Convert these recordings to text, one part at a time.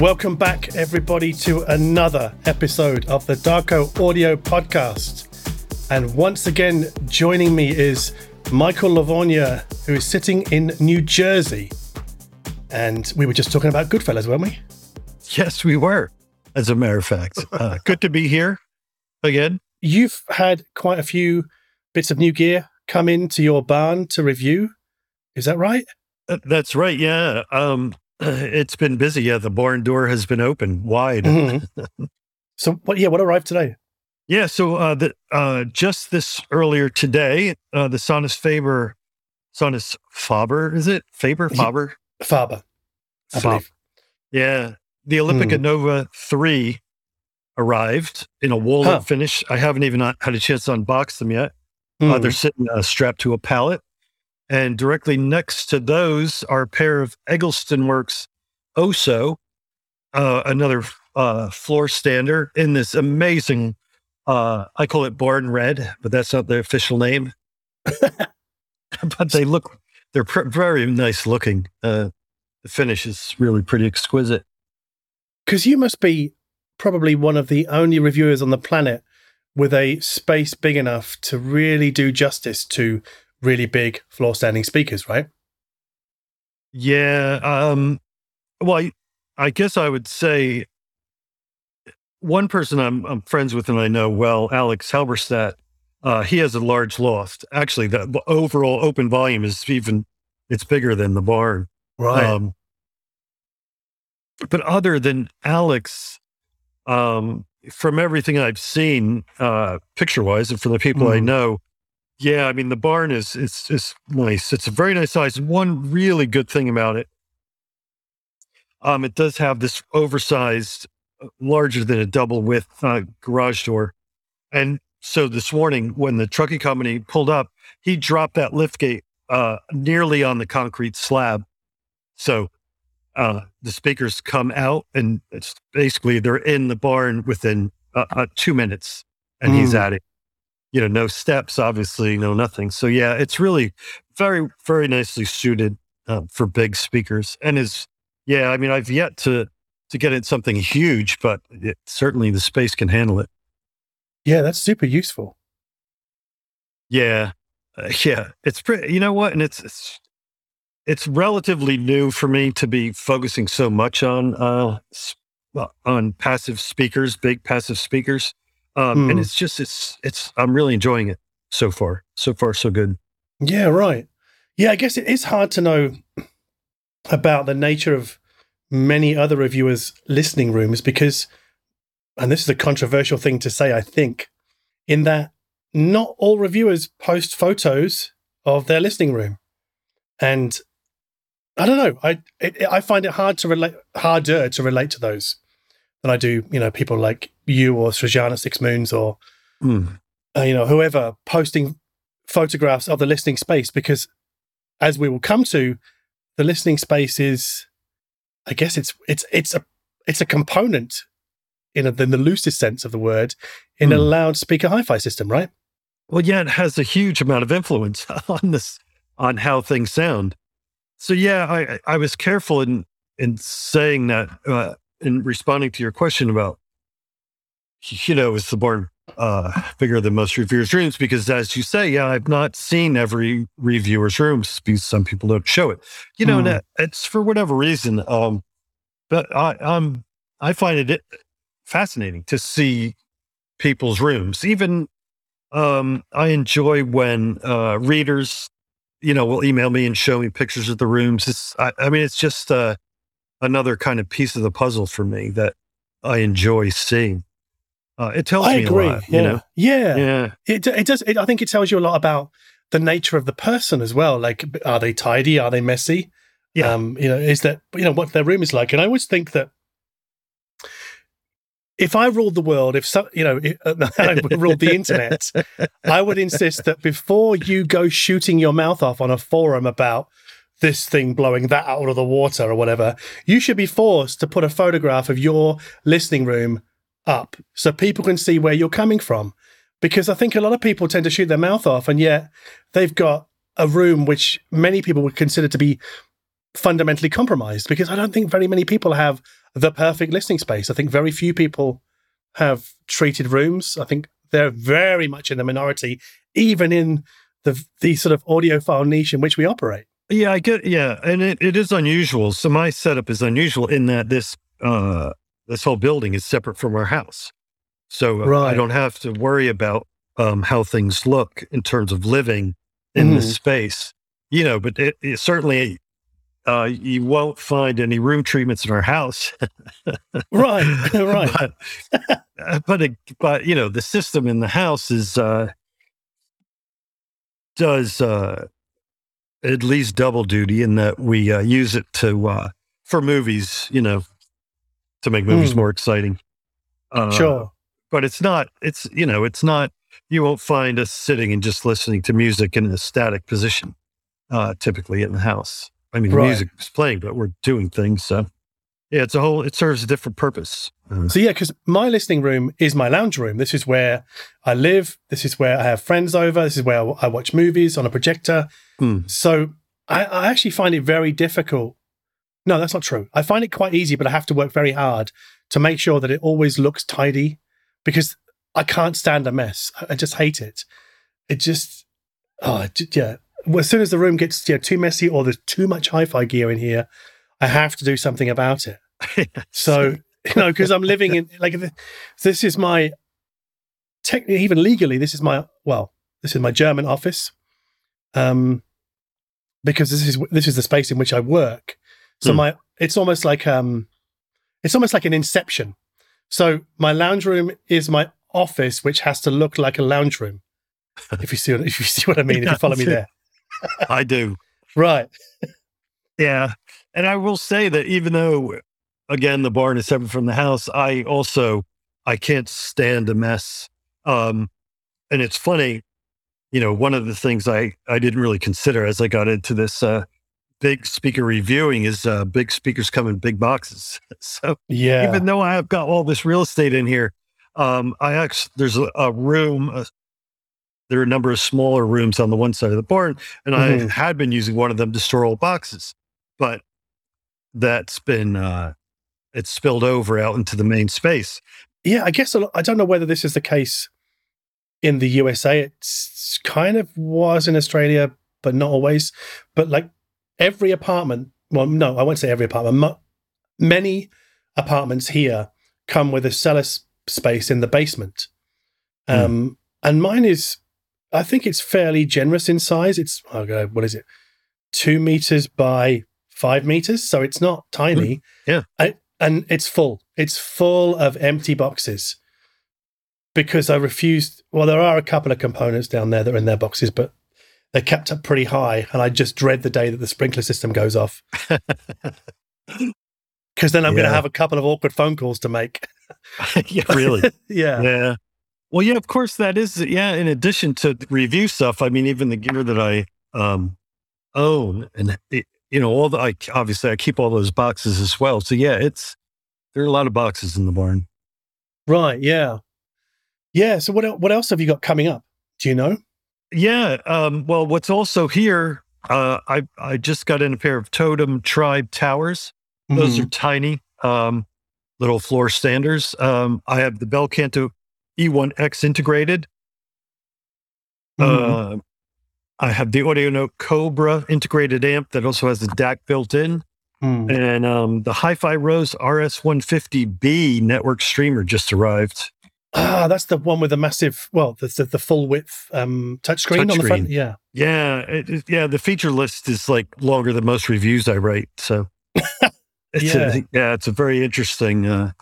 Welcome back, everybody, to another episode of the Darko Audio Podcast. And once again, joining me is Michael Lavonia, who is sitting in New Jersey. And we were just talking about Goodfellas, weren't we? Yes, we were, as a matter of fact. Good to be here again. You've had quite a few bits of new gear come into your barn to review. Is that right? That's right, yeah. It's been busy. Yeah, the barn door has been open wide. Mm-hmm. So, what arrived today? Yeah, so just this earlier today, the Sonus Faber. Yeah, the Olympica Nova 3 arrived in a walnut finish. I haven't even had a chance to unbox them yet. They're sitting strapped to a pallet. And directly next to those are a pair of Eggleston Works Oso, another floor stander in this amazing, I call it barn red, but that's not the official name. But they're very nice looking. The finish is really pretty exquisite. Because you must be probably one of the only reviewers on the planet with a space big enough to really do justice to really big floor standing speakers, right? Yeah. Well, I guess I would say one person I'm friends with and I know well, Alex Halberstadt, he has a large loft. Actually, the overall open volume is it's bigger than the barn. Right. But other than Alex, from everything I've seen, picture-wise, and from the people I know, yeah, I mean, the barn is nice. It's a very nice size. One really good thing about it, it does have this oversized, larger than a double width garage door. And so this morning, when the trucking company pulled up, he dropped that liftgate nearly on the concrete slab. So the speakers come out, and it's basically they're in the barn within 2 minutes, and he's at it. You know, no steps, obviously, no nothing. So yeah, it's really very, very nicely suited for big speakers. And I mean, I've yet to get it something huge, but certainly the space can handle it. Yeah, that's super useful. Yeah, it's pretty. You know what? And it's relatively new for me to be focusing so much on passive speakers, big passive speakers. And I'm really enjoying it so far. So far, so good. Yeah, right. Yeah, I guess it is hard to know about the nature of many other reviewers' listening rooms because, and this is a controversial thing to say, I think, in that not all reviewers post photos of their listening room. And I don't know, I find it harder to relate to those than I do, you know, people like you or Srijana Six Moons or, you know, whoever posting photographs of the listening space, because as we will come to, the listening space is, I guess it's a component in the loosest sense of the word in a loudspeaker hi-fi system, right? Well, yeah, it has a huge amount of influence on how things sound. So yeah, I was careful in saying that, in responding to your question about, you know, is the barn bigger than most reviewers' rooms? Because as you say, yeah, I've not seen every reviewer's rooms because some people don't show it. You know, and it's for whatever reason. But I find it fascinating to see people's rooms. Even I enjoy when readers, you know, will email me and show me pictures of the rooms. It's just another kind of piece of the puzzle for me that I enjoy seeing. It tells me a lot, you know? Yeah. Yeah. It does. I think it tells you a lot about the nature of the person as well. Like, are they tidy? Are they messy? Yeah. You know, is that, you know, what their room is like. And I always think that if I ruled the world, I ruled the internet, I would insist that before you go shooting your mouth off on a forum about this thing blowing that out of the water or whatever, you should be forced to put a photograph of your listening room up so people can see where you're coming from. Because I think a lot of people tend to shoot their mouth off, and yet they've got a room which many people would consider to be fundamentally compromised, because I don't think very many people have the perfect listening space. I think very few people have treated rooms. I think they're very much in the minority, even in the sort of audiophile niche in which we operate. Yeah, I get. Yeah, and it is unusual. So my setup is unusual in that this whole building is separate from our house, so right. I don't have to worry about how things look in terms of living in this space. You know, but it certainly you won't find any room treatments in our house. right. But you know, the system in the house is does at least double duty, in that we use it for movies, you know, to make movies more exciting. Sure. But it's not, you won't find us sitting and just listening to music in a static position, typically in the house. I mean, right. The music is playing, but we're doing things. So yeah, it serves a different purpose. So yeah, because my listening room is my lounge room. This is where I live. This is where I have friends over. This is where I watch movies on a projector. So I actually find it very difficult. No, that's not true. I find it quite easy, but I have to work very hard to make sure that it always looks tidy, because I can't stand a mess. I just hate it. Yeah. Well, as soon as the room gets too messy, or there's too much hi-fi gear in here, I have to do something about it. So, you know, because I'm living in, like, this is my, even legally, this is my German office, because this is the space in which I work. So it's almost like an inception. So my lounge room is my office, which has to look like a lounge room. If you see what I mean, if you follow me there. I do. Right. Yeah. And I will say that even though, again, the barn is separate from the house, I can't stand a mess. And it's funny, you know, one of the things I didn't really consider as I got into this big speaker reviewing is big speakers come in big boxes. So yeah. Even though I've got all this real estate in here, there's a room, there are a number of smaller rooms on the one side of the barn, and I had been using one of them to store old boxes, but that's been, it's spilled over out into the main space. Yeah, I guess, I don't know whether this is the case in the USA. It's kind of was in Australia, but not always. But like every apartment, well, no, I won't say every apartment, many apartments here come with a cellar space in the basement. And mine is, I think it's fairly generous in size. It's, 2 meters by 5 meters. So it's not tiny. Yeah. And it's full. It's full of empty boxes, because I refused. Well, there are a couple of components down there that are in their boxes, but they're kept up pretty high. And I just dread the day that the sprinkler system goes off, because then I'm going to have a couple of awkward phone calls to make. Yeah, really? Yeah. Yeah. Well, yeah, of course that is. Yeah, in addition to review stuff, I mean, even the gear that I own, and obviously I keep all those boxes as well. So yeah, there are a lot of boxes in the barn. Right. Yeah. Yeah. So what else have you got coming up? Do you know? Yeah. Well, what's also here, I just got in a pair of Totem Tribe towers. Those are tiny, little floor standers. I have the Bel Canto E1X integrated. I have the AudioNote Cobra integrated amp that also has the DAC built in. And the Hi-Fi Rose RS150B network streamer just arrived. Ah, that's the one with the massive, the full width touchscreen on the front. Yeah. Yeah. The feature list is like longer than most reviews I write. So it's a very interesting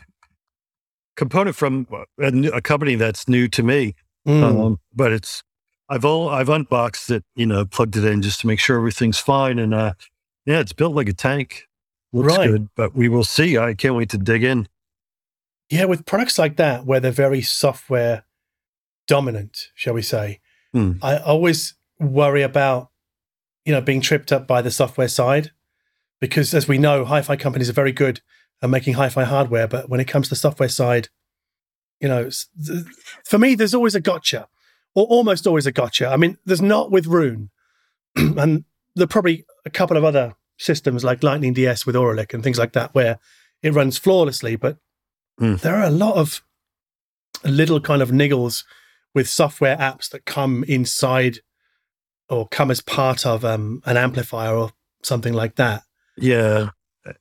component from a company that's new to me, but I've unboxed it, plugged it in just to make sure everything's fine, and it's built like a tank. Looks good, but we will see. I can't wait to dig in. Yeah, with products like that where they're very software dominant, shall we say, I always worry about being tripped up by the software side, because as we know, hi-fi companies are very good and making hi-fi hardware, but when it comes to the software side, for me, there's always a gotcha, or almost always a gotcha. I mean, there's not with Roon, and there are probably a couple of other systems like Lightning DS with Auralic and things like that, where it runs flawlessly, but there are a lot of little kind of niggles with software apps that come inside or come as part of an amplifier or something like that. Yeah.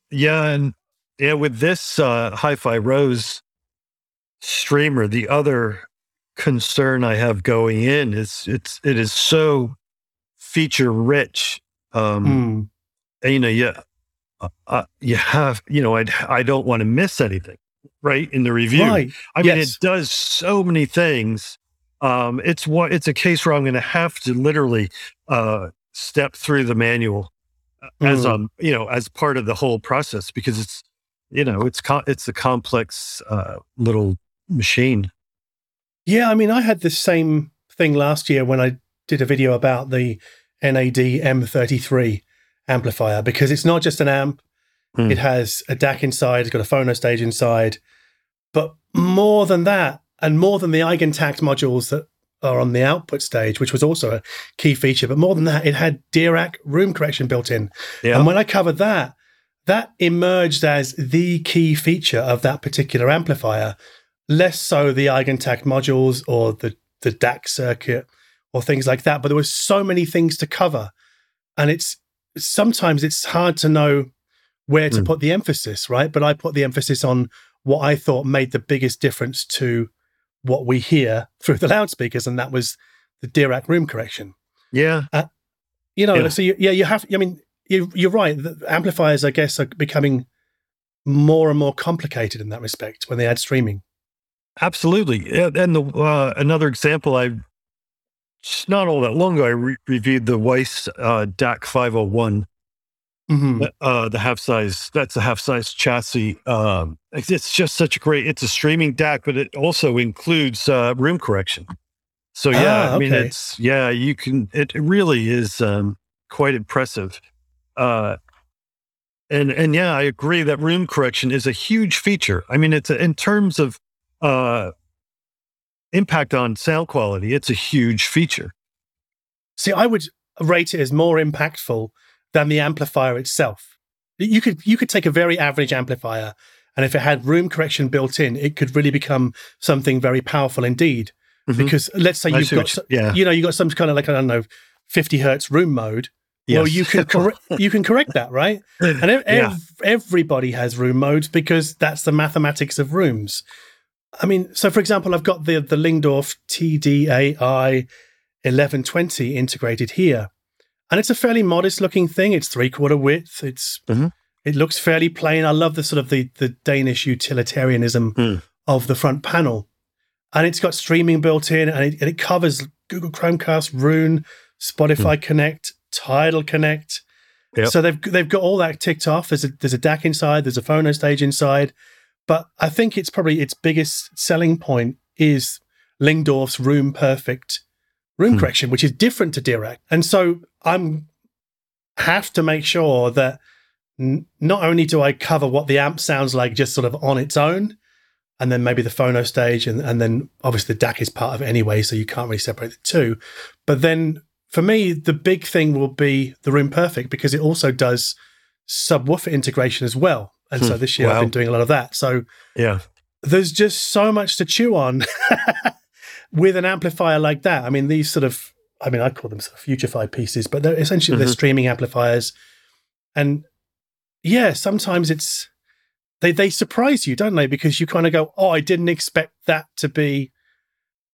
Yeah. And yeah, with this Hi-Fi Rose streamer, the other concern I have going in is it is so feature rich. And, you know, you have, you know, I don't want to miss anything, right? In the review, right. I mean, it does so many things. It's a case where I'm going to have to literally step through the manual as you know, as part of the whole process, because it's, you know, it's a complex little machine. Yeah, I mean, I had the same thing last year when I did a video about the NAD M33 amplifier, because it's not just an amp. It has a DAC inside, it's got a phono stage inside. But more than that, and more than the Eigentakt modules that are on the output stage, which was also a key feature, but more than that, it had Dirac room correction built in. Yeah. And when I covered that, that emerged as the key feature of that particular amplifier, less so the Eigentakt modules or the DAC circuit or things like that. But there were so many things to cover. And it's sometimes hard to know where to put the emphasis, right? But I put the emphasis on what I thought made the biggest difference to what we hear through the loudspeakers, and that was the Dirac room correction. Yeah. So you're right. The amplifiers, I guess, are becoming more and more complicated in that respect when they add streaming. Absolutely. And another example, just not all that long ago, I reviewed the Weiss DAC 501, the half size. That's a half size chassis. It's just such a great. It's a streaming DAC, but it also includes room correction. So yeah, I mean, it's you can. It really is quite impressive. And yeah, I agree that room correction is a huge feature. I mean, it's in terms of impact on sound quality, it's a huge feature. See, I would rate it as more impactful than the amplifier itself. You could take a very average amplifier, and if it had room correction built in, it could really become something very powerful indeed. Because let's say you've got some kind of, like, I don't know, 50 hertz room mode. Yes. Well, you can correct that, right? And everybody has room modes, because that's the mathematics of rooms. I mean, so for example, I've got the Lingdorff TDAI 1120 integrated here, and it's a fairly modest looking thing. It's 3/4 width. It looks fairly plain. I love the sort of the Danish utilitarianism of the front panel, and it's got streaming built in, and it covers Google Chromecast, Roon, Spotify Connect, Tidal Connect. Yep. So they've got all that ticked off. There's a DAC inside. There's a phono stage inside. But I think it's probably its biggest selling point is Lingdorff's Room Perfect room correction, which is different to Dirac. And so I'm have to make sure that not only do I cover what the amp sounds like just sort of on its own, and then maybe the phono stage, and then obviously the DAC is part of it anyway, so you can't really separate the two. But then for me, the big thing will be the Room Perfect, because it also does subwoofer integration as well. And so this year I've been doing a lot of that. So yeah, there's just so much to chew on with an amplifier like that. I mean, these sort of, I call them sort of futurefied pieces, but they're essentially they're streaming amplifiers. And yeah, sometimes it's, they surprise you, don't they? Because you kind of go, oh, I didn't expect that to be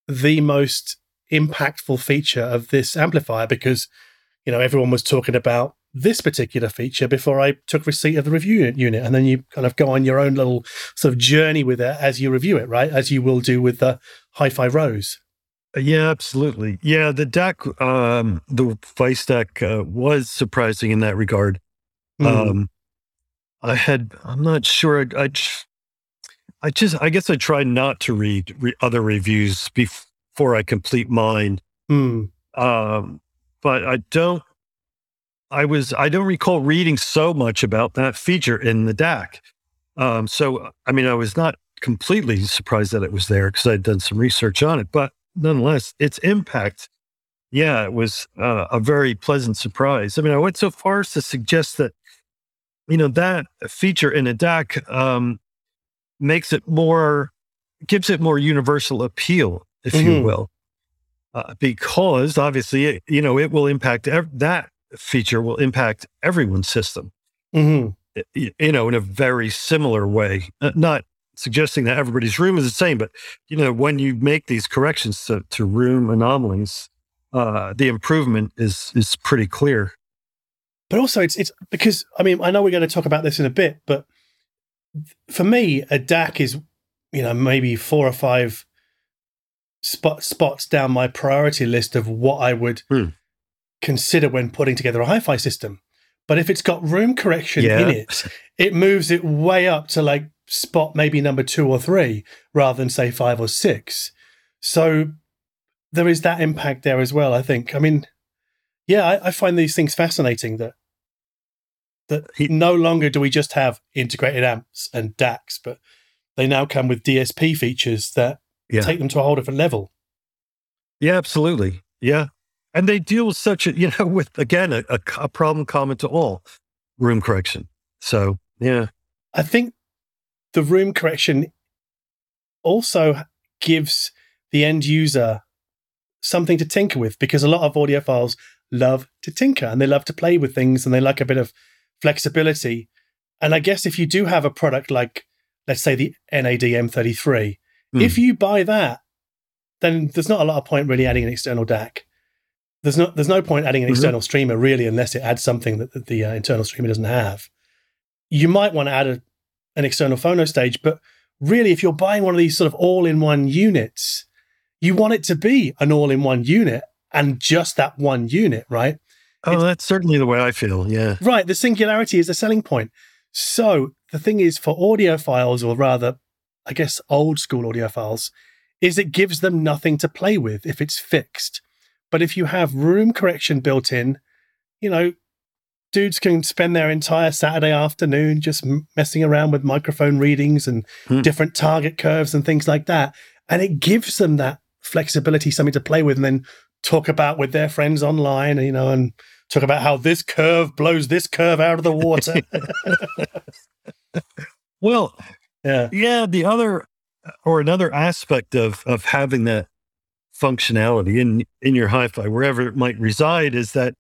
the most impactful feature of this amplifier, because, you know, everyone was talking about this particular feature before I took receipt of the review unit. And then you kind of go on your own little sort of journey with it as you review it, right? As you will do with the Hi-Fi Rose. Yeah, absolutely. Yeah, the DAC, the Vice DAC was surprising in that regard. I'm not sure. I guess I try not to read other reviews before I complete mine. But I don't recall reading so much about that feature in the DAC. I was not completely surprised that it was there, because I'd done some research on it, but nonetheless, its impact, it was a very pleasant surprise. I mean, I went so far as to suggest that you know, that feature in a DAC makes it more, gives it more universal appeal, if you will, because obviously, it, you know, it will impact, that feature will impact everyone's system, you know, in a very similar way. Not suggesting that everybody's room is the same, but, you know, when you make these corrections to room anomalies, the improvement is pretty clear. But also it's because, I mean, I know we're going to talk about this in a bit, but for me, a DAC is, you know, maybe 4 or 5 spots down my priority list of what I would consider when putting together a hi-fi system. But if it's got room correction in it, it moves it way up to like spot maybe number 2 or 3 rather than say 5 or 6. So there is that impact there as well, I think. I mean, yeah, I find these things fascinating that no longer do we just have integrated amps and DACs, but they now come with DSP features that take them to a whole different level. Yeah, absolutely. Yeah. And they deal with such a, you know, with, again, a problem common to all, room correction. So, yeah. I think the room correction also gives the end user something to tinker with, because a lot of audiophiles love to tinker and they love to play with things and they like a bit of flexibility. And I guess if you do have a product like, let's say, the NAD M33, if you buy that, then there's not a lot of point really adding an external DAC. There's no point adding an external streamer, really, unless it adds something that the internal streamer doesn't have. You might want to add an external phono stage, but really, if you're buying one of these sort of all-in-one units, you want it to be an all-in-one unit and just that one unit, right? Oh, that's certainly the way I feel, yeah. Right, the singularity is the selling point. So the thing is, for audiophiles, or rather, I guess, old-school audiophiles, is it gives them nothing to play with if it's fixed. But if you have room correction built in, you know, dudes can spend their entire Saturday afternoon just messing around with microphone readings and different target curves and things like that. And it gives them that flexibility, something to play with, and then talk about with their friends online, you know, and talk about how this curve blows this curve out of the water. Well, yeah, the other, or another aspect of having that functionality in your hi-fi, wherever it might reside, is that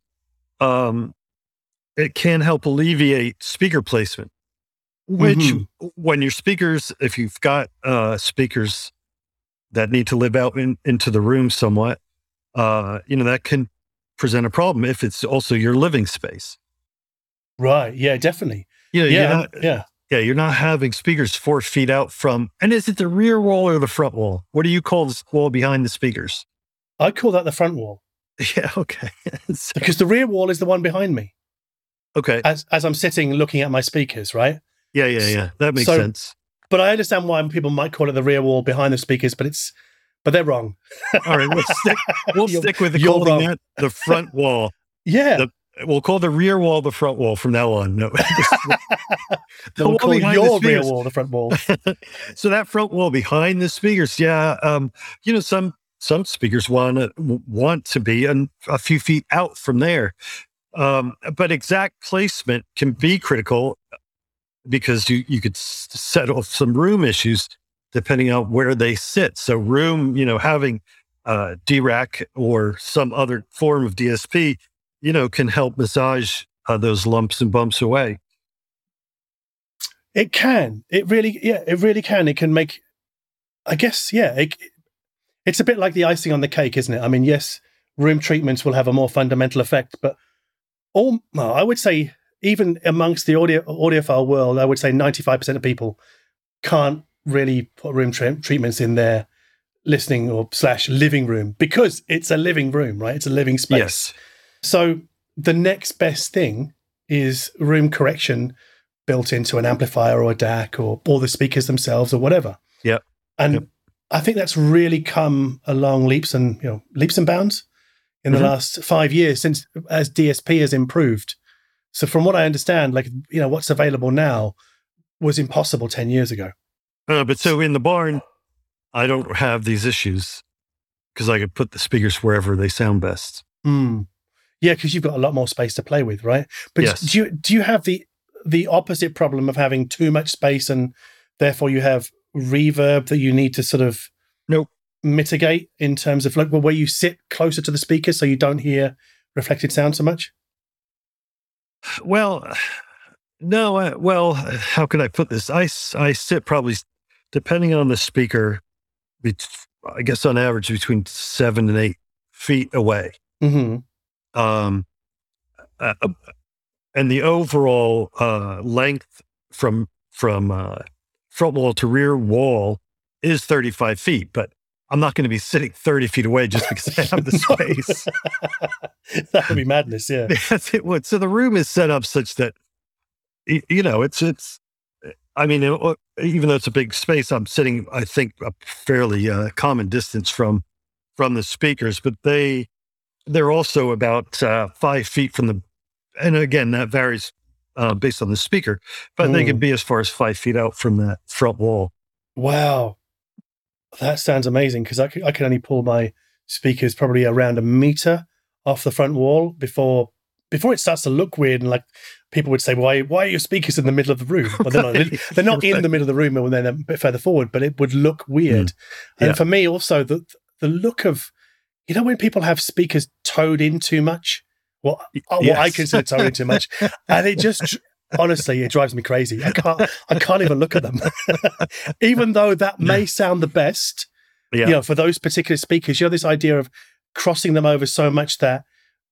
it can help alleviate speaker placement, which when your speakers, if you've got speakers that need to live out into the room somewhat, you know, that can present a problem if it's also your living space. Right. Yeah, definitely. You know, you're not having speakers 4 feet out from, and is it the rear wall or the front wall? What do you call this wall behind the speakers? I call that the front wall. Yeah, okay. So, because the rear wall is the one behind me. Okay. As I'm sitting looking at my speakers, right? Yeah. That makes sense. But I understand why people might call it the rear wall behind the speakers, but they're wrong. All right, we'll stick with calling that the front wall. Yeah. We'll call the rear wall the front wall from now on. No, we'll call your rear wall the front wall. So that front wall behind the speakers, yeah. You know, some speakers want to be a few feet out from there, but exact placement can be critical because you could settle some room issues depending on where they sit. So room, you know, having Dirac or some other form of DSP, you know, can help massage those lumps and bumps away. It can. It really can. It can make, I guess, yeah. It's a bit like the icing on the cake, isn't it? I mean, yes, room treatments will have a more fundamental effect, but I would say even amongst the audiophile world, I would say 95% of people can't really put room treatments in their listening or / living room because it's a living room, right? It's a living space. Yes. So the next best thing is room correction built into an amplifier or a DAC or the speakers themselves or whatever. Yeah. And I think that's really come along leaps and bounds in the last 5 years since as DSP has improved. So from what I understand, like, you know, what's available now was impossible 10 years ago. But so in the barn, I don't have these issues because I could put the speakers wherever they sound best. Yeah, because you've got a lot more space to play with, right? But yes. do you have the the opposite problem of having too much space and therefore you have reverb that you need to sort of mitigate in terms of like where you sit closer to the speaker so you don't hear reflected sound so much? Well, no. Well, how could I put this? I sit probably, depending on the speaker, I guess on average between 7 and 8 feet away. Mm-hmm. And the overall length from front wall to rear wall is 35 feet, but I'm not going to be sitting 30 feet away just because I have the space. That would be madness, yeah. Yes, it would. So the room is set up such that, you know, it's I mean, even though it's a big space, I'm sitting, I think, a fairly common distance from the speakers, but they're also about 5 feet from the, and again, that varies based on the speaker, but they can be as far as 5 feet out from that front wall. Wow. That sounds amazing, because I can only pull my speakers probably around a meter off the front wall before it starts to look weird. And like people would say, why are your speakers in the middle of the room? But they're not in the middle of the room, and then a bit further forward, but it would look weird. Yeah. And for me also, the look of, you know, when people have speakers towed in too much, what I consider towed in too much, and it just... Honestly, it drives me crazy. I can't even look at them. Even though that may sound the best, you know, for those particular speakers, you know, this idea of crossing them over so much that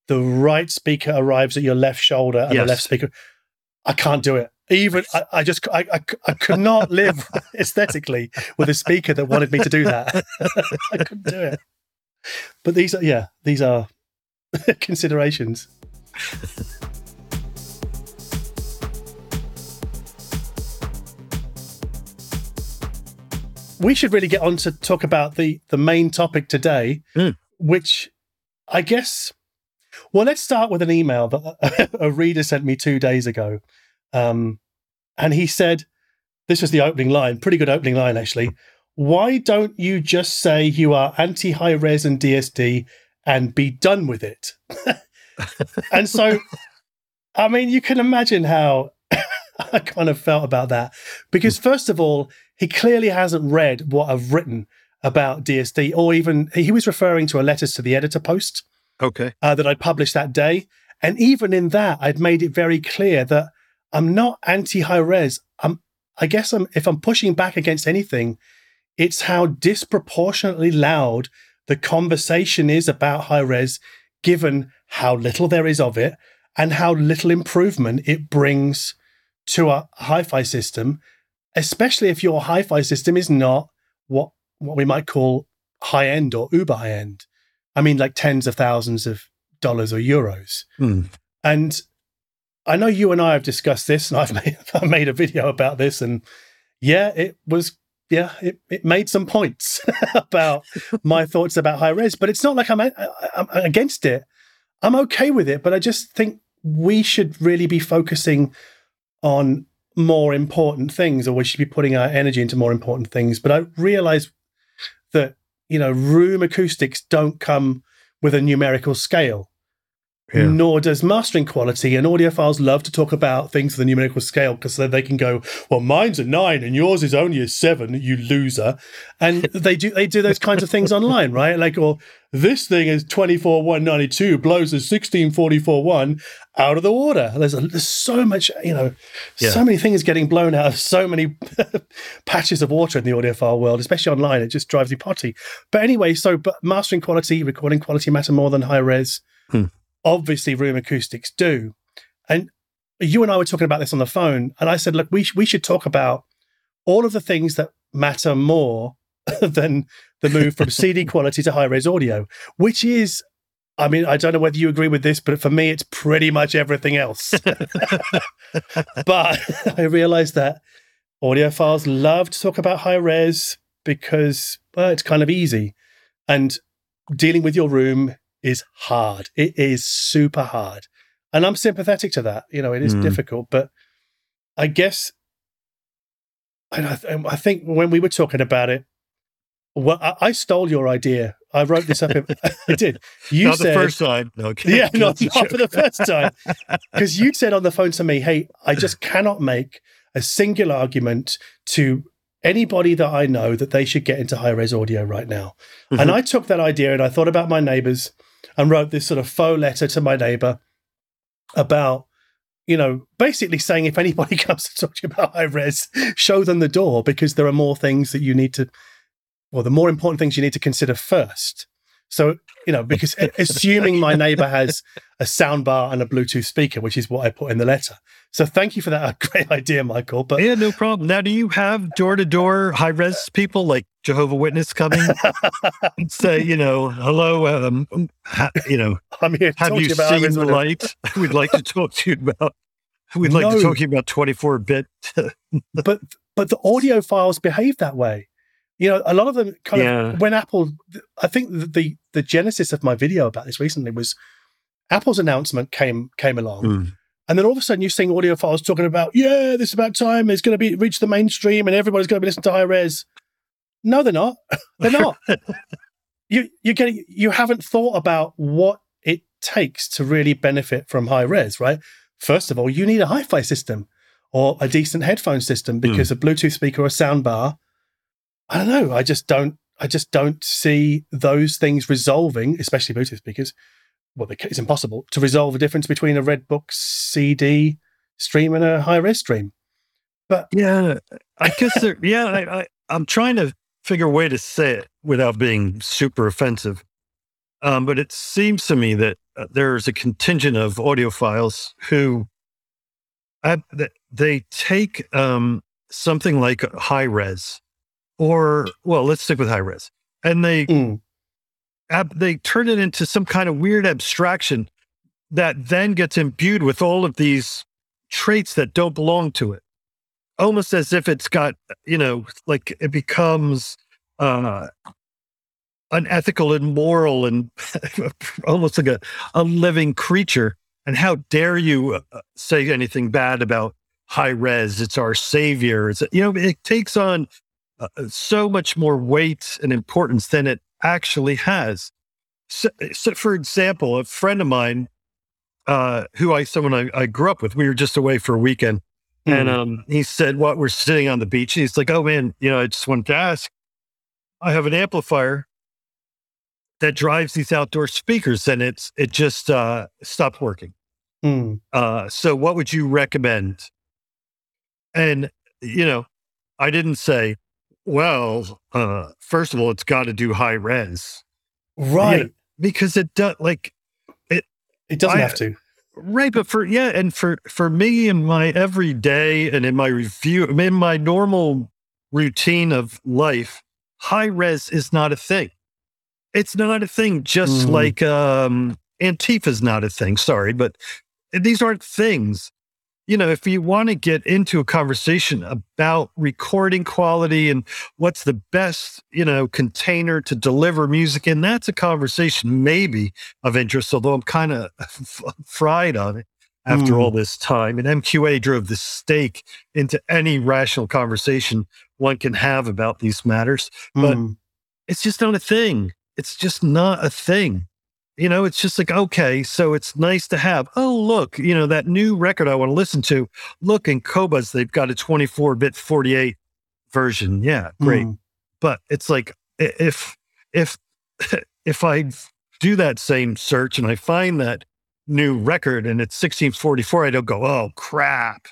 the right speaker arrives at your left shoulder and the left speaker. I can't do it. Even I could not live aesthetically with a speaker that wanted me to do that. I couldn't do it. But these are considerations. We should really get on to talk about the main topic today, which I guess, well, let's start with an email that a reader sent me 2 days ago. And he said, this was the opening line, pretty good opening line, actually. Why don't you just say you are anti-high res and DSD and be done with it? And so, I mean, you can imagine how I kind of felt about that, because first of all, he clearly hasn't read what I've written about DSD, or even he was referring to a letters to the editor post that I published that day. And even in that, I'd made it very clear that I'm not anti-high res. If I'm pushing back against anything, it's how disproportionately loud the conversation is about high res, given how little there is of it and how little improvement it brings to a hi-fi system, especially if your hi-fi system is not what we might call high-end or uber high-end. I mean, like tens of thousands of dollars or euros. And I know you and I have discussed this, and I made a video about this, and it made some points about my thoughts about high-res, but it's not like I'm against it. I'm okay with it, but I just think we should really be focusing on more important things, or we should be putting our energy into more important things. But I realize that, you know, room acoustics don't come with a numerical scale, nor does mastering quality, and audiophiles love to talk about things with a numerical scale because they can go, well, mine's a 9 and yours is only a 7, you loser. And they do those kinds of things online, right? Like, or this thing is 24,192, blows a 16,441 out of the water. There's so much, you know, so many things getting blown out of so many patches of water in the audiophile world, especially online. It just drives you potty. But anyway, but mastering quality, recording quality matter more than high res. Obviously, room acoustics do. And you and I were talking about this on the phone, and I said, look, we should talk about all of the things that matter more than the move from CD quality to high-res audio, which is, I mean, I don't know whether you agree with this, but for me, it's pretty much everything else. But I realized that audiophiles love to talk about high-res because, well, it's kind of easy. And dealing with your room is hard. It is super hard. And I'm sympathetic to that. You know, it is difficult, but I guess, and I think when we were talking about it, well, I stole your idea I wrote this up. I did. You said, the first time. No, okay. Yeah, not for the first time. Because you said on the phone to me, hey, I just cannot make a singular argument to anybody that I know that they should get into high-res audio right now. Mm-hmm. And I took that idea and I thought about my neighbors and wrote this sort of faux letter to my neighbor about, you know, basically saying if anybody comes to talk to you about high-res, show them the door, because there are more things that you need to... Well, the more important things you need to consider first. So, you know, because assuming my neighbor has a soundbar and a Bluetooth speaker, which is what I put in the letter. So thank you for that great idea, Michael. But yeah, no problem. Now, do you have door-to-door high-res people like Jehovah's Witness coming and say, you know, hello, I'm here to have talk you about seen the light? We'd like to talk to you about... We'd like to talk to you about 24-bit. But the audio files behave that way. You know, a lot of them kind of, when Apple, I think the genesis of my video about this recently was Apple's announcement came along. Mm. And then all of a sudden you're seeing audiophiles talking about, this is about time, it's going to be reach the mainstream and everybody's going to be listening to high res. No, they're not. They're not. You haven't thought about what it takes to really benefit from high res, right? First of all, you need a hi-fi system or a decent headphone system, because a Bluetooth speaker or a soundbar, I don't know. I just don't see those things resolving, especially Bluetooth speakers. Well, it's impossible to resolve the difference between a Redbook CD stream and a high-res stream. But yeah, I guess I'm trying to figure a way to say it without being super offensive. But it seems to me that there's a contingent of audiophiles who they take something like high-res. Or, well, let's stick with high res. And they turn it into some kind of weird abstraction that then gets imbued with all of these traits that don't belong to it. Almost as if it's got, you know, like it becomes unethical and moral and almost like a living creature. And how dare you say anything bad about high res? It's our savior. It's, you know, it takes on... so much more weight and importance than it actually has. So for example, a friend of mine, who I grew up with, we were just away for a weekend, and he said, "What, we're sitting on the beach?" And he's like, "Oh man, you know, I just wanted to ask. I have an amplifier that drives these outdoor speakers, and it just stopped working. So what would you recommend?" And you know, I didn't say, well, first of all, it's got to do high res, right? Yeah, because it does. Like it doesn't have to, right? But for me in my everyday and in my review, in my normal routine of life, high res is not a thing. It's not a thing. Just like Antifa's not a thing. Sorry, but these aren't things. You know, if you want to get into a conversation about recording quality and what's the best, you know, container to deliver music in, that's a conversation maybe of interest, although I'm kind of fried on it after all this time. And MQA drove the stake into any rational conversation one can have about these matters. But it's just not a thing. It's just not a thing. You know, it's just like, okay, so it's nice to have, oh, look, you know, that new record I want to listen to. Look, in Qobuz, they've got a 24-bit 48 version. Yeah, great. But it's like, if I do that same search and I find that new record and it's 1644, I don't go, oh, crap.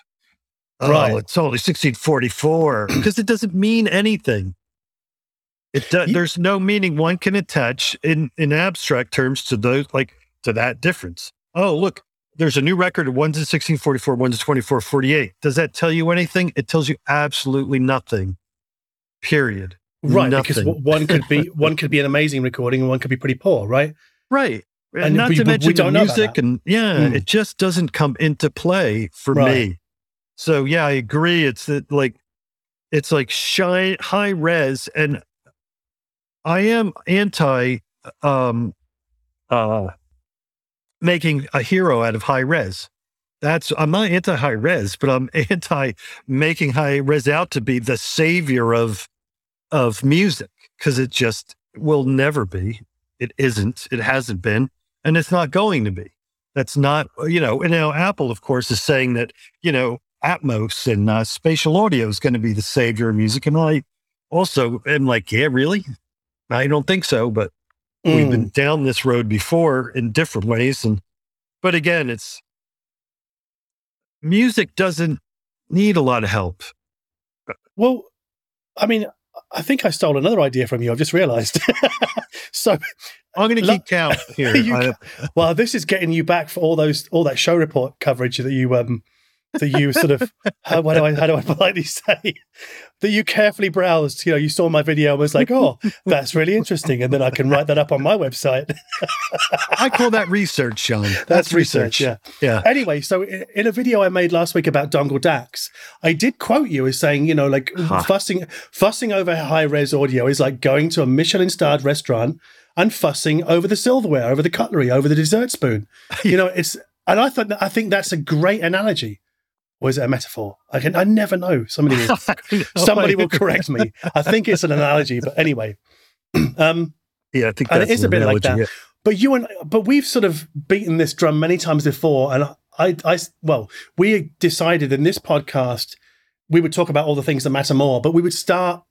Right. Oh, it's only 1644. Because it doesn't mean anything. There's no meaning one can attach in abstract terms to those, like to that difference. Oh, look, there's a new record. One's a 1644, one's a 2448. Does that tell you anything? It tells you absolutely nothing. Period. Right, nothing. Because one could be an amazing recording, and one could be pretty poor. Right. Right. And not to mention the music, and it just doesn't come into play for me. So yeah, I agree. It's like shy high res, and I am anti making a hero out of high res. I'm not anti high res, but I'm anti making high res out to be the savior of music, because it just will never be. It isn't. It hasn't been. And it's not going to be. That's not, you know, and now Apple, of course, is saying that, you know, Atmos and spatial audio is going to be the savior of music. And I also am like, yeah, really? I don't think so. But we've been down this road before in different ways. And, but again, it's, music doesn't need a lot of help. Well, I mean, I think I stole another idea from you. I've just realized. So I'm going to keep count here. Well, this is getting you back for all that show report coverage that you sort of, how do I politely say, that you carefully browsed, you know, you saw my video and was like, oh, that's really interesting. And then I can write that up on my website. I call that research, Sean. That's research. Yeah. Anyway, so in a video I made last week about dongle DACs, I did quote you as saying, you know, like fussing over high-res audio is like going to a Michelin-starred restaurant and fussing over the silverware, over the cutlery, over the dessert spoon. You know, it's, and I think that's a great analogy. Or is it a metaphor? I never know. Somebody will correct me. I think it's an analogy, but anyway. Yeah, I think that's an analogy, like that. Yeah. But we've sort of beaten this drum many times before, and we decided in this podcast we would talk about all the things that matter more, but we would start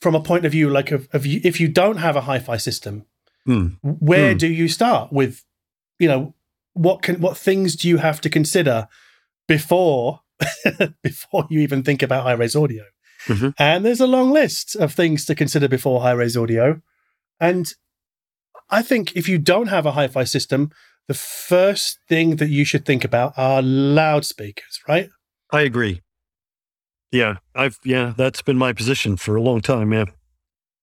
from a point of view like of you, if you don't have a hi-fi system, where do you start with? You know, what things do you have to consider before you even think about high-res audio. Mm-hmm. And there's a long list of things to consider before high-res audio. And I think if you don't have a hi-fi system, the first thing that you should think about are loudspeakers, right? I agree. Yeah, that's been my position for a long time, yeah.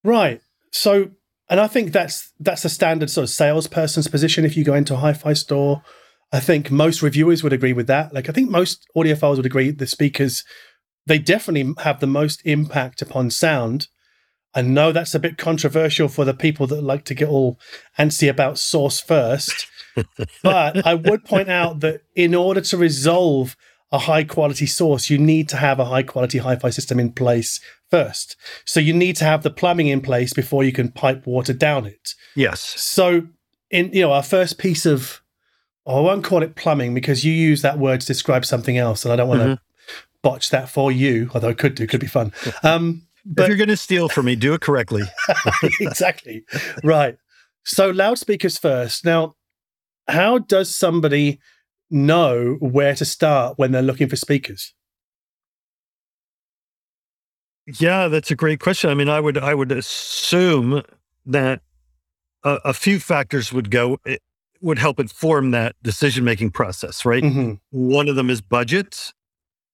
Right. So, and I think that's a standard sort of salesperson's position if you go into a hi-fi store. I think most reviewers would agree with that. Like, I think most audiophiles would agree the speakers, they definitely have the most impact upon sound. I know that's a bit controversial for the people that like to get all antsy about source first, but I would point out that in order to resolve a high-quality source, you need to have a high-quality hi-fi system in place first. So you need to have the plumbing in place before you can pipe water down it. Yes. So in, you know, our first piece of, I won't call it plumbing because you use that word to describe something else, and I don't want to botch that for you, although I could do. It could be fun. But if you're going to steal from me, do it correctly. Exactly. Right. So loudspeakers first. Now, how does somebody know where to start when they're looking for speakers? Yeah, that's a great question. I mean, I would assume that a few factors would help inform that decision-making process, right? Mm-hmm. One of them is budget.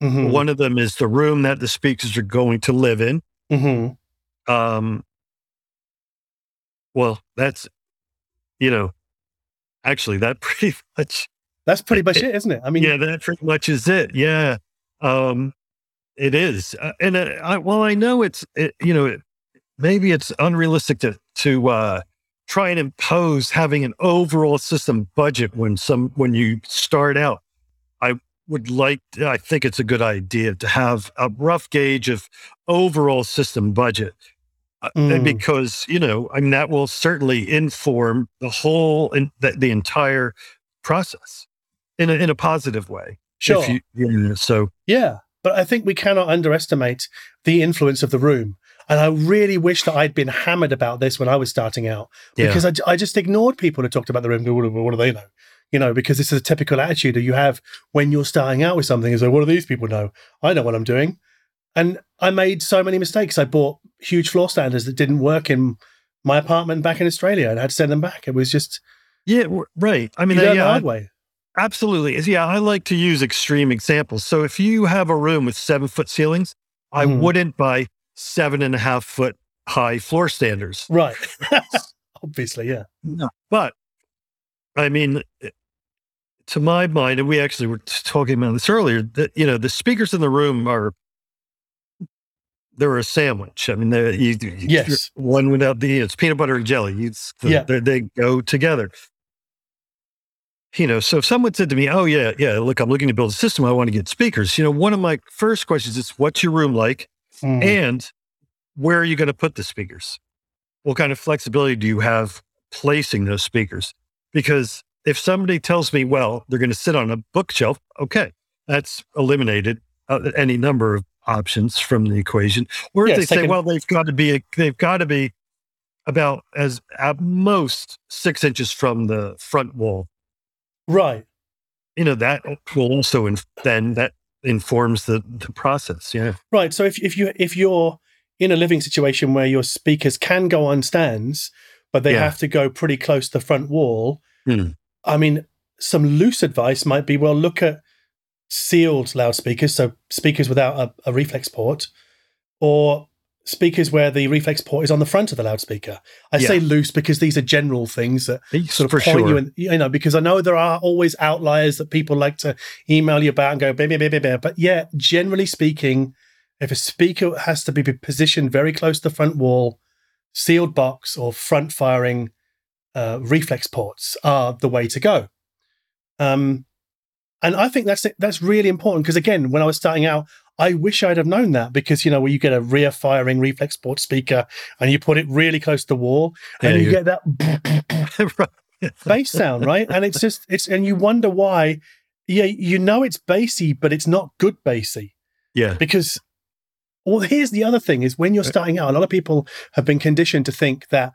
Mm-hmm. One of them is the room that the speakers are going to live in. Mm-hmm. Well, that's, you know, actually that's pretty much it, isn't it? I mean, yeah, that pretty much is it. Yeah. It is. And I know maybe it's unrealistic to try and impose having an overall system budget when you start out. I think it's a good idea to have a rough gauge of overall system budget because, you know, I mean, that will certainly inform the whole, the entire process in a positive way. Sure. But I think we cannot underestimate the influence of the room. And I really wish that I'd been hammered about this when I was starting out, because I just ignored people who talked about the room. What do they know? You know, because this is a typical attitude that you have when you're starting out with something. Is like, what do these people know? I know what I'm doing. And I made so many mistakes. I bought huge floor standers that didn't work in my apartment back in Australia and I had to send them back. It was just... Yeah, right. I mean, the hard way. Absolutely. Yeah, I like to use extreme examples. So if you have a room with 7-foot ceilings, I wouldn't buy 7.5-foot high floor standers. Right. Obviously, yeah. No. But, I mean, to my mind, and we actually were talking about this earlier, that, you know, the speakers in the room they're a sandwich. I mean, yes. One without the, it's peanut butter and jelly. They go together. You know, so if someone said to me, oh, yeah, look, I'm looking to build a system, I want to get speakers. You know, one of my first questions is, what's your room like? And where are you going to put the speakers? what kind of flexibility do you have placing those speakers? Because if somebody tells me, well, they're going to sit on a bookshelf, okay, that's eliminated any number of options from the equation. Or if they say, well, they've got to be about as at most 6 inches from the front wall. Right. You know, that will also that informs the process. Yeah. Right. So if you're in a living situation where your speakers can go on stands, but they have to go pretty close to the front wall. Mm. I mean, some loose advice might be, well, look at sealed loudspeakers, so speakers without a reflex port, or speakers where the reflex port is on the front of the loudspeaker. I say loose because these are general things that sort of point you in, you know, because I know there are always outliers that people like to email you about and go, blah, blah, blah, blah, blah. But yeah, generally speaking, if a speaker has to be positioned very close to the front wall, sealed box or front firing reflex ports are the way to go. And I think that's really important because, again, when I was starting out, I wish I'd have known that because, you know, when you get a rear firing reflex port speaker and you put it really close to the wall and you get that bass sound, right? And it's just, and you wonder why, you know, it's bassy, but it's not good bassy. Yeah. Because, well, here's the other thing is when you're starting out, a lot of people have been conditioned to think that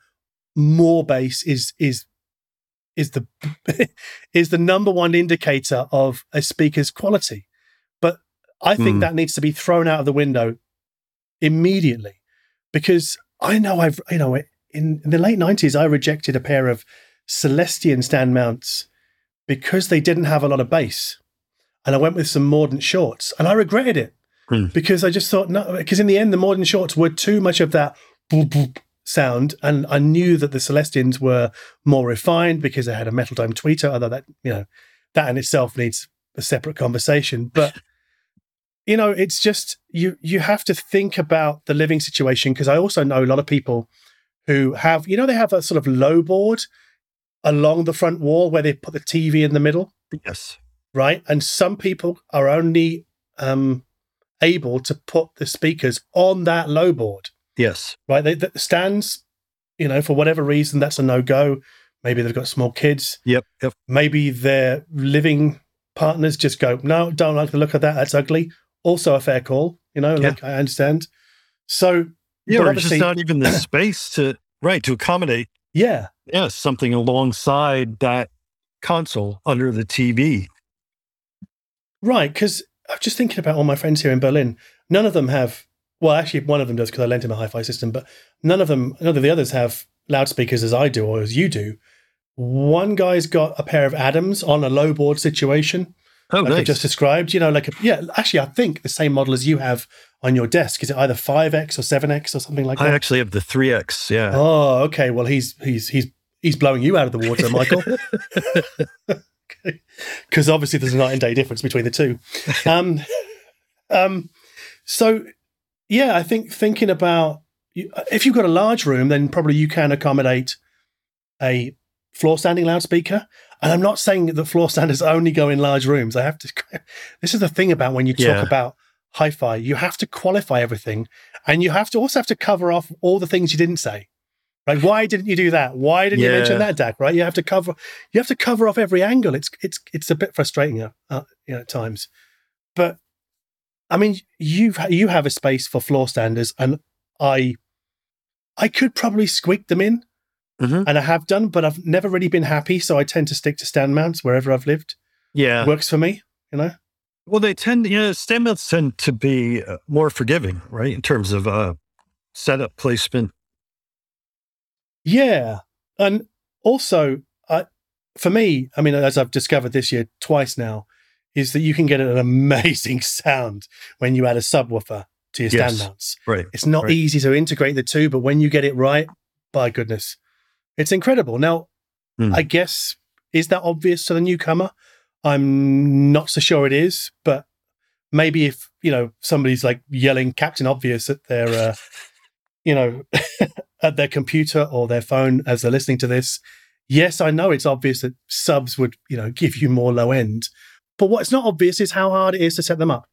more bass is the number one indicator of a speaker's quality. But I think that needs to be thrown out of the window immediately because I know in the late 90s, I rejected a pair of Celestian stand mounts because they didn't have a lot of bass. And I went with some Mordant shorts and I regretted it because I just thought, no, because in the end, the Mordant shorts were too much of that boop, boop sound. And I knew that the Celestians were more refined because they had a metal dome tweeter, although that, you know, that in itself needs a separate conversation. But, you know, it's just, you have to think about the living situation because I also know a lot of people who have, you know, they have a sort of low board along the front wall where they put the TV in the middle. Yes. Right. And some people are only able to put the speakers on that low board. Yes. Right. The stands, you know, for whatever reason, that's a no-go. Maybe they've got small kids. Yep. Maybe their living partners just go, no, don't like the look of that. That's ugly. Also a fair call, you know, like I understand. So, yeah, or just not even the space to accommodate. Yeah. Yeah. Something alongside that console under the TV. Right, because I'm just thinking about all my friends here in Berlin. None of them have, well, actually one of them does because I lent him a hi-fi system, but none of the others have loudspeakers as I do or as you do. One guy's got a pair of Adams on a low board situation. Oh, like nice. I just described, you know, actually I think the same model as you have on your desk. Is it either 5X or 7X or something like that? I actually have the 3X, yeah. Oh, okay. Well, he's blowing you out of the water, Michael. Because obviously there's a night and day difference between the two. So, yeah, I think thinking about if you've got a large room, then probably you can accommodate a floor-standing loudspeaker. And I'm not saying that floor standers only go in large rooms. I have to. This is the thing about when you talk about hi-fi, you have to qualify everything, and you also have to cover off all the things you didn't say. Like, why didn't you do that? Why didn't you mention that, Dak? Right? You have to cover off every angle. It's a bit frustrating you know, at times, but I mean, you have a space for floor standers, and I could probably squeak them in, and I have done, but I've never really been happy. So I tend to stick to stand mounts wherever I've lived. Yeah, it works for me, you know. Well, stand mounts tend to be more forgiving, right, in terms of setup placement. Yeah. And also, for me, I mean, as I've discovered this year twice now, is that you can get an amazing sound when you add a subwoofer to your stand mounts. Right. It's not easy to integrate the two, but when you get it right, by goodness, it's incredible. Now, I guess, is that obvious to the newcomer? I'm not so sure it is, but maybe if, you know, somebody's like yelling Captain Obvious at their... you know, at their computer or their phone as they're listening to this. Yes, I know it's obvious that subs would, you know, give you more low end, but what's not obvious is how hard it is to set them up.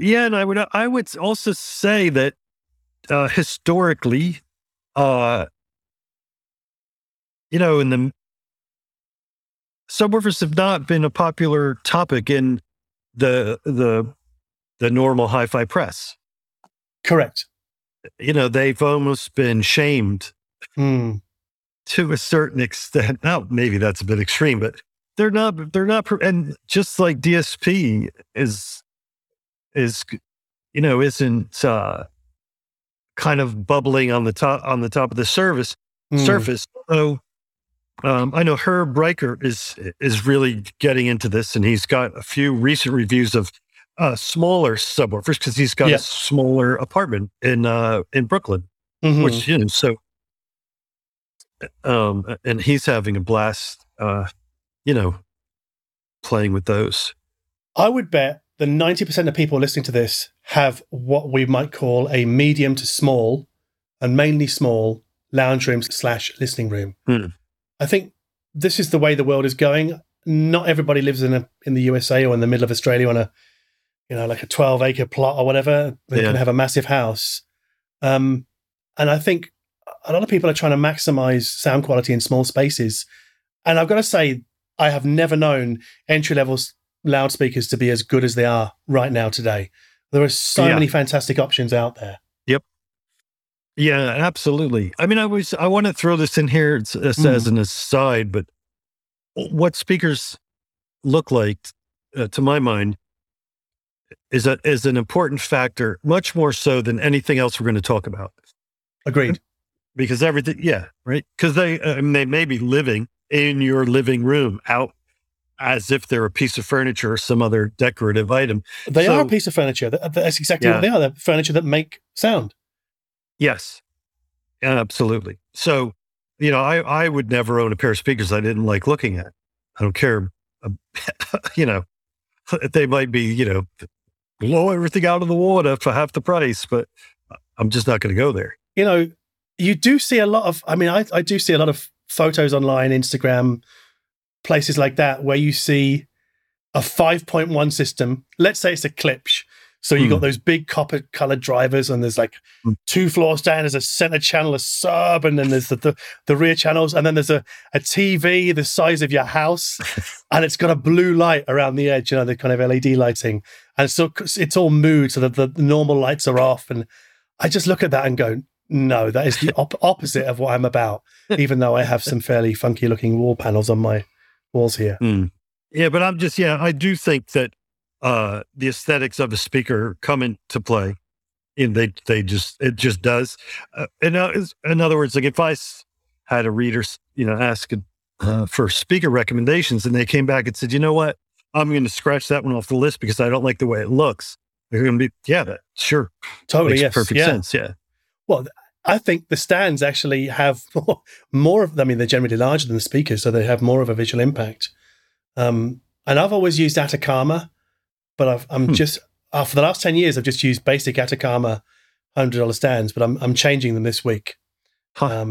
Yeah, and I would also say that historically, you know, in the subwoofers have not been a popular topic in the normal hi-fi press. Correct. You know, they've almost been shamed to a certain extent. Now, maybe that's a bit extreme, but they're not, and just like DSP is, you know, isn't kind of bubbling on the top of the surface. So I know Herb Reicher is really getting into this, and he's got a few recent reviews of smaller subwoofers because he's got a smaller apartment in Brooklyn, which, you know, so, and he's having a blast, you know, playing with those. I would bet that 90% of people listening to this have what we might call a medium to small, and mainly small, lounge room / listening room. I think this is the way the world is going. Not everybody lives in the USA or in the middle of Australia on a, you know, like a 12-acre plot or whatever. They can have a massive house. And I think a lot of people are trying to maximize sound quality in small spaces. And I've got to say, I have never known entry-level loudspeakers to be as good as they are right now today. There are so many fantastic options out there. Yep. Yeah, absolutely. I mean, I want to throw this in here as an aside, but what speakers look like, to my mind, is an important factor, much more so than anything else we're going to talk about. Agreed. Because everything, right? Because they may be living in your living room out as if they're a piece of furniture or some other decorative item. They are a piece of furniture. That's exactly what they are. They're furniture that make sound. Yes, absolutely. So, you know, I would never own a pair of speakers I didn't like looking at. I don't care, you know, they might be, you know, blow everything out of the water for half the price, but I'm just not going to go there. You know, you do see a lot of, I mean, I do see a lot of photos online, Instagram, places like that, where you see a 5.1 system. Let's say it's a Klipsch. So you've got those big copper-colored drivers, and there's like two floor stand, there's a center channel, a sub, and then there's the rear channels, and then there's a TV the size of your house, and it's got a blue light around the edge, you know, the kind of LED lighting. And so it's all mood, so that the normal lights are off. And I just look at that and go, no, that is the opposite of what I'm about, even though I have some fairly funky-looking wall panels on my walls here. Yeah, but I'm just, I do think that the aesthetics of a speaker come into play, and it just does. In other words, like if I had a reader, you know, ask for speaker recommendations, and they came back and said, you know what, I'm going to scratch that one off the list because I don't like the way it looks. They're going to be, sure. Totally. Makes perfect sense. Yeah. Well, I think the stands actually have more of, I mean, they're generally larger than the speakers, so they have more of a visual impact. And I've always used Atacama, but I'm just, for the last 10 years, I've just used basic Atacama $100 stands, but I'm changing them this week to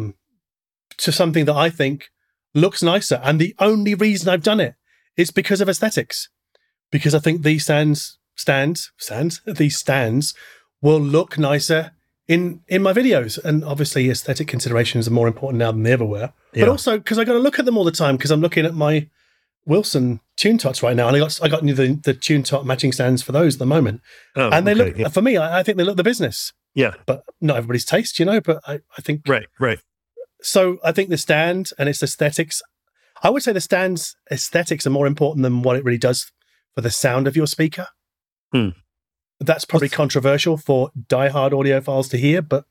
something that I think looks nicer. And the only reason I've done it is because of aesthetics, because I think these stands will look nicer in my videos. And obviously aesthetic considerations are more important now than they ever were, but also because I got to look at them all the time, because I'm looking at my Wilson Tune Tots right now, and I got the Tune Tot matching stands for those at the moment, and they look for me. I think they look the business. Yeah, but not everybody's taste, you know. But I think right. So I think the stand and its aesthetics. I would say the stand's aesthetics are more important than what it really does for the sound of your speaker. That's probably controversial for diehard audiophiles to hear, but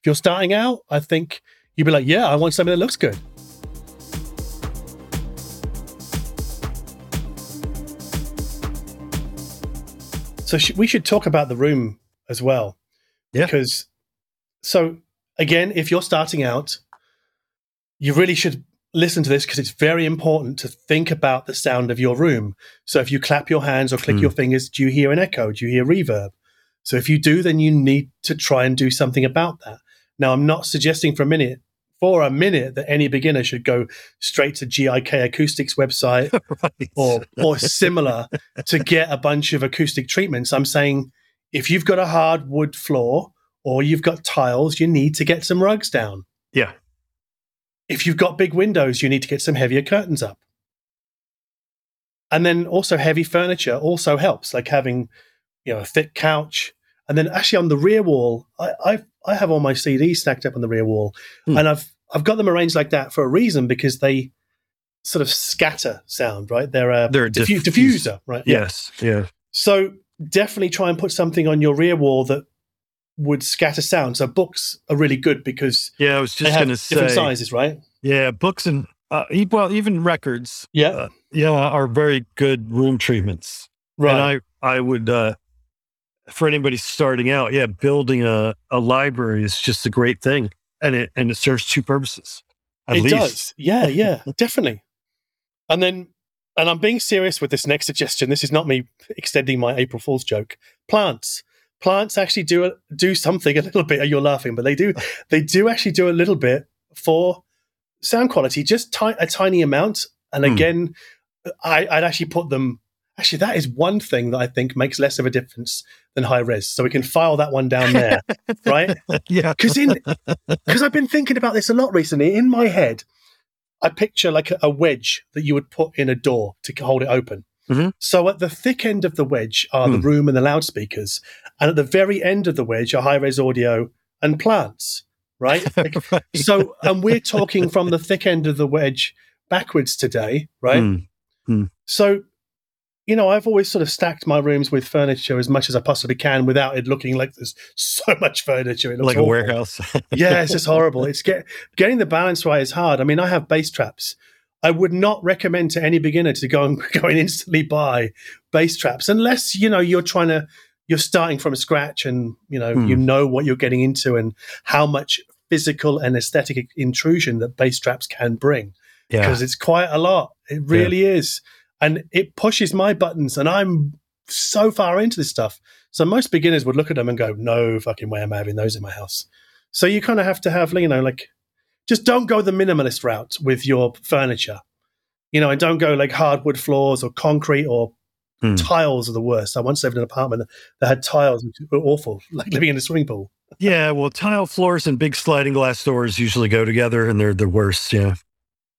if you're starting out, I think you'd be like, yeah, I want something that looks good. So we should talk about the room as well. Yeah. Because, so again, if you're starting out, you really should listen to this because it's very important to think about the sound of your room. So if you clap your hands or click your fingers, do you hear an echo? Do you hear reverb? So if you do, then you need to try and do something about that. Now, I'm not suggesting for a minute that any beginner should go straight to GIK Acoustics website or similar to get a bunch of acoustic treatments. I'm saying if you've got a hard wood floor or you've got tiles, you need to get some rugs down. Yeah. If you've got big windows, you need to get some heavier curtains up. And then also heavy furniture also helps, like having, you know, a thick couch. And then actually on the rear wall, I have all my CDs stacked up on the rear wall. Mm. And I've got them arranged like that for a reason, because they sort of scatter sound, right? They're a diffuser, right? Yes, yeah. So definitely try and put something on your rear wall that would scatter sound. So books are really good because I was just going to say different sizes, right? Yeah, books and even records, are very good room treatments. Right. And I would for anybody starting out, building a library is just a great thing, and it serves two purposes. At least it does. Yeah, definitely. And I'm being serious with this next suggestion. This is not me extending my April Fool's joke. Plants. Plants actually do something a little bit. You're laughing, but they do actually do a little bit for sound quality, just a tiny amount. And again, I'd actually put them. Actually, that is one thing that I think makes less of a difference than high res. So we can file that one down there, right? Yeah. Because I've been thinking about this a lot recently. In my head, I picture like a wedge that you would put in a door to hold it open. Mm-hmm. So at the thick end of the wedge are the room and the loudspeakers. And at the very end of the wedge are high res audio and plants, right? Like, right. So, and we're talking from the thick end of the wedge backwards today, right? Mm-hmm. So, you know, I've always sort of stacked my rooms with furniture as much as I possibly can without it looking like there's so much furniture. It looks like awful. A warehouse. Yeah, it's just horrible. It's getting the balance right is hard. I mean, I have bass traps. I would not recommend to any beginner to go and instantly buy bass traps unless, you know, you're starting from scratch and, you know, you know what you're getting into and how much physical and aesthetic intrusion that bass traps can bring. Yeah. Because it's quite a lot. It really is. And it pushes my buttons, and I'm so far into this stuff. So most beginners would look at them and go, no fucking way I'm having those in my house. So you kind of have to have, you know, like, just don't go the minimalist route with your furniture. You know, and don't go like hardwood floors or concrete or tiles are the worst. I once lived in an apartment that had tiles, which were awful, like living in a swimming pool. Yeah, well, tile floors and big sliding glass doors usually go together, and they're the worst, yeah.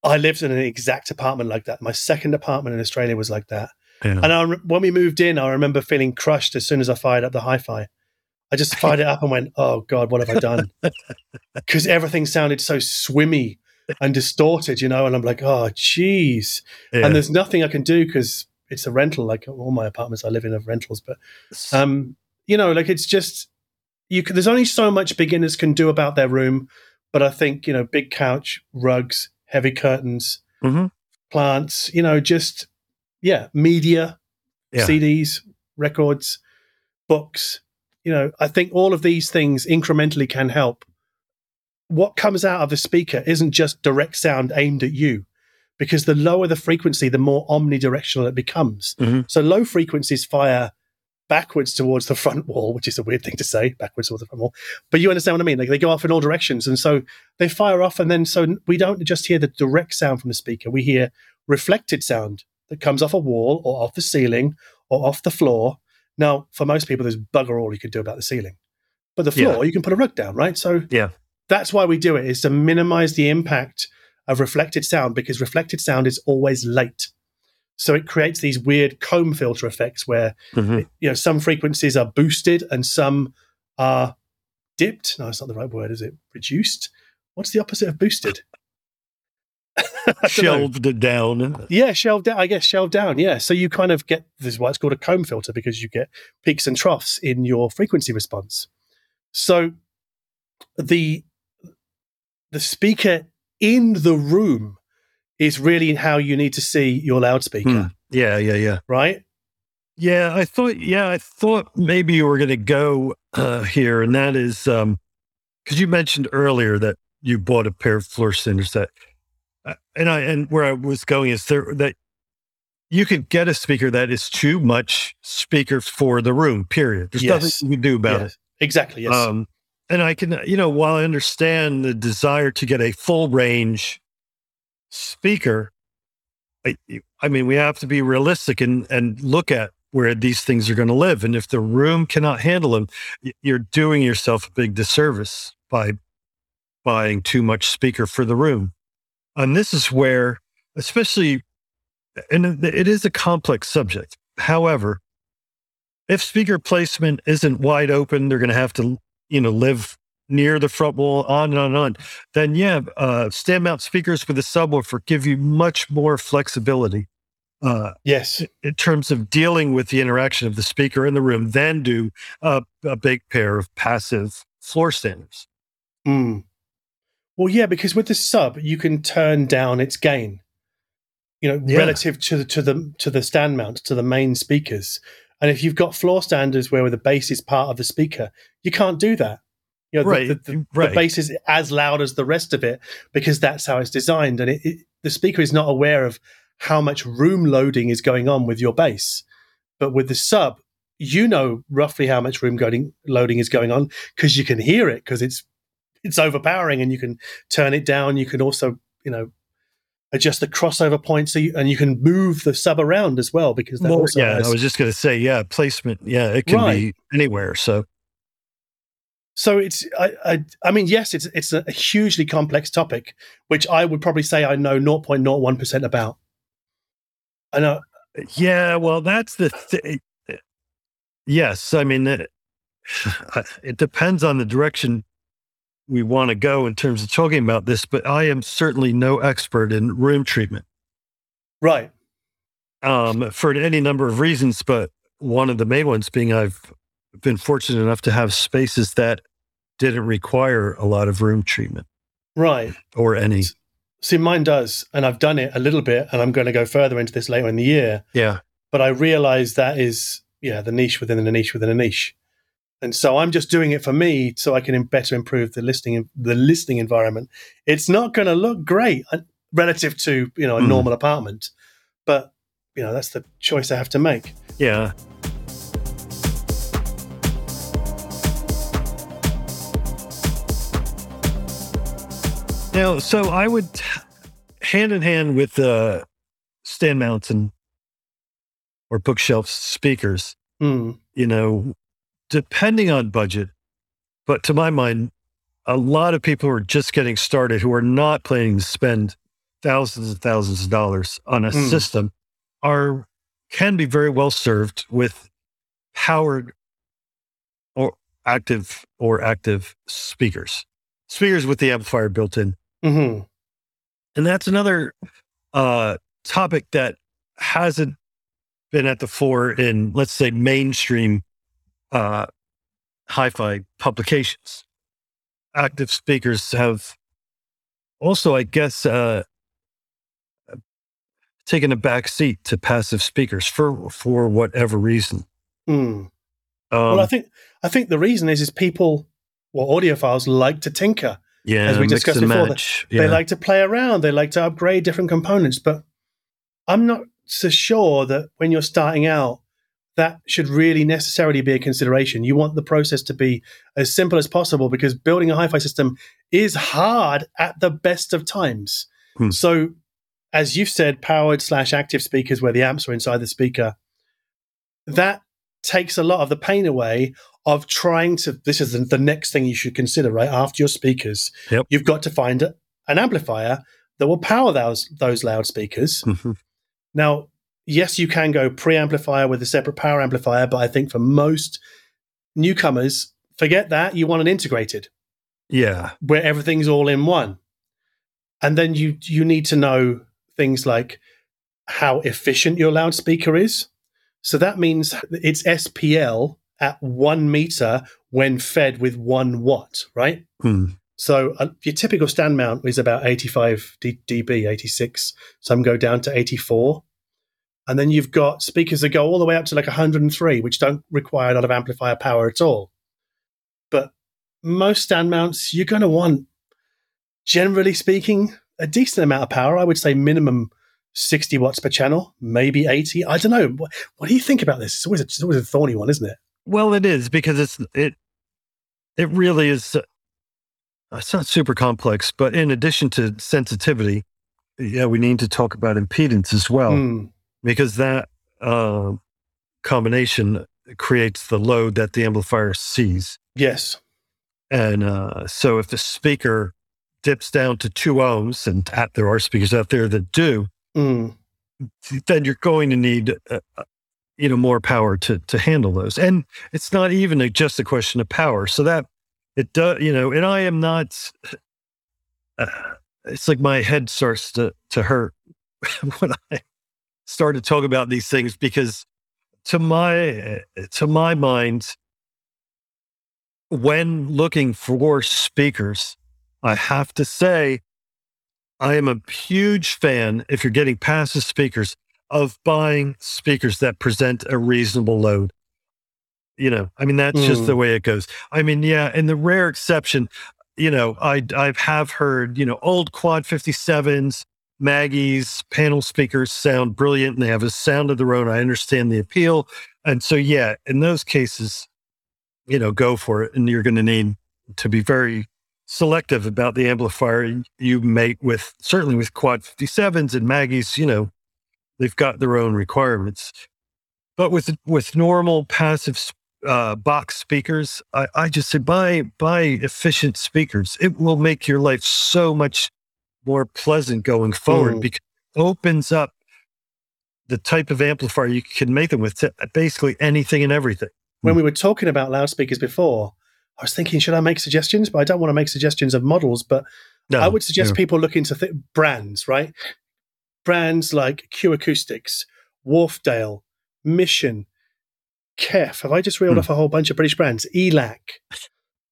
I lived in an exact apartment like that. My second apartment in Australia was like that. Yeah. And when we moved in, I remember feeling crushed as soon as I fired up the hi-fi. I just fired it up and went, oh God, what have I done? Because everything sounded so swimmy and distorted, you know, and I'm like, oh, jeez. Yeah. And there's nothing I can do because it's a rental. Like all my apartments I live in have rentals. But, you know, like it's just, there's only so much beginners can do about their room. But I think, you know, big couch, rugs, heavy curtains, plants, you know, just, media, CDs, records, books. You know, I think all of these things incrementally can help. What comes out of a speaker isn't just direct sound aimed at you, because the lower the frequency, the more omnidirectional it becomes. Mm-hmm. So low frequencies fire backwards towards the front wall, which is a weird thing to say, backwards towards the front wall. But you understand what I mean? Like they go off in all directions. And so they fire off. And then so we don't just hear the direct sound from the speaker. We hear reflected sound that comes off a wall or off the ceiling or off the floor. Now, for most people, there's bugger all you can do about the ceiling. But the floor, you can put a rug down, right? So that's why we do it, is to minimize the impact of reflected sound, because reflected sound is always late. So it creates these weird comb filter effects where you know, some frequencies are boosted and some are dipped. No, it's not the right word, is it? Reduced? What's the opposite of boosted? Shelved down. Yeah, shelved down. I guess shelved down, yeah. So you kind of get, this is why it's called a comb filter, because you get peaks and troughs in your frequency response. So the speaker in the room is really how you need to see your loudspeaker. Yeah. Right? Yeah, I thought maybe you were going to go here, and that is, because you mentioned earlier that you bought a pair of floor cinders that, and where I was going is that you could get a speaker that is too much speaker for the room, period. There's nothing you can do about it. Exactly, yes. And I can, you know, while I understand the desire to get a full range speaker, I mean, we have to be realistic and look at where these things are going to live. And if the room cannot handle them, you're doing yourself a big disservice by buying too much speaker for the room. And this is where, especially, and it is a complex subject. However, if speaker placement isn't wide open, they're going to have to, live near the front wall, on. Then stand mount speakers with a subwoofer give you much more flexibility. Yes. In terms of dealing with the interaction of the speaker in the room than do a big pair of passive floor standers. Mm. Well, yeah, because with the sub, you can turn down its gain, relative to the stand mount, to the main speakers. And if you've got floor standers where the bass is part of the speaker, you can't do that. The bass is as loud as the rest of it because that's how it's designed. And the speaker is not aware of how much room loading is going on with your bass. But with the sub, roughly how much room loading is going on because you can hear it because it's overpowering and you can turn it down. You can also, adjust the crossover point and you can move the sub around as well because that also has... I was just going to say, placement. Yeah, it can be anywhere. So it's, I mean, yes, it's a hugely complex topic, which I would probably say I know 0.01% about. I know. Yeah, well, that's the thing. Yes, I mean, it depends on the direction we want to go in terms of talking about this, but I am certainly no expert in room treatment. Right. For any number of reasons, but one of the main ones being I've been fortunate enough to have spaces that didn't require a lot of room treatment. Right. Or any. See, mine does, and I've done it a little bit, and I'm going to go further into this later in the year. Yeah. But I realize that is, the niche within a niche within a niche. And so I'm just doing it for me so I can better improve the listening environment. It's not going to look great relative to, a normal apartment, but, that's the choice I have to make. Yeah. Now, so I would, hand in hand with stand mounts or bookshelf speakers, depending on budget, but to my mind, a lot of people who are just getting started who are not planning to spend thousands and thousands of dollars on a system can be very well served with powered or active speakers with the amplifier built in. Mm-hmm. And that's another topic that hasn't been at the fore in, let's say, mainstream hi-fi publications. Active speakers have also, I guess, taken a back seat to passive speakers for whatever reason. Mm. Well, I think the reason is people, audiophiles, like to tinker. Yeah, as we discussed before, they like to play around. They like to upgrade different components. But I'm not so sure that when you're starting out, that should really necessarily be a consideration. You want the process to be as simple as possible because building a hi-fi system is hard at the best of times. Hmm. So, as you've said, powered/active speakers where the amps are inside the speaker, that takes a lot of the pain away of trying to, this is the next thing you should consider, right? After your speakers, You've got to find an amplifier that will power those loudspeakers. Mm-hmm. Now, yes, you can go pre-amplifier with a separate power amplifier, but I think for most newcomers, forget that. You want an integrated. Yeah. Where everything's all in one. And then you need to know things like how efficient your loudspeaker is. So that means it's SPL at 1 meter when fed with 1 watt, right? Hmm. So your typical stand mount is about 85 dB, 86. Some go down to 84. And then you've got speakers that go all the way up to like 103, which don't require a lot of amplifier power at all. But most stand mounts, you're going to want, generally speaking, a decent amount of power. I would say minimum 60 watts per channel, maybe 80. I don't know. What do you think about this? It's always a thorny one, isn't it? Well, it is because it really is. It's not super complex, but in addition to sensitivity, we need to talk about impedance as well because that combination creates the load that the amplifier sees. Yes. And so if the speaker dips down to 2 ohms, and there are speakers out there that do, then you're going to need more power to handle those. And it's not even just a question of power. So that it does, and I am not, it's like my head starts to hurt when I started talking about these things, because to my mind, when looking for speakers, I have to say, I am a huge fan, if you're getting passive speakers, of buying speakers that present a reasonable load. That's just the way it goes. And the rare exception, I have heard, old Quad 57s, Maggie's panel speakers sound brilliant, and they have a sound of their own. I understand the appeal. And so, in those cases, go for it. And you're going to need to be very selective about the amplifier you make with, certainly with Quad 57s and Maggie's, they've got their own requirements. But with normal passive box speakers, I just say buy efficient speakers. It will make your life so much more pleasant going forward, because it opens up the type of amplifier you can make them with to basically anything and everything. When we were talking about loudspeakers before, I was thinking, should I make suggestions? But I don't want to make suggestions of models, but I would suggest people look into brands, right? Brands like Q Acoustics, Wharfdale, Mission, Kef. Have I just reeled off a whole bunch of British brands? Elac.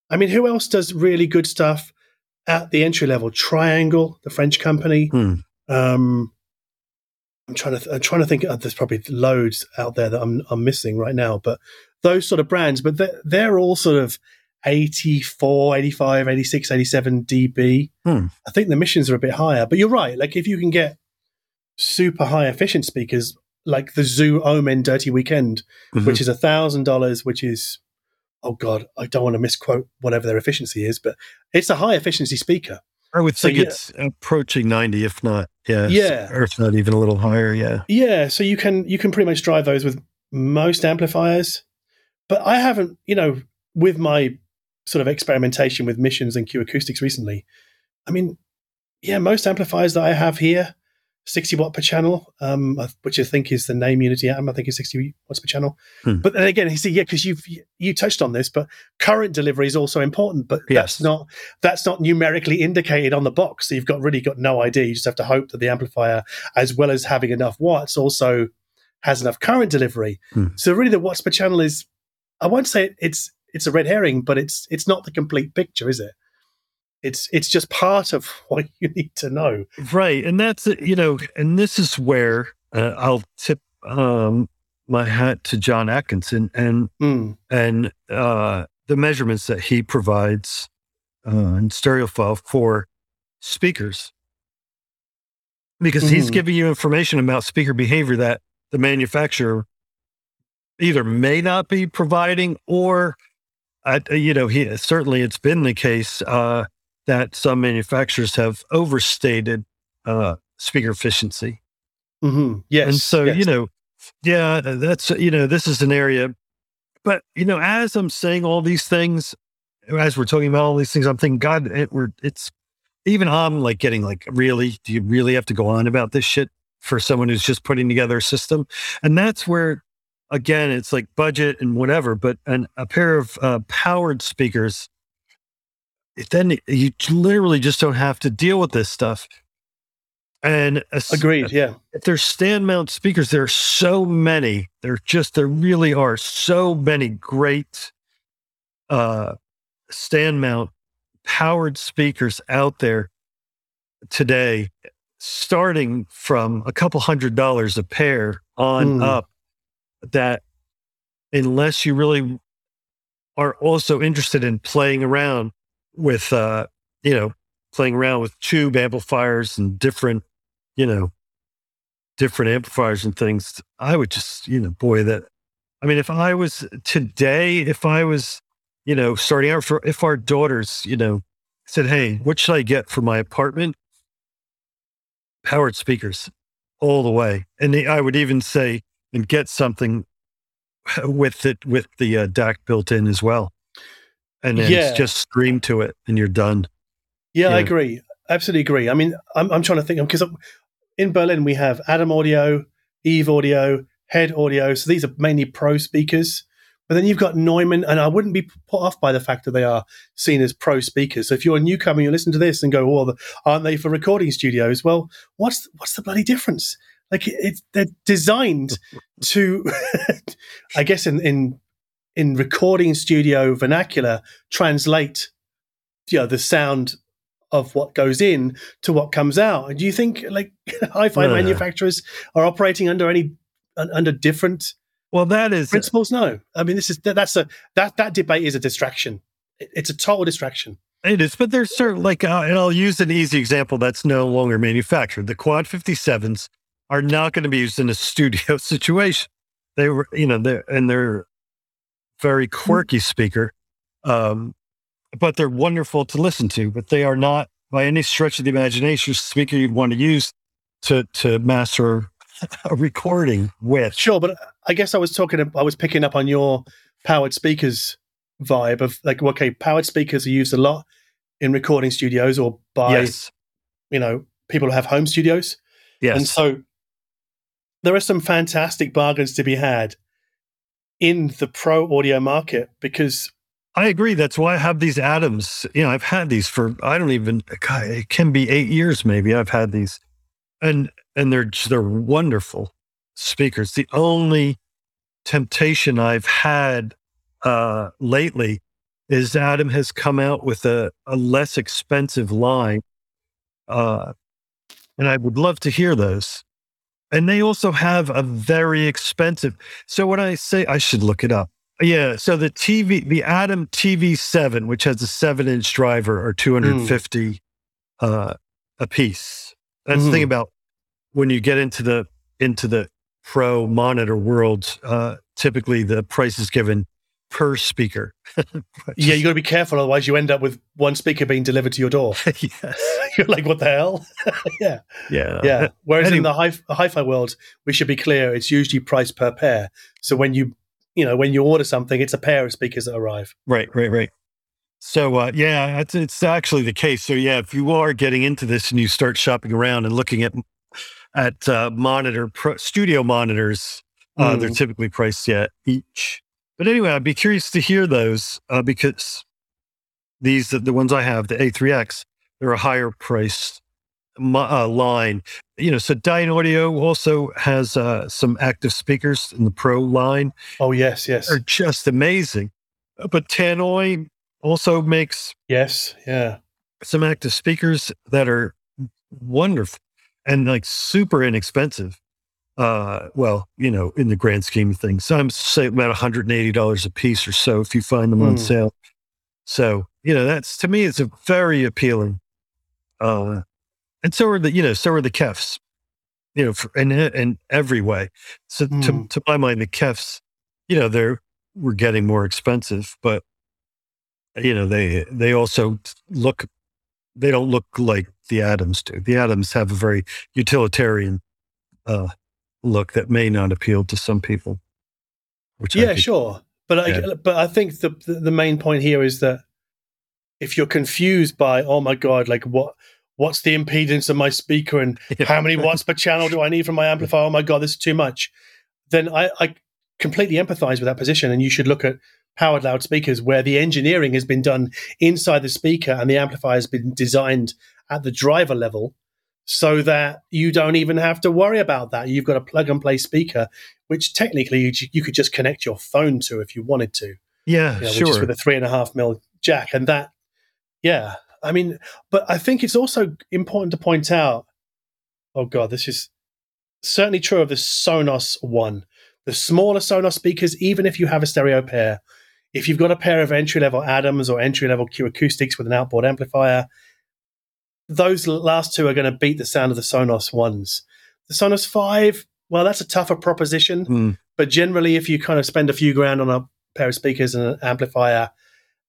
Who else does really good stuff at the entry level? Triangle, the French company. I'm trying to think. There's probably loads out there that I'm missing right now, but those sort of brands. But they're all sort of 84, 85, 86, 87 dB. I think the Missions are a bit higher, but you're right. Like if you can get super high efficient speakers, like the Zoo Omen Dirty Weekend, which is $1,000, which is, oh God, I don't want to misquote whatever their efficiency is, but it's a high efficiency speaker. I would think it's approaching 90, if not, or if not even a little higher, So you can pretty much drive those with most amplifiers. But I haven't, with my sort of experimentation with Missions and Q Acoustics recently, most amplifiers that I have here, 60 watt per channel, which I think is the name Unity Atom. I think it's 60 watts per channel. But then again, because you touched on this, but current delivery is also important. But that's not numerically indicated on the box. So you've really got no idea. You just have to hope that the amplifier, as well as having enough watts, also has enough current delivery. So really, the watts per channel is, I won't say it's a red herring, but it's not the complete picture, is it? It's just part of what you need to know. Right. And that's, and this is where I'll tip my hat to John Atkinson and the measurements that he provides in Stereophile for speakers. Because he's giving you information about speaker behavior that the manufacturer either may not be providing, or, certainly it's been the case that some manufacturers have overstated speaker efficiency. Yes. And so, that's, this is an area. But, as I'm saying all these things, as we're talking about all these things, I'm thinking, God, it's even I'm like getting like, really? Do you really have to go on about this shit for someone who's just putting together a system? And that's where, again, it's like budget and whatever, but a pair of powered speakers, then you literally just don't have to deal with this stuff. And agreed, yeah. If there's stand mount speakers, there are so many. There really are so many great stand mount powered speakers out there today, starting from a couple $100 a pair on up, that unless you really are also interested in playing around with, tube amplifiers and different amplifiers and things, I would just, if I was starting out, if our daughters, said, hey, what should I get for my apartment? Powered speakers all the way. And I would even say, and get something with the DAC built in as well. And then it's just stream to it and you're done. Yeah, I agree. Absolutely agree. I mean, I'm trying to think, because in Berlin we have Adam Audio, Eve Audio, Head Audio. So these are mainly pro speakers. But then you've got Neumann, and I wouldn't be put off by the fact that they are seen as pro speakers. So if you're a newcomer, you listen to this and go, "Oh, aren't they for recording studios?" Well, what's the bloody difference? Like, they're designed to, I guess, in recording studio vernacular, translate, you know, the sound of what goes in to what comes out. Do you think, like, hi-fi manufacturers are operating under different? Well, that is principles. No, I mean, that debate is a distraction. It's a total distraction. It is, but there's certain, like, and I'll use an easy example that's no longer manufactured. The Quad 57s are not going to be used in a studio situation. They were, they're very quirky speaker, but they're wonderful to listen to. But they are not, by any stretch of the imagination, a speaker you'd want to use to master a recording with. Sure, but I guess I was picking up on your powered speakers vibe of, like, okay, powered speakers are used a lot in recording studios or by, people who have home studios. Yes. And so there are some fantastic bargains to be had in the pro audio market, because I agree. That's why I have these Adams. I've had these for, it can be 8 years maybe I've had these. And they're wonderful speakers. The only temptation I've had lately is Adam has come out with a less expensive line, and I would love to hear those. And they also have a very expensive. So when I say, I should look it up. Yeah. So the Adam TV7, which has a 7-inch driver, are $250 a piece. That's the thing about when you get into the pro monitor world, typically the price is given per speaker. Yeah, you got to be careful, otherwise you end up with one speaker being delivered to your door. Yes. You're like, what the hell? Yeah. Whereas anyway, in the hi-fi world, we should be clear, it's usually priced per pair. So when you order something, it's a pair of speakers that arrive. Right. So, it's actually the case. So, yeah, if you are getting into this and you start shopping around and looking at studio monitors, they're typically priced each. But anyway, I'd be curious to hear those, because these are the ones I have, the A3X, they're a higher priced line. So Dyn Audio also has some active speakers in the Pro line. Oh, yes. They're just amazing. But Tannoy also makes some active speakers that are wonderful. And like super inexpensive, in the grand scheme of things. So I'm saying about $180 a piece or so if you find them on sale. So, that's, to me, it's a very appealing. And so are the Kefs, in every way. So to my mind, the Kefs, were getting more expensive, but, they also look, they don't look like the Adams do. The Adams have a very utilitarian look that may not appeal to some people. But I think the main point here is that if you're confused by, oh my God, like what's the impedance of my speaker and how many watts per channel do I need from my amplifier? Oh my God, this is too much. Then I completely empathize with that position, and you should look at powered loudspeakers where the engineering has been done inside the speaker and the amplifier has been designed at the driver level so that you don't even have to worry about that. You've got a plug-and-play speaker, which technically you could just connect your phone to if you wanted to. Yeah, sure. Just with a 3.5mm jack and that. Yeah, I mean, but I think it's also important to point out, oh God, this is certainly true of the Sonos one. The smaller Sonos speakers, even if you have a stereo pair, if you've got a pair of entry-level Adams or entry-level Q Acoustics with an outboard amplifier, those last two are going to beat the sound of the Sonos ones. The Sonos 5, well, that's a tougher proposition, but generally if you kind of spend a few grand on a pair of speakers and an amplifier,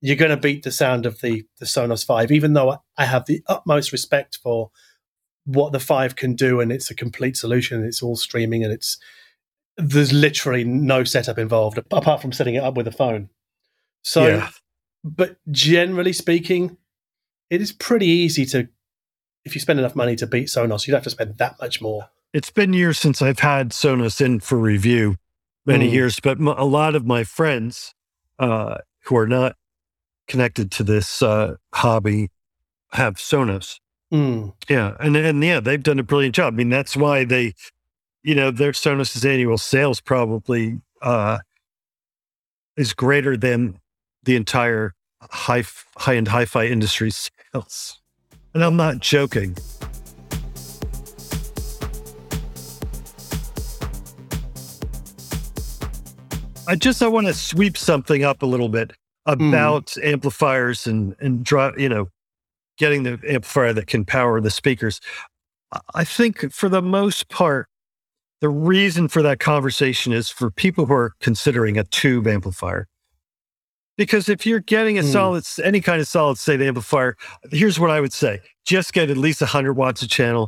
you're going to beat the sound of the Sonos 5, even though I have the utmost respect for what the 5 can do, and it's a complete solution. It's all streaming, and there's literally no setup involved apart from setting it up with a phone. So, but generally speaking, it is pretty easy to, if you spend enough money to beat Sonos, you don't have to spend that much more. It's been years since I've had Sonos in for review, many years, but a lot of my friends who are not connected to this hobby have Sonos. Yeah. And yeah, they've done a brilliant job. I mean, that's why they, you know, their Sonos's annual sales probably is greater than the entire high-end hi-fi industry sales. And I'm not joking. I want to sweep something up a little bit about amplifiers and drive, you know, getting the amplifier that can power the speakers. I think for the most part, the reason for that conversation is for people who are considering a tube amplifier. Because if you're getting a solid, any kind of solid state amplifier, here's what I would say. Just get at least 100 watts a channel,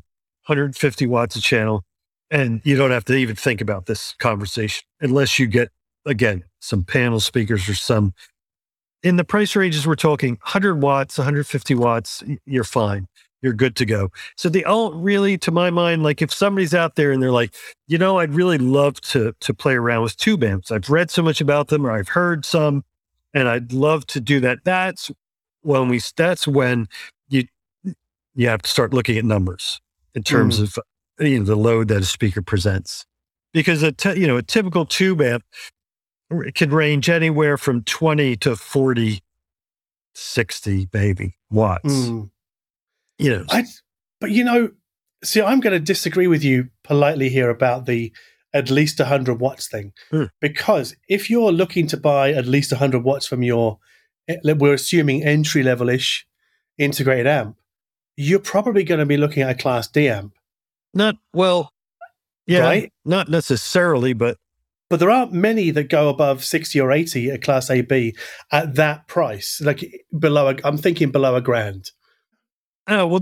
150 watts a channel, and you don't have to even think about this conversation unless you get, again, some panel speakers or some. In the price ranges, we're talking 100 watts, 150 watts, you're fine. You're good to go. So they all really, to my mind, like if somebody's out there and they're like, you know, I'd really love to play around with tube amps. I've read so much about them or I've heard some. And I'd love to do that. That's when you have to start looking at numbers in terms of, you know, the load that a speaker presents, because a typical tube amp can range anywhere from 20 to 40, 60 maybe watts. You know, but you know, see, I'm going to disagree with you politely here about the at least 100 watts thing, because if you're looking to buy at least 100 watts from your, we're assuming entry-level-ish integrated amp, you're probably going to be looking at a Class D amp. Not necessarily, but there aren't many that go above 60 or 80 at Class AB at that price, like I'm thinking below $1,000. Oh, well,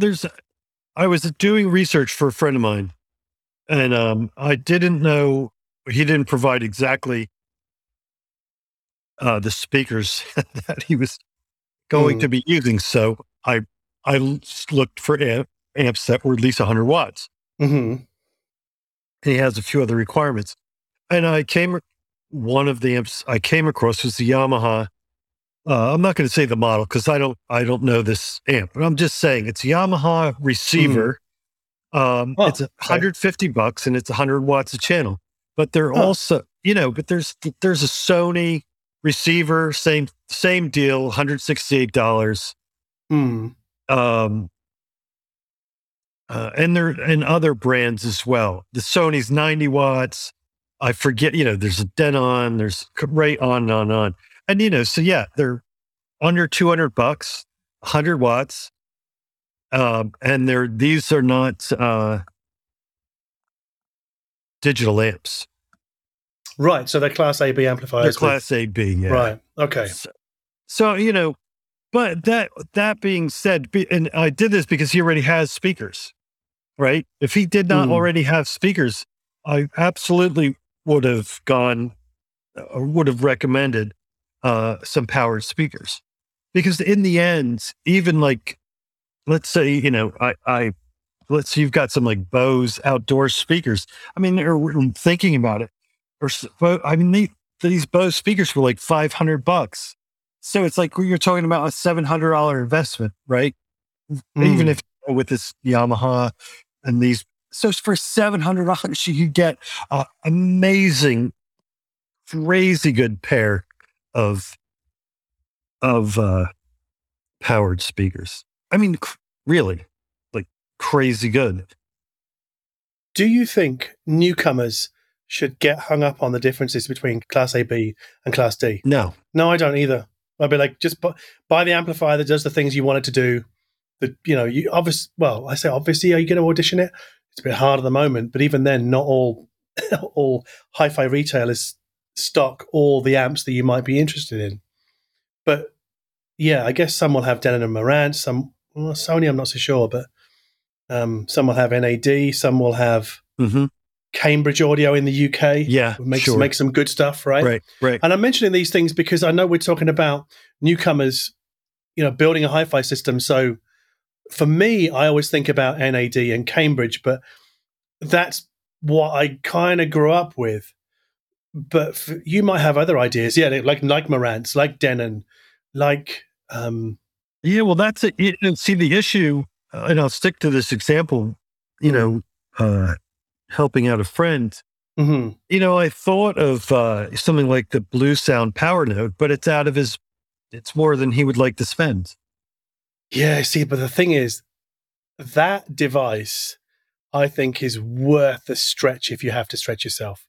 I was doing research for a friend of mine, and I didn't know, he didn't provide exactly the speakers that he was going to be using. So I looked for amps that were at least 100 watts. Mm-hmm. And he has a few other requirements. And one of the amps I came across was the Yamaha. I'm not going to say the model because I don't know this amp, but I'm just saying it's a Yamaha receiver. It's $150 and it's 100 watts a channel, but they're also, you know, but there's a Sony receiver, same deal, $168. And there and other brands as well. The Sony's 90 watts. I forget, you know, there's a Denon, there's right on. And, you know, so yeah, they're under $200, 100 watts. And these are not digital amps. Right. So they're Class AB amplifiers. They're Class AB, yeah. Right. Okay. So, you know, but that being said, and I did this because he already has speakers, right? If he did not already have speakers, I absolutely would have recommended some powered speakers. Because in the end, even like, let's say, you know, let's say you've got some like Bose outdoor speakers. I mean, I'm thinking about it. These Bose speakers were like $500. So it's like you're talking about a $700 investment, right? Even if with this Yamaha and these, so for $700, you could get an amazing, crazy good pair of powered speakers. I mean, really, like crazy good. Do you think newcomers should get hung up on the differences between Class AB and Class D? No, I don't either. I'd be like, just buy the amplifier that does the things you want it to do. That, you know, you obviously, well, I say obviously, are you going to audition it? It's a bit hard at the moment, but even then, not all hi-fi retailers stock all the amps that you might be interested in. But yeah, I guess some will have Denon and Marantz, some. Well, Sony, I'm not so sure, but some will have NAD, some will have Cambridge Audio in the UK. Yeah, make some good stuff, right? Right. And I'm mentioning these things because I know we're talking about newcomers, you know, building a hi-fi system. So for me, I always think about NAD and Cambridge, but that's what I kind of grew up with. But you might have other ideas, yeah, like Marantz, like Denon, like yeah. Well, that's it. See, the issue, and I'll stick to this example. You know, helping out a friend. Mm-hmm. You know, I thought of something like the Blue Sound Power Note, but it's out of his. It's more than he would like to spend. Yeah, see, but the thing is, that device, I think, is worth the stretch if you have to stretch yourself,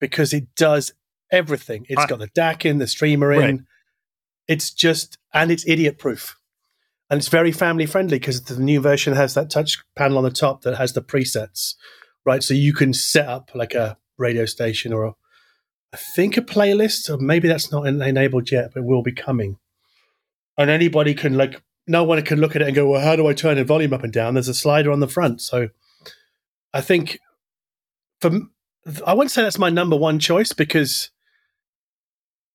because it does everything. It's got the DAC in, the streamer in. Right. It's just, and it's idiot-proof. And it's very family-friendly because the new version has that touch panel on the top that has the presets, right? So you can set up like a radio station or, I think, a playlist, or maybe that's not enabled yet, but will be coming. And anybody can, like, no one can look at it and go, well, how do I turn the volume up and down? There's a slider on the front. So I think, I wouldn't say that's my number one choice because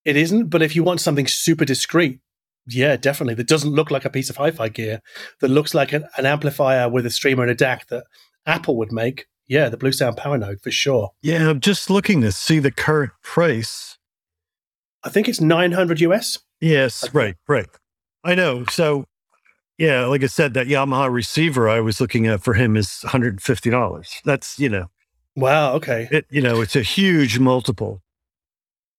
it isn't, but if you want something super discreet, yeah, definitely. That doesn't look like a piece of hi-fi gear, that looks like an amplifier with a streamer and a DAC that Apple would make. Yeah, the Blue Sound Power Note for sure. Yeah, I'm just looking to see the current price. I think it's $900 US. Yes, right. I know. So, yeah, like I said, that Yamaha receiver I was looking at for him is $150. That's, you know. Wow, okay. It's a huge multiple.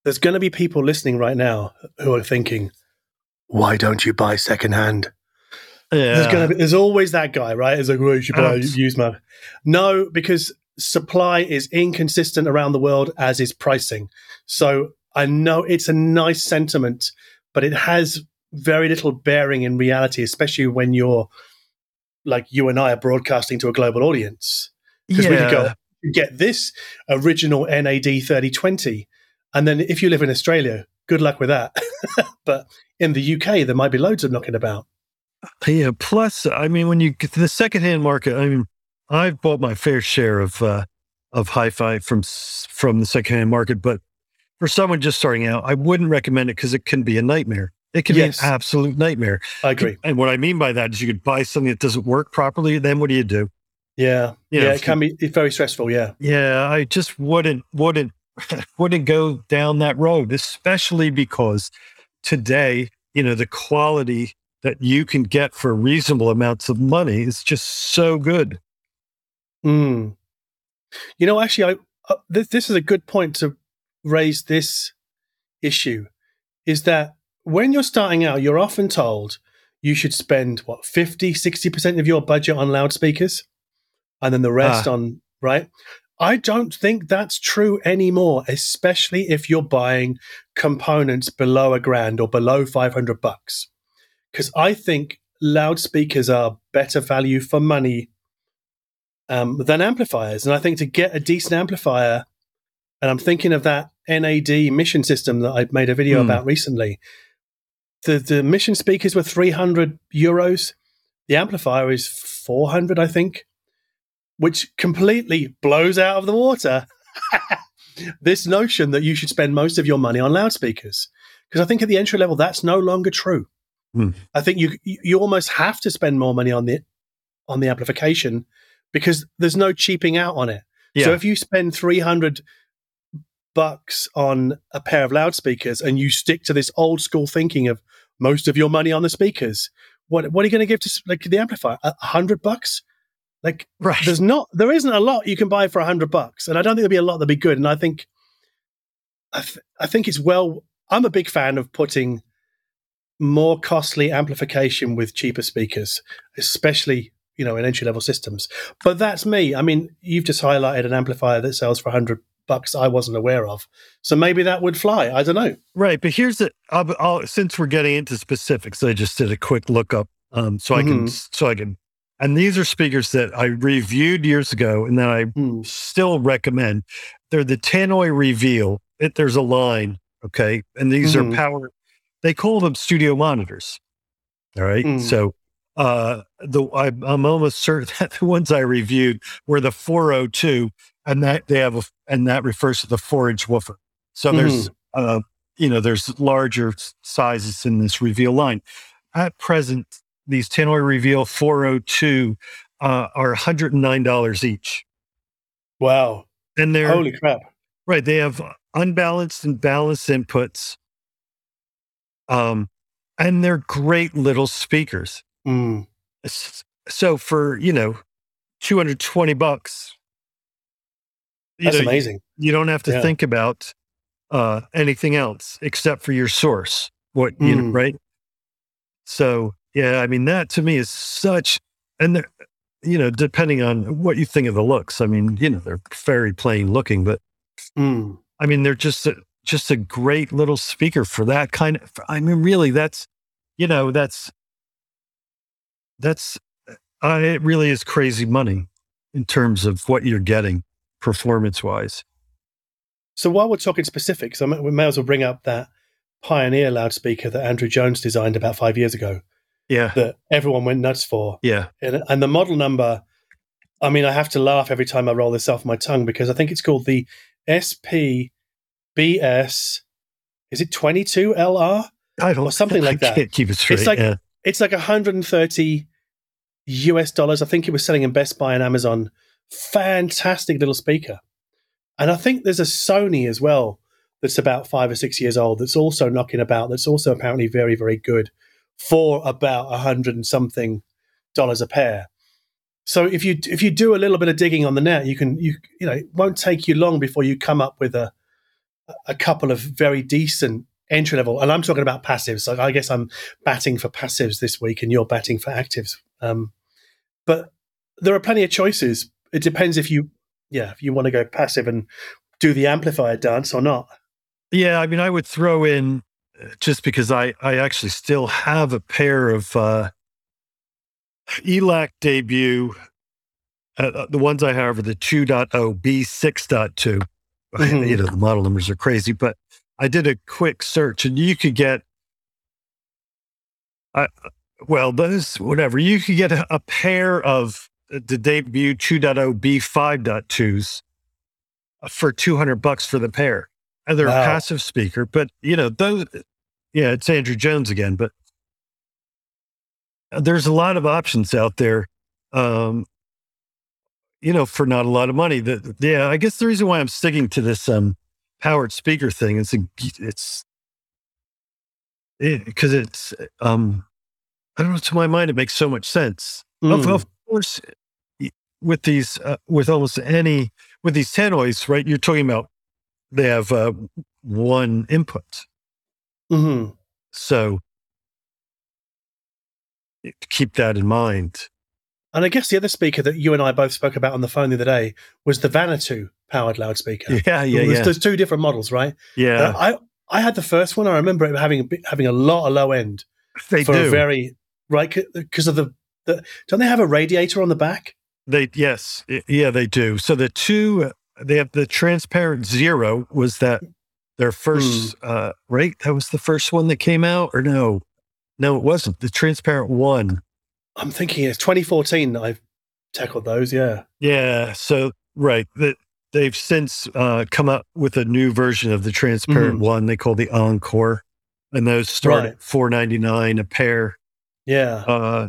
There's going to be people listening right now who are thinking, why don't you buy secondhand? Yeah. There's always that guy, right? It's like, well, you should buy used money. No, because supply is inconsistent around the world, as is pricing. So I know it's a nice sentiment, but it has very little bearing in reality, especially when you're, like you and I are broadcasting to a global audience. Because we could go, get this original NAD 3020. And then if you live in Australia, good luck with that. But in the UK, there might be loads of knocking about. Yeah. Plus, I mean, when you get to the secondhand market, I mean, I've bought my fair share of hi-fi from the secondhand market, but for someone just starting out, I wouldn't recommend it because it can be a nightmare. It can be an absolute nightmare. I agree. And what I mean by that is you could buy something that doesn't work properly. Then what do you do? Yeah. It can be very stressful. Yeah. Yeah. I just wouldn't go down that road, especially because today, you know, the quality that you can get for reasonable amounts of money is just so good. Mm. You know, actually, this is a good point to raise this issue, is that when you're starting out, you're often told you should spend, 50, 60% of your budget on loudspeakers and then the rest on, right? I don't think that's true anymore, especially if you're buying components below $1,000 or below $500. Because I think loudspeakers are better value for money than amplifiers. And I think to get a decent amplifier, and I'm thinking of that NAD Mission system that I made a video about recently, the Mission speakers were €300. The amplifier is 400, I think, which completely blows out of the water this notion that you should spend most of your money on loudspeakers. Because I think at the entry level, that's no longer true. Mm. I think you almost have to spend more money on the amplification because there's no cheaping out on it. Yeah. So if you spend $300 on a pair of loudspeakers and you stick to this old school thinking of most of your money on the speakers, what are you going to give to the amplifier? $100? There isn't a lot you can buy for $100, and I don't think there'll be a lot that'll be good. And I think, I think it's I'm a big fan of putting more costly amplification with cheaper speakers, especially in entry level systems. But that's me. I mean, you've just highlighted an amplifier that sells for $100 I wasn't aware of, so maybe that would fly. I don't know. Right, but here's the. Since we're getting into specifics, I just did a quick lookup, so I can. And these are speakers that I reviewed years ago and that I still recommend. They're the Tannoy Reveal. There's a line, okay? And these are power, they call them studio monitors, all right? So I'm almost certain that the ones I reviewed were the 402, and that refers to the 4-inch woofer. So there's, there's larger sizes in this Reveal line. At present, these Tenor Reveal 402 are $109 each. Wow. And they're holy crap. Right. They have unbalanced and balanced inputs. And they're great little speakers. Mm. So for, you know, $220, that's amazing. You don't have to think about anything else except for your source. What you know, right? So yeah, I mean, that to me is such, and they're, you know, depending on what you think of the looks, I mean, you know, they're very plain looking, but I mean, they're just a great little speaker for that kind of, I mean, really, that's, you know, that's it really is crazy money in terms of what you're getting performance wise. So while we're talking specifics, we may as well bring up that Pioneer loudspeaker that Andrew Jones designed about 5 years ago. Yeah. That everyone went nuts for. Yeah. And the model number, I mean, I have to laugh every time I roll this off my tongue because I think it's called the SPBS, is it 22LR? I don't, or something like that. I can't keep it straight. It's like, it's like $130. I think it was selling in Best Buy and Amazon. Fantastic little speaker. And I think there's a Sony as well that's about 5 or 6 years old that's also knocking about, that's also apparently very, very good for about $100 and something a pair. So if you do a little bit of digging on the net, you can, you know, it won't take you long before you come up with a couple of very decent entry level. And I'm talking about passives. So I guess I'm batting for passives this week and you're batting for actives. But there are plenty of choices. It depends if you want to go passive and do the amplifier dance or not. Yeah, I mean, I would throw in, just because I actually still have a pair of Elac debut, the ones I have are the 2.0 B6.2. Mm-hmm. You know, the model numbers are crazy, but I did a quick search and you could get, you could get a pair of the debut 2.0 B5.2s for $200 for the pair. And they're a passive speaker, but you know, those, yeah, it's Andrew Jones again, but there's a lot of options out there, you know, for not a lot of money. I guess the reason why I'm sticking to this powered speaker thing is because I don't know, to my mind, it makes so much sense. Of course, with these, with these Tenoys, right? You're talking about, they have one input. Mm-hmm. So keep that in mind. And I guess the other speaker that you and I both spoke about on the phone the other day was the Vanatoo powered loudspeaker. Yeah. There's two different models, right? Yeah. I had the first one. I remember it having a lot of low end. They do. Because of the don't they have a radiator on the back? Yeah, they do. So the two... They have the Transparent Zero, was that their first, right? That was the first one that came out, or no? No, it wasn't. The Transparent One. I'm thinking it's 2014 that I've tackled those, yeah. Yeah, so, right. They've since come up with a new version of the Transparent One they call the Encore, and those start at $499 a pair. Yeah.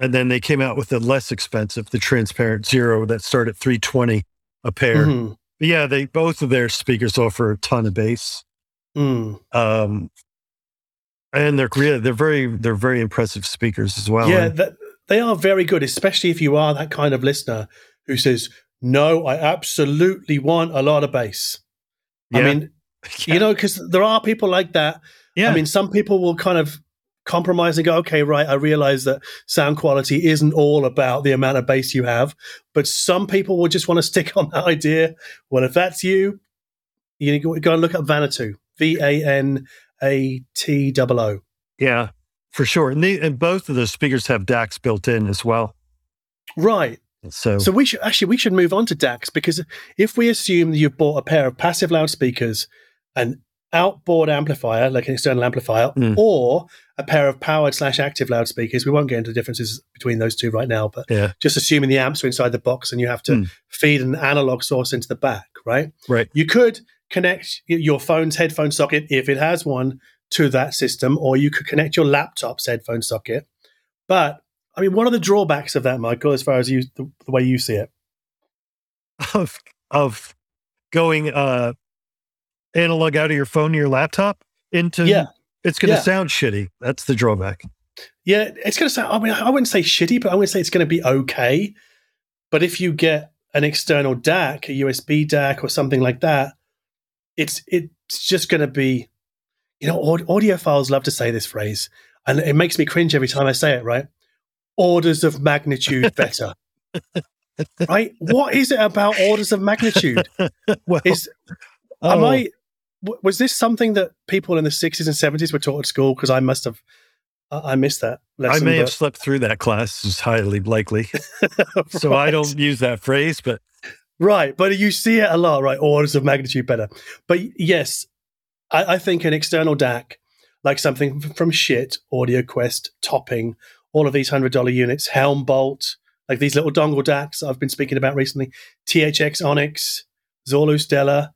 And then they came out with the less expensive, the Transparent Zero, that started at $320. A pair. Mm-hmm. But yeah, both of their speakers offer a ton of bass. And they're very impressive speakers as well. Yeah, they are very good, especially if you are that kind of listener who says, no, I absolutely want a lot of bass. Yeah. I mean, you know, because there are people like that. Yeah. I mean, some people will kind of compromise and go, okay, right, I realize that sound quality isn't all about the amount of bass you have, but some people will just want to stick on that idea. Well, if that's you go and look up Vanatoo, Vanatoo. Yeah, for sure. And both of those speakers have DACs built in as well. Right. So we should move on to DACs, because if we assume that you've bought a pair of passive loudspeakers and outboard amplifier, like an external amplifier, or a pair of powered/active loudspeakers. We won't get into the differences between those two right now, but just assuming the amps are inside the box and you have to feed an analog source into the back, right? Right. You could connect your phone's headphone socket, if it has one, to that system, or you could connect your laptop's headphone socket, But I mean, what are the drawbacks of that, Michael, as far as you, the way you see it? Of going analog out of your phone to your laptop into it's going to sound shitty. That's the drawback. Yeah, it's going to sound, I mean, I wouldn't say shitty, but I would say it's going to be okay. But if you get an external DAC, a USB DAC or something like that, it's just going to be, you know, audiophiles love to say this phrase, and it makes me cringe every time I say it, right? Orders of magnitude better. Right? What is it about orders of magnitude? Well, was this something that people in the 60s and 70s were taught at school? Because I must have, I missed that lesson. I may have slept through that class, is highly likely. Right. So I don't use that phrase, but. Right, but you see it a lot, right? Orders of magnitude better. But yes, I think an external DAC, like something from Shit, AudioQuest, Topping, all of these $100 units, Helm Bolt, like these little dongle DACs I've been speaking about recently, THX Onyx, Zorlu Stella,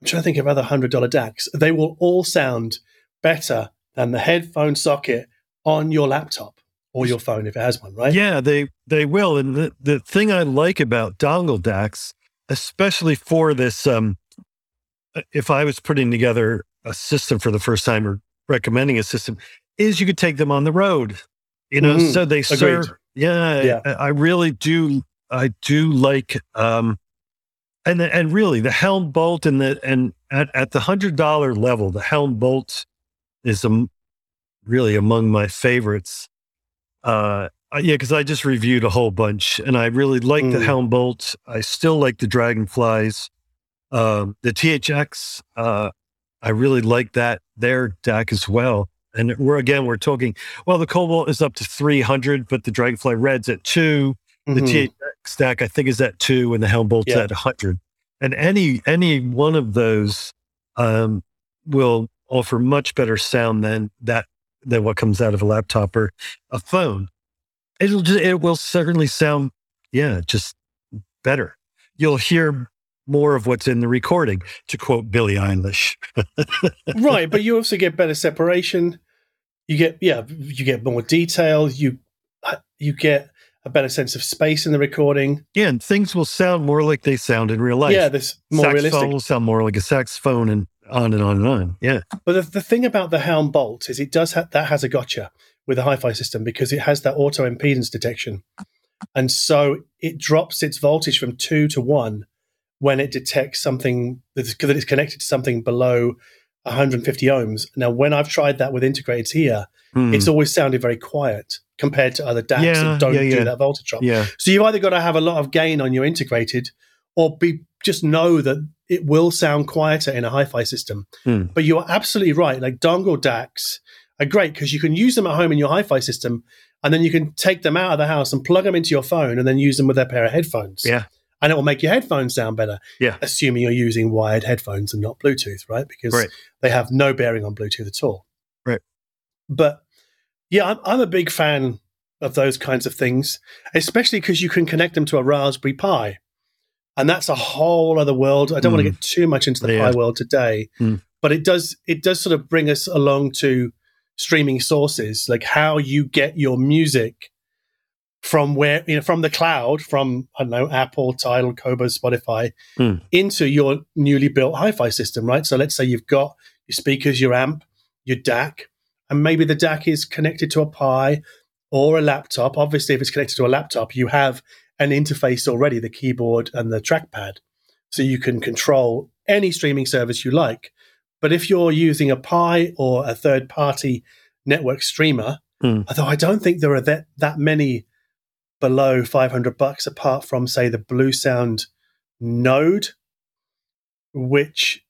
I'm trying to think of other $100 DACs. They will all sound better than the headphone socket on your laptop or your phone if it has one, right? Yeah, they will. And the thing I like about dongle DACs, especially for this, if I was putting together a system for the first time or recommending a system, is you could take them on the road, you know, so they serve. Yeah. I really do. I do like, and really the Helm Bolt and at the $100 level, the Helm Bolt is really among my favorites. Because I just reviewed a whole bunch and I really like the Helm Bolt. I still like the Dragonflies. The THX, I really like that, their DAC as well. And we're talking, well, the Cobalt is up to 300, but the Dragonfly Red's at 2. The THX DAC, I think, is at 2, and the Helm Bolt's at 100. And any one of those will offer much better sound than what comes out of a laptop or a phone. It will certainly sound, just better. You'll hear more of what's in the recording, to quote Billie Eilish. Right, but you also get better separation. You get more detail. You get a better sense of space in the recording. Yeah, and things will sound more like they sound in real life. Yeah, this more saxophone realistic. Saxophone will sound more like a saxophone, and on and on and on. Yeah, but the thing about the Helm Bolt is it does that has a gotcha with the hi-fi system because it has that auto impedance detection, and so it drops its voltage from 2 to 1. When it detects something that is connected to something below 150 ohms. Now, when I've tried that with integrated here, it's always sounded very quiet compared to other DACs that don't do that voltage drop. Yeah. So you've either got to have a lot of gain on your integrated or just know that it will sound quieter in a hi-fi system. But you're absolutely right. Like dongle DACs are great because you can use them at home in your hi-fi system and then you can take them out of the house and plug them into your phone and then use them with a pair of headphones. Yeah. And it will make your headphones sound better, assuming you're using wired headphones and not Bluetooth, right? Because they have no bearing on Bluetooth at all. Right. But, I'm a big fan of those kinds of things, especially because you can connect them to a Raspberry Pi. And that's a whole other world. I don't want to get too much into the Pi world today, but it does sort of bring us along to streaming sources, like how you get your music from where, from the cloud, from, I don't know, Apple, Tidal, Qobuz, Spotify, into your newly built hi-fi system, right? So let's say you've got your speakers, your amp, your DAC, and maybe the DAC is connected to a Pi or a laptop. Obviously, if it's connected to a laptop, you have an interface already, the keyboard and the trackpad. So you can control any streaming service you like. But if you're using a Pi or a third-party network streamer, although I don't think there are that many below $500 apart from, say, the Blue Sound Node, which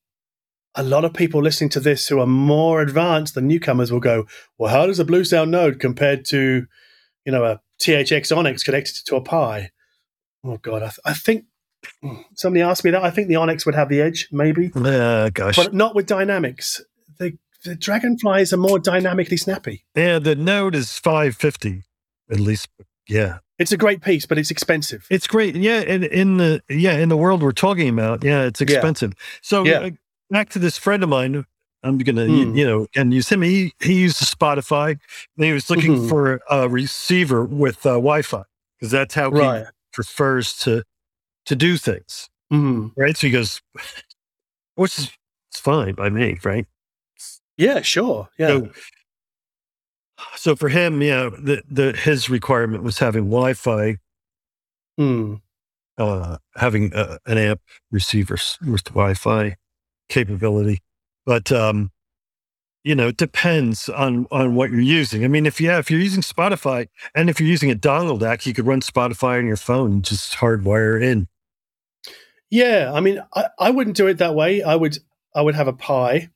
a lot of people listening to this who are more advanced than newcomers will go, well, how does a Blue Sound Node compared to, a THX Onyx connected to a Pi? Oh, God, I think somebody asked me that. I think the Onyx would have the edge, maybe. Gosh. But not with dynamics. The Dragonflies are more dynamically snappy. Yeah, the Node is $550, at least. Yeah. It's a great piece, but it's expensive. It's great. Yeah. And in the world we're talking about, it's expensive. So back to this friend of mine I'm gonna, you know, and you sent me. He used Spotify. And he was looking for a receiver with Wi-Fi because that's how he prefers to do things, right? So he goes, which is it's fine by me, right? Yeah, sure. Yeah. So for him, his requirement was having Wi-Fi, having an amp receiver with Wi-Fi capability. But, you know, it depends on what you're using. I mean, if you're using Spotify and if you're using a dongle DAC, you could run Spotify on your phone and just hardwire in. Yeah. I mean, I wouldn't do it that way. I would have a Pi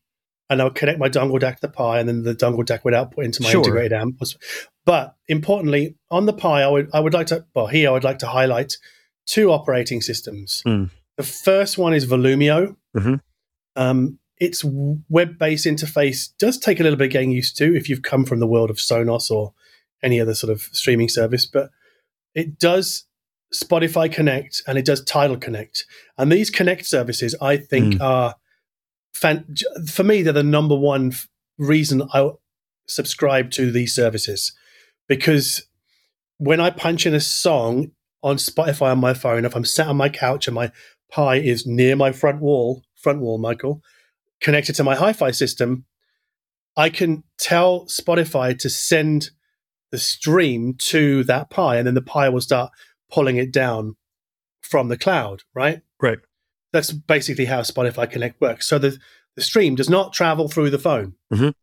and I would connect my dongle DAC to the Pi and then the dongle DAC would output into my integrated amp. But importantly, on the Pi, I would like to highlight two operating systems. The first one is Volumio. Its web-based interface does take a little bit of getting used to if you've come from the world of Sonos or any other sort of streaming service, but it does Spotify Connect and it does Tidal Connect. And these Connect services, I think, are for me, they're the number one reason I subscribe to these services, because when I punch in a song on Spotify on my phone, if I'm sat on my couch and my Pi is near my front wall, Michael, connected to my hi-fi system, I can tell Spotify to send the stream to that Pi, and then the Pi will start pulling it down from the cloud, right? Right. That's basically how Spotify Connect works. So the stream does not travel through the phone. And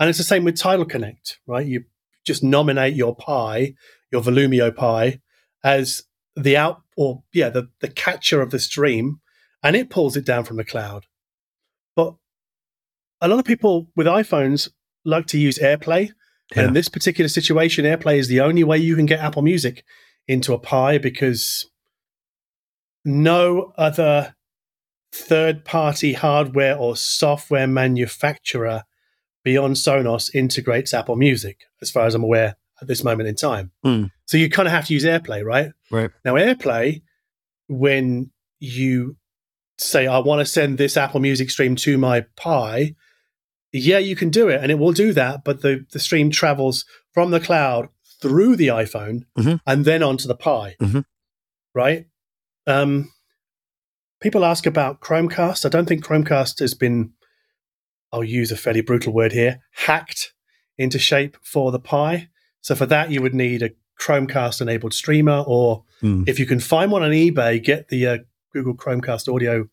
it's the same with Tidal Connect, right? You just nominate your Pi, your Volumio Pi, as the catcher of the stream, and it pulls it down from the cloud. But a lot of people with iPhones like to use AirPlay. Yeah. And in this particular situation, AirPlay is the only way you can get Apple Music into a Pi, because no other third-party hardware or software manufacturer beyond Sonos integrates Apple Music, as far as I'm aware, at this moment in time. So you kind of have to use AirPlay, right? Right. Now, AirPlay, when you say, I want to send this Apple Music stream to my Pi, yeah, you can do it, and it will do that, but the stream travels from the cloud through the iPhone and then onto the Pi, right? People ask about Chromecast. I don't think Chromecast has been, I'll use a fairly brutal word here, hacked into shape for the Pi. So for that, you would need a Chromecast-enabled streamer, or if you can find one on eBay, get the Google Chromecast Audio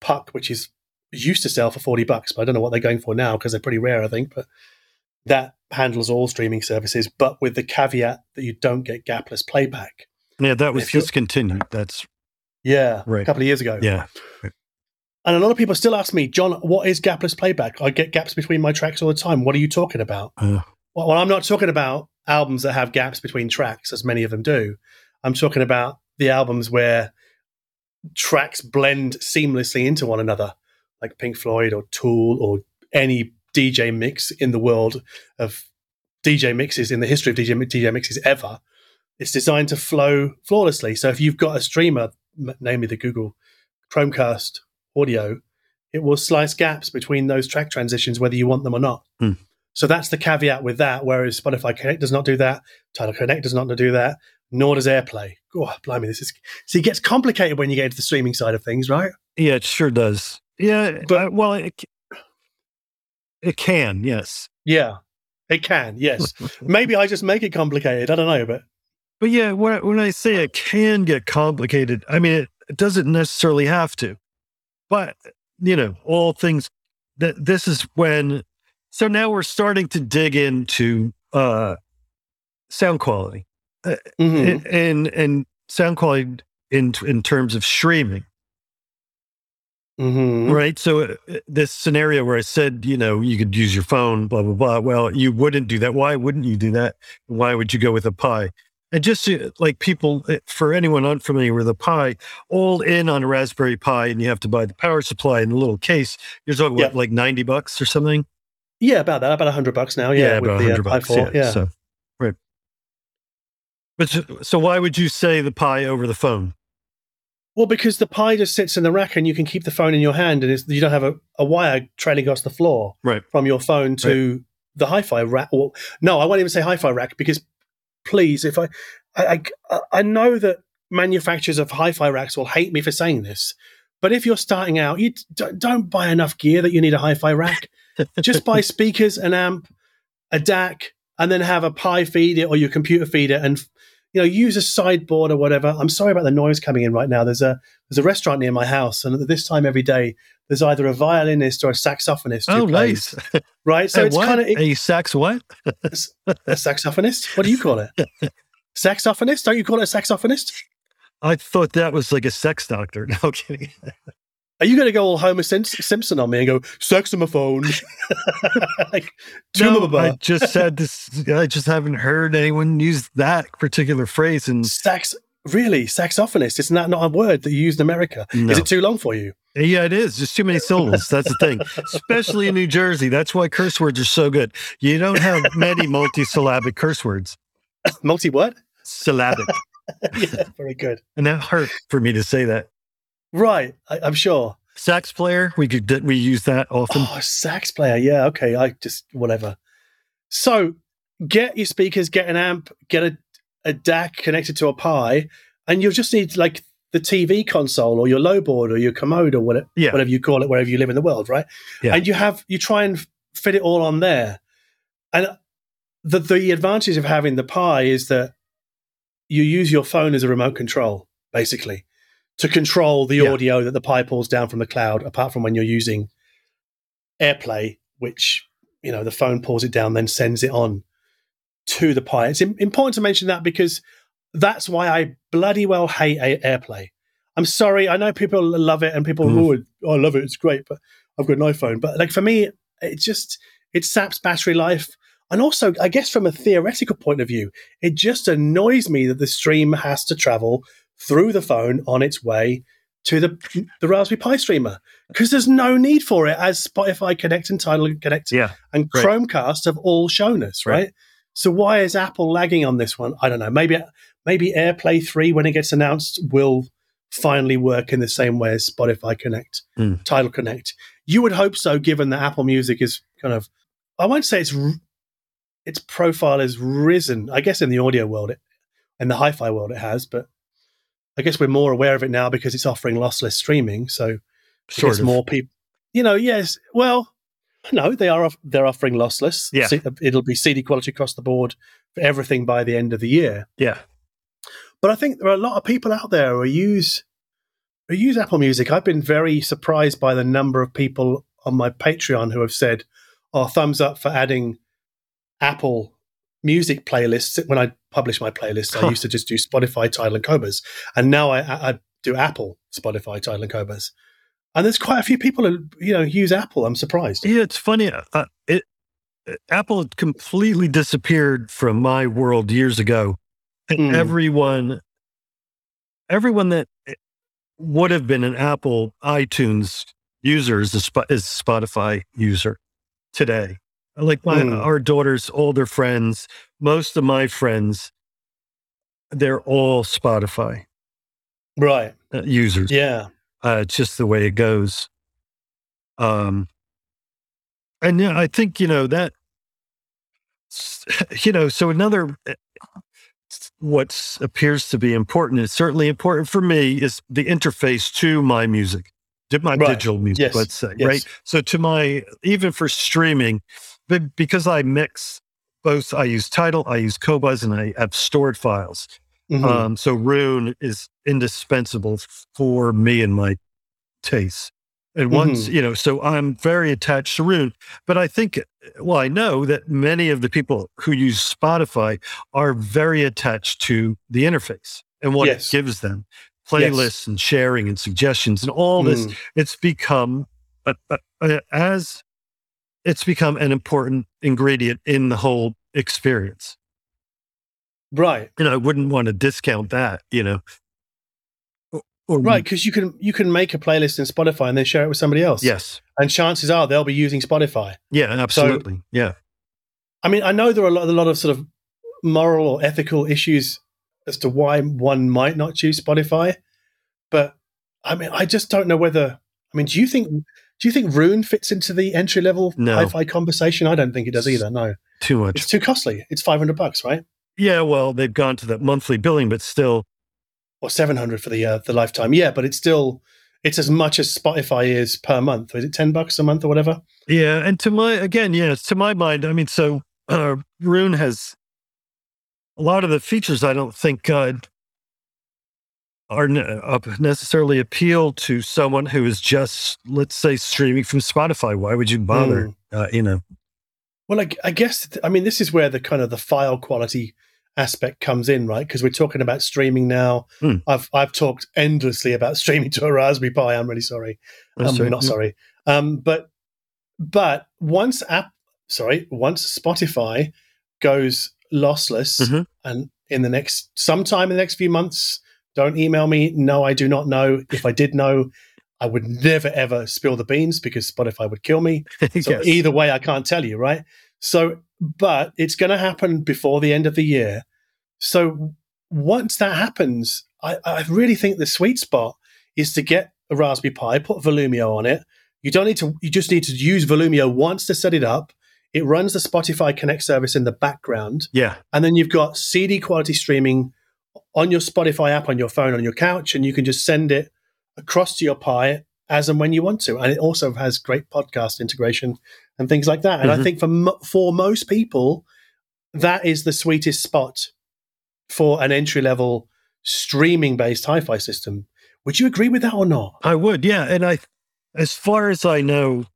Puck, which is used to sell for $40, but I don't know what they're going for now because they're pretty rare, I think. But that handles all streaming services, but with the caveat that you don't get gapless playback. Yeah, that was discontinued. A couple of years ago. Yeah. Right. And a lot of people still ask me, John, what is gapless playback? I get gaps between my tracks all the time. What are you talking about? Well, I'm not talking about albums that have gaps between tracks, as many of them do. I'm talking about the albums where tracks blend seamlessly into one another, like Pink Floyd or Tool or any DJ mix in the world of DJ mixes, in the history of DJ mixes ever. It's designed to flow flawlessly. So if you've got a streamer, namely the Google Chromecast Audio, it will slice gaps between those track transitions, whether you want them or not. So that's the caveat with that, whereas Spotify Connect does not do that, Tidal Connect does not do that, nor does AirPlay. Oh, blimey, this is... See, it gets complicated when you get into the streaming side of things, right? Yeah, it sure does. Yeah, but it can, yes. Yeah, it can, yes. Maybe I just make it complicated, I don't know, But yeah, when I say it can get complicated, I mean, it doesn't necessarily have to. But, you know, all things... This is when... So now we're starting to dig into sound quality and sound quality in terms of streaming, right? So this scenario where I said, you know, you could use your phone, blah, blah, blah. Well, you wouldn't do that. Why wouldn't you do that? Why would you go with a Pi? And just like people, for anyone unfamiliar with a Pi, all in on a Raspberry Pi, and you have to buy the power supply in a little case. You're talking about like $90 or something. Yeah, about that, about $100 now. Yeah, about $100. Yeah. So, right. But so why would you say the Pi over the phone? Well, because the Pi just sits in the rack and you can keep the phone in your hand, and you don't have a wire trailing across the floor from your phone to the hi-fi rack. Well, no, I won't even say hi-fi rack because, please, if I know that manufacturers of hi-fi racks will hate me for saying this, but if you're starting out, you don't buy enough gear that you need a hi-fi rack. Just buy speakers, an amp, a DAC, and then have a Pi feed it or your computer feed it, and use a sideboard or whatever. I'm sorry about the noise coming in right now. There's a restaurant near my house, and at this time every day, there's either a violinist or a saxophonist. Oh, nice! Right, so it's kind of a sax what? A saxophonist? What do you call it? Saxophonist? Don't you call it a saxophonist? I thought that was like a sex doctor. No kidding. Are you going to go all Homer Simpson on me and go saxophone? Like, no, I just said this. I just haven't heard anyone use that particular phrase. And really, saxophonist? Isn't that not a word that you use in America? No. Is it too long for you? Yeah, it is. Just too many syllables. That's the thing, especially in New Jersey. That's why curse words are so good. You don't have many multi-syllabic curse words. Multi what? Syllabic. Yeah, very good. And that hurt for me to say that. Right, I'm sure. Sax player, we use that often. Oh, sax player, yeah, okay. Whatever. So get your speakers, get an amp, get a DAC connected to a Pi, and you'll just need like the TV console or your low board or your commode or whatever you call it, wherever you live in the world, right? Yeah. And you try and fit it all on there. And the advantage of having the Pi is that you use your phone as a remote control, basically, to control the audio that the Pi pulls down from the cloud, apart from when you're using AirPlay, which, the phone pulls it down, then sends it on to the Pi. It's important to mention that because that's why I bloody well hate AirPlay. I'm sorry. I know people love it and people I love it. It's great, but I've got an iPhone. But like for me, it saps battery life. And also, I guess from a theoretical point of view, it just annoys me that the stream has to travel through the phone on its way to the Raspberry Pi streamer, because there's no need for it, as Spotify Connect and Tidal Connect and Chromecast have all shown us, right? So why is Apple lagging on this one? I don't know. Maybe AirPlay 3, when it gets announced, will finally work in the same way as Spotify Connect, Tidal Connect. You would hope so, given that Apple Music is kind of, I won't say its profile has risen. I guess in the audio world and the hi-fi world it has, but I guess we're more aware of it now because it's offering lossless streaming. So there's more people, yes. Well, no, they're offering lossless. Yeah. It'll be CD quality across the board for everything by the end of the year. Yeah. But I think there are a lot of people out there who use Apple Music. I've been very surprised by the number of people on my Patreon who have said, oh, thumbs up for adding Apple Music playlists. When I publish my playlists, I used to just do Spotify, Tidal, and Qobuz, and now I do Apple, Spotify, Tidal, and Qobuz. And there's quite a few people who use Apple. I'm surprised. Yeah, it's funny. Apple completely disappeared from my world years ago, and everyone that would have been an Apple iTunes user is a Spotify user today. Like our daughter's older friends, most of my friends, they're all Spotify users. Yeah. It's just the way it goes. And yeah, I think, so another, what appears to be important, is certainly important for me, is the interface to my music, my digital music, let's say, right? So to even for streaming, but because I mix both, I use Tidal, I use Qobuz, and I have stored files. Mm-hmm. So Roon is indispensable for me and my tastes. And once, so I'm very attached to Roon. But I think, I know that many of the people who use Spotify are very attached to the interface and what it gives them. Playlists and sharing and suggestions and all this. It's become, it's become an important ingredient in the whole experience. Right. And I wouldn't want to discount that, Or because you can make a playlist in Spotify and then share it with somebody else. Yes. And chances are they'll be using Spotify. Yeah, absolutely. So, I mean, I know there are a lot of sort of moral or ethical issues as to why one might not choose Spotify, but I mean, I just don't know whether. I mean, do you think Roon fits into the entry level Hi-Fi conversation? I don't think it does either. No, too much. It's too costly. It's $500, right? Yeah, well, they've gone to that monthly billing, but still, or $700 for the lifetime. Yeah, but it's still. It's as much as Spotify is per month. Is it $10 a month or whatever? Yeah, and to my mind, I mean, so Roon has a lot of the features I don't think are necessarily appeal to someone who is just, let's say, streaming from Spotify. Why would you bother? Well, I guess I mean this is where the kind of the file quality aspect comes in, right? Because we're talking about streaming now. I've talked endlessly about streaming to a Raspberry Pi. I'm really sorry. I'm not sorry. But once Spotify goes lossless, and in the next sometime in the next few months, don't email me. No, I do not know. If I did know, I would never ever spill the beans because Spotify would kill me. So Either way, I can't tell you, right? So, but it's going to happen before the end of the year. So once that happens, I really think the sweet spot is to get a Raspberry Pi, put Volumio on it. You don't need to. You just need to use Volumio once to set it up. It runs the Spotify Connect service in the background. Yeah, and then you've got CD quality streaming on your Spotify app on your phone on your couch, and you can just send it across to your Pi as and when you want to. And it also has great podcast integration and things like that. And I think for most people, that is the sweetest spot for an entry-level streaming-based hi-fi system. Would you agree with that or not? I would, yeah. And as far as I know,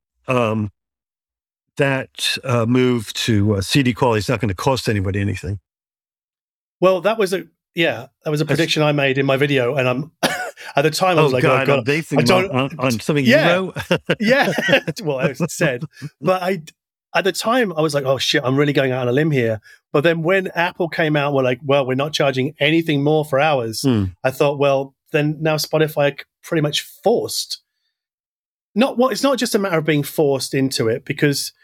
that move to CD quality is not going to cost anybody anything. Well, that was a prediction I made in my video, and I'm... At the time, I was God, I don't on something. Yeah, you know? Yeah. Well, I said, but at the time I was like, oh shit, I'm really going out on a limb here. But then when Apple came out, we're like, well, we're not charging anything more for ours. I thought, well, then now Spotify pretty much forced. It's not just a matter of being forced into it because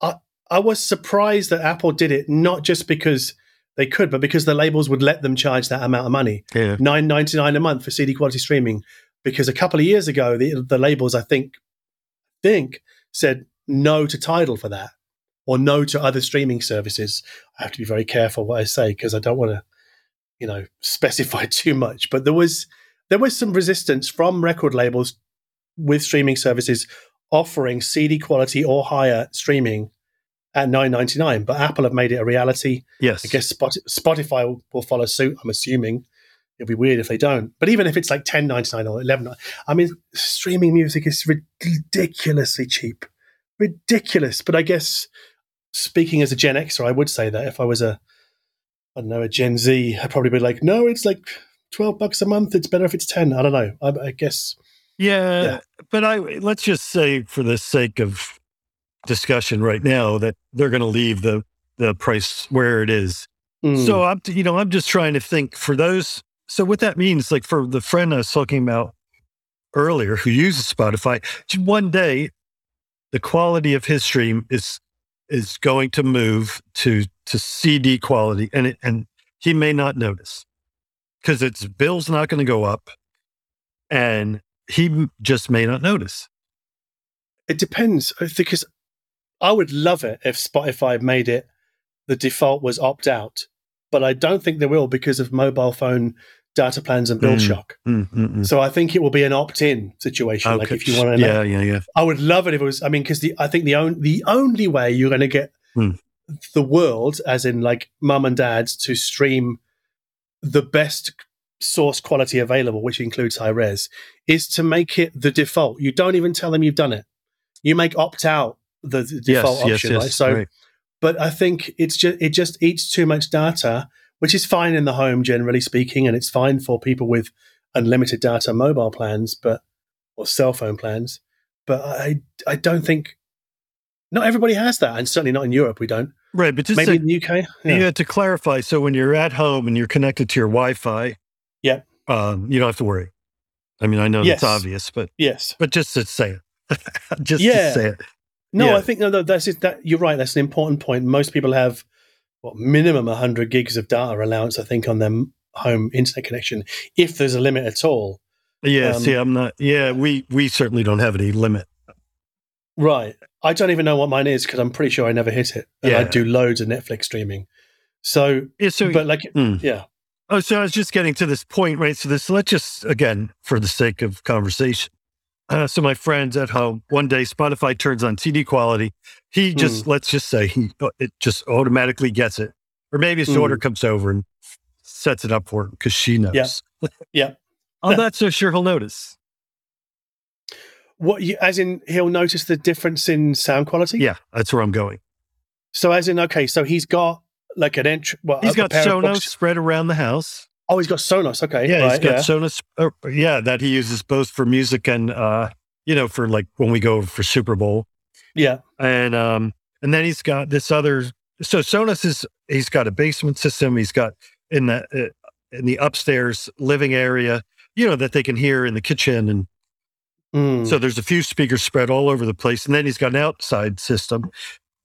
I was surprised that Apple did it, not just because. They could, but because the labels would let them charge that amount of money, $9.99 a month for CD quality streaming. Because a couple of years ago, the labels, I think said no to Tidal for that or no to other streaming services. I have to be very careful what I say because I don't want to, specify too much. But there was some resistance from record labels with streaming services offering CD quality or higher streaming at $9.99, but Apple have made it a reality. Yes. I guess Spotify will follow suit, I'm assuming. It'd be weird if they don't. But even if it's like $10.99 or $11.99, I mean, streaming music is ridiculously cheap. Ridiculous. But I guess, speaking as a Gen Xer, I would say that. If I was a Gen Z, I'd probably be like, no, it's like $12 a month. It's better if it's 10. I don't know. I guess. Yeah. But let's just say for the sake of discussion right now that they're going to leave the price where it is. So I'm just trying to think for those. So what that means, like for the friend I was talking about earlier who uses Spotify, one day the quality of his stream is going to move to CD quality, and he may not notice because its bill's not going to go up, and he just may not notice. It depends, because I would love it if Spotify made it the default was opt out, but I don't think they will because of mobile phone data plans and bill shock. So I think it will be an opt-in situation. Okay. Like if you want to, I would love it if it was. I mean, because I think the only way you're going to get the world, as in like mum and dads, to stream the best source quality available, which includes high res, is to make it the default. You don't even tell them you've done it. You make opt out the default option, right? So, right. But I think it just eats too much data, which is fine in the home, generally speaking, and it's fine for people with unlimited data mobile plans, or cell phone plans. But I don't think not everybody has that, and certainly not in Europe. We don't, right? But just maybe in the UK. Yeah. You had to clarify. So when you're at home and you're connected to your Wi-Fi, you don't have to worry. I mean, I know it's obvious, but but just to say it, to say it. I think that's you're right. That's an important point. Most people have minimum 100 gigs of data allowance, I think, on their home internet connection, if there's a limit at all. Yeah, see, I'm not. Yeah, we certainly don't have any limit. Right. I don't even know what mine is because I'm pretty sure I never hit it. And yeah. I do loads of Netflix streaming. So. Oh, so I was just getting to this point, right? So let's just, again, for the sake of conversation. So my friend's at home. One day, Spotify turns on CD quality. He just, let's just say, it just automatically gets it. Or maybe his daughter comes over and sets it up for him because she knows. Yeah. I'm not so sure he'll notice. What, as in he'll notice the difference in sound quality? Yeah, that's where I'm going. So as in, okay, so he's got like an inch. Well, he's got Sonos spread around the house. Oh, he's got Sonos. Okay. Yeah, he's got Sonos. That he uses both for music and, for like when we go for Super Bowl. Yeah. And then he's got this other. So Sonos he's got a basement system. He's got in the upstairs living area, that they can hear in the kitchen. And so there's a few speakers spread all over the place. And then he's got an outside system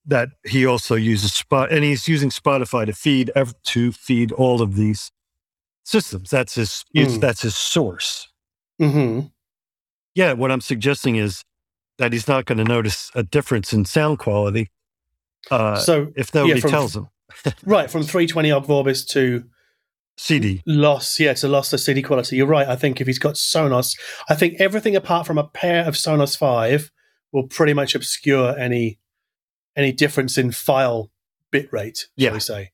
that he also uses. And he's using Spotify to feed all of these systems. That's his that's his source. Mm-hmm. Yeah, what I'm suggesting is that he's not going to notice a difference in sound quality if nobody tells him. Right, from 320 ohm Vorbis to CD loss of CD quality. You're right. I think if he's got Sonos, I think everything apart from a pair of Sonos 5 will pretty much obscure any difference in file bitrate. Yeah, shall we say.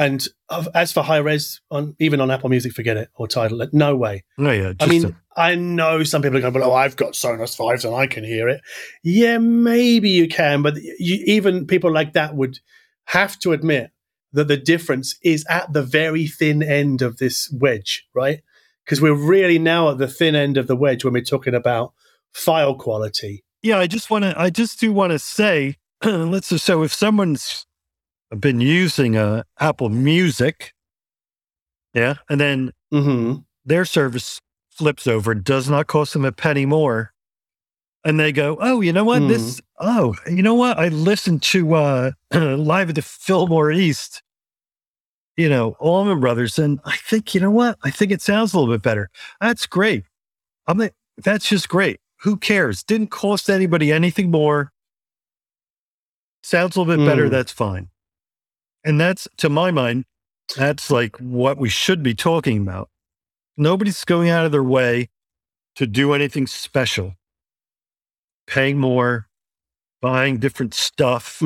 And as for high res, even on Apple Music, forget it, or Tidal, no way. No, yeah. I know some people are going, "Oh, I've got Sonos 5s and I can hear it." Yeah, maybe you can, but even people like that would have to admit that the difference is at the very thin end of this wedge, right? Because we're really now at the thin end of the wedge when we're talking about file quality. Yeah, I just do want to say, so if someone's been using Apple Music, and then their service flips over, does not cost them a penny more, and they go, "Oh, you know what? I listened to Live at the Fillmore East, Allman Brothers, and I think, I think it sounds a little bit better." That's great. That's just great. Who cares? Didn't cost anybody anything more. Sounds a little bit better. That's fine. And that's, to my mind, that's like what we should be talking about. Nobody's going out of their way to do anything special. Paying more, buying different stuff,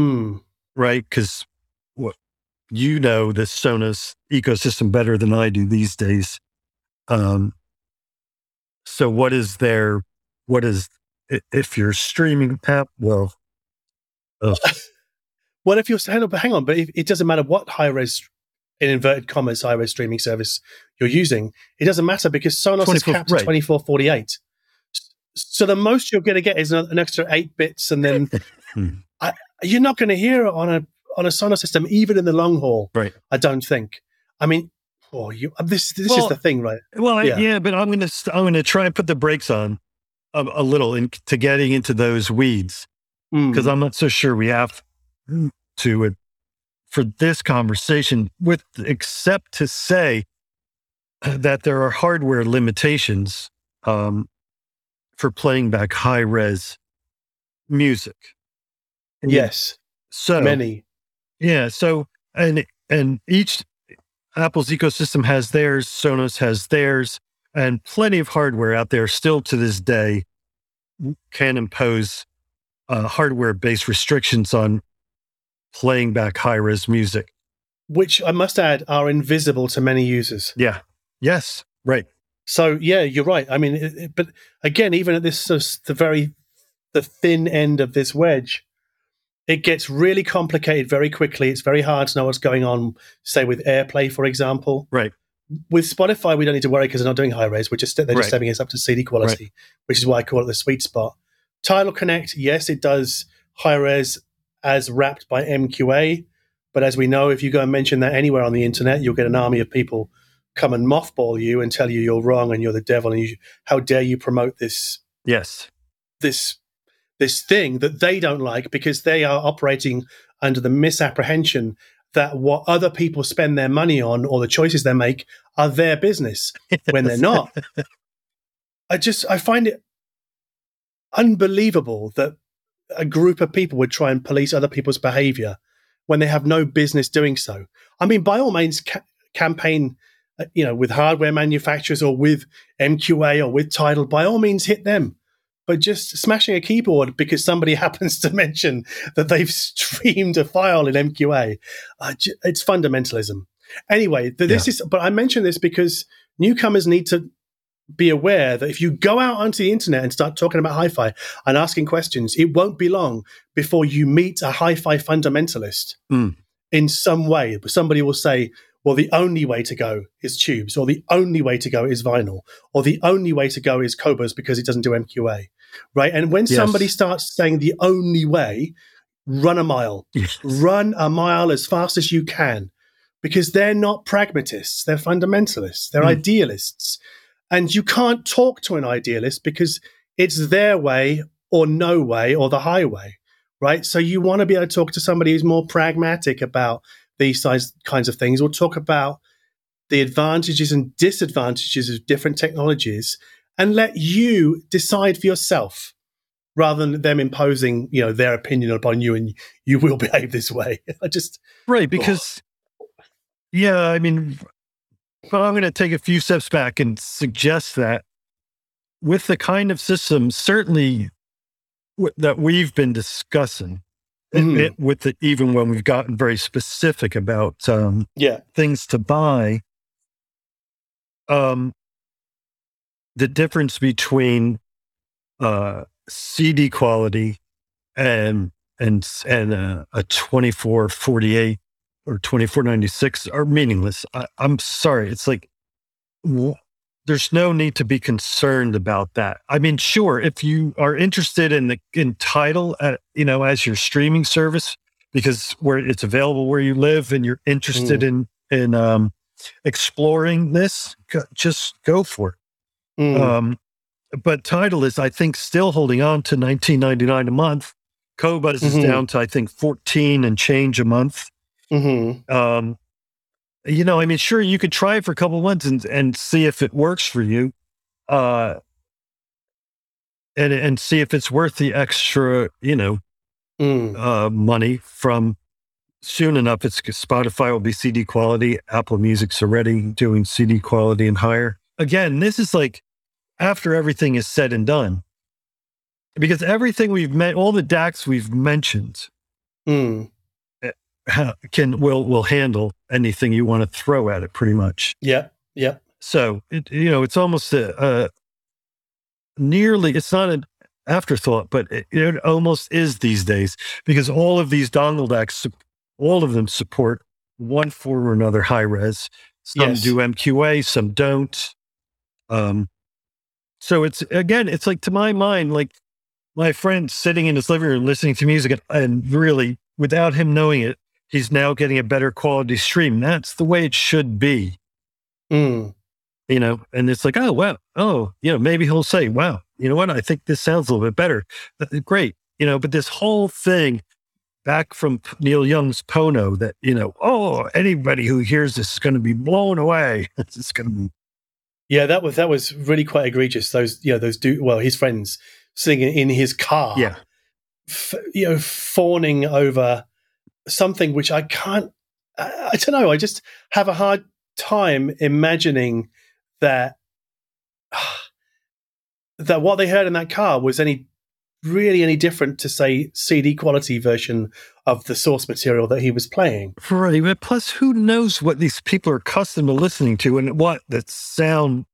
right? Because the Sonos ecosystem better than I do these days. So what is, if you're streaming app, well... Well, if you're hang on, but it doesn't matter what high-res, in inverted commas, high-res streaming service you're using. It doesn't matter because Sonos is capped at 2448. So the most you're going to get is an extra 8 bits, and then you're not going to hear it on a Sonos system, even in the long haul. Right? I don't think. I mean, this is the thing, right? Well, yeah. But I'm going to try and put the brakes on a little into getting into those weeds because I'm not so sure we have to it for this conversation, except to say that there are hardware limitations for playing back high-res music. Yes. So many. Yeah. So, and each Apple's ecosystem has theirs, Sonos has theirs, and plenty of hardware out there still to this day can impose hardware-based restrictions on playing back high-res music. Which, I must add, are invisible to many users. Yeah. Yes. Right. So, yeah, you're right. I mean, but again, even at this the thin end of this wedge, it gets really complicated very quickly. It's very hard to know what's going on, say, with AirPlay, for example. Right. With Spotify, we don't need to worry because they're not doing high-res. They're just setting us up to CD quality, which is why I call it the sweet spot. Tidal Connect, yes, it does high-res as wrapped by MQA. But as we know, if you go and mention that anywhere on the internet, you'll get an army of people come and mothball you and tell you you're wrong and you're the devil and how dare you promote this? Yes, this thing that they don't like because they are operating under the misapprehension that what other people spend their money on or the choices they make are their business when they're not. I find it unbelievable that a group of people would try and police other people's behavior when they have no business doing so. I mean, by all means, campaign, with hardware manufacturers or with MQA or with Tidal, by all means, hit them. But just smashing a keyboard because somebody happens to mention that they've streamed a file in MQA, it's fundamentalism. Anyway, but I mention this because newcomers need to be aware that if you go out onto the internet and start talking about hi-fi and asking questions, it won't be long before you meet a hi-fi fundamentalist in some way. Somebody will say, well, the only way to go is tubes, or the only way to go is vinyl, or the only way to go is Qobuz because it doesn't do MQA, right? And when somebody starts saying the only way, run a mile. Yes. Run a mile as fast as you can, because they're not pragmatists. They're fundamentalists. They're idealists. And you can't talk to an idealist because it's their way or no way or the highway, right? So you want to be able to talk to somebody who's more pragmatic about these kinds of things. We'll talk about the advantages and disadvantages of different technologies and let you decide for yourself rather than them imposing, their opinion upon you and you will behave this way. But I'm going to take a few steps back and suggest that with the kind of systems, certainly that we've been discussing, even when we've gotten very specific about things to buy, the difference between CD quality and a 2448. Or 2496 are meaningless. I'm sorry. It's like, there's no need to be concerned about that. I mean, sure, if you are interested in Tidal, as your streaming service, because where it's available where you live and you're interested in exploring this, just go for it. But Tidal is, I think, still holding on to $19.99 a month. Qobuz is down to, I think, 14 and change a month. Sure, you could try it for a couple of months and see if it works for you, and see if it's worth the extra, money. From soon enough, it's Spotify will be CD quality. Apple Music's already doing CD quality and higher. Again, this is like after everything is said and done, because everything we've met, all the DACs we've mentioned. Will handle anything you want to throw at it, pretty much. Yeah. So it's almost it's not an afterthought, but it almost is these days, because all of these dongle DACs, all of them support one form or another high res. Some do MQA, some don't. So it's again, it's like, to my mind, like my friend sitting in his living room listening to music and really, without him knowing it, he's now getting a better quality stream. That's the way it should be. And it's like, oh, wow. Oh, maybe he'll say, wow, you know what? I think this sounds a little bit better. Great. But this whole thing back from Neil Young's Pono that, anybody who hears this is going to be blown away. It's going to be. Yeah, that was really quite egregious. His friends singing in his car. Yeah. Fawning over something which I can't. I don't know. I just have a hard time imagining that what they heard in that car was really any different to, say, CD quality version of the source material that he was playing. Right, but plus, who knows what these people are accustomed to listening to and what the sound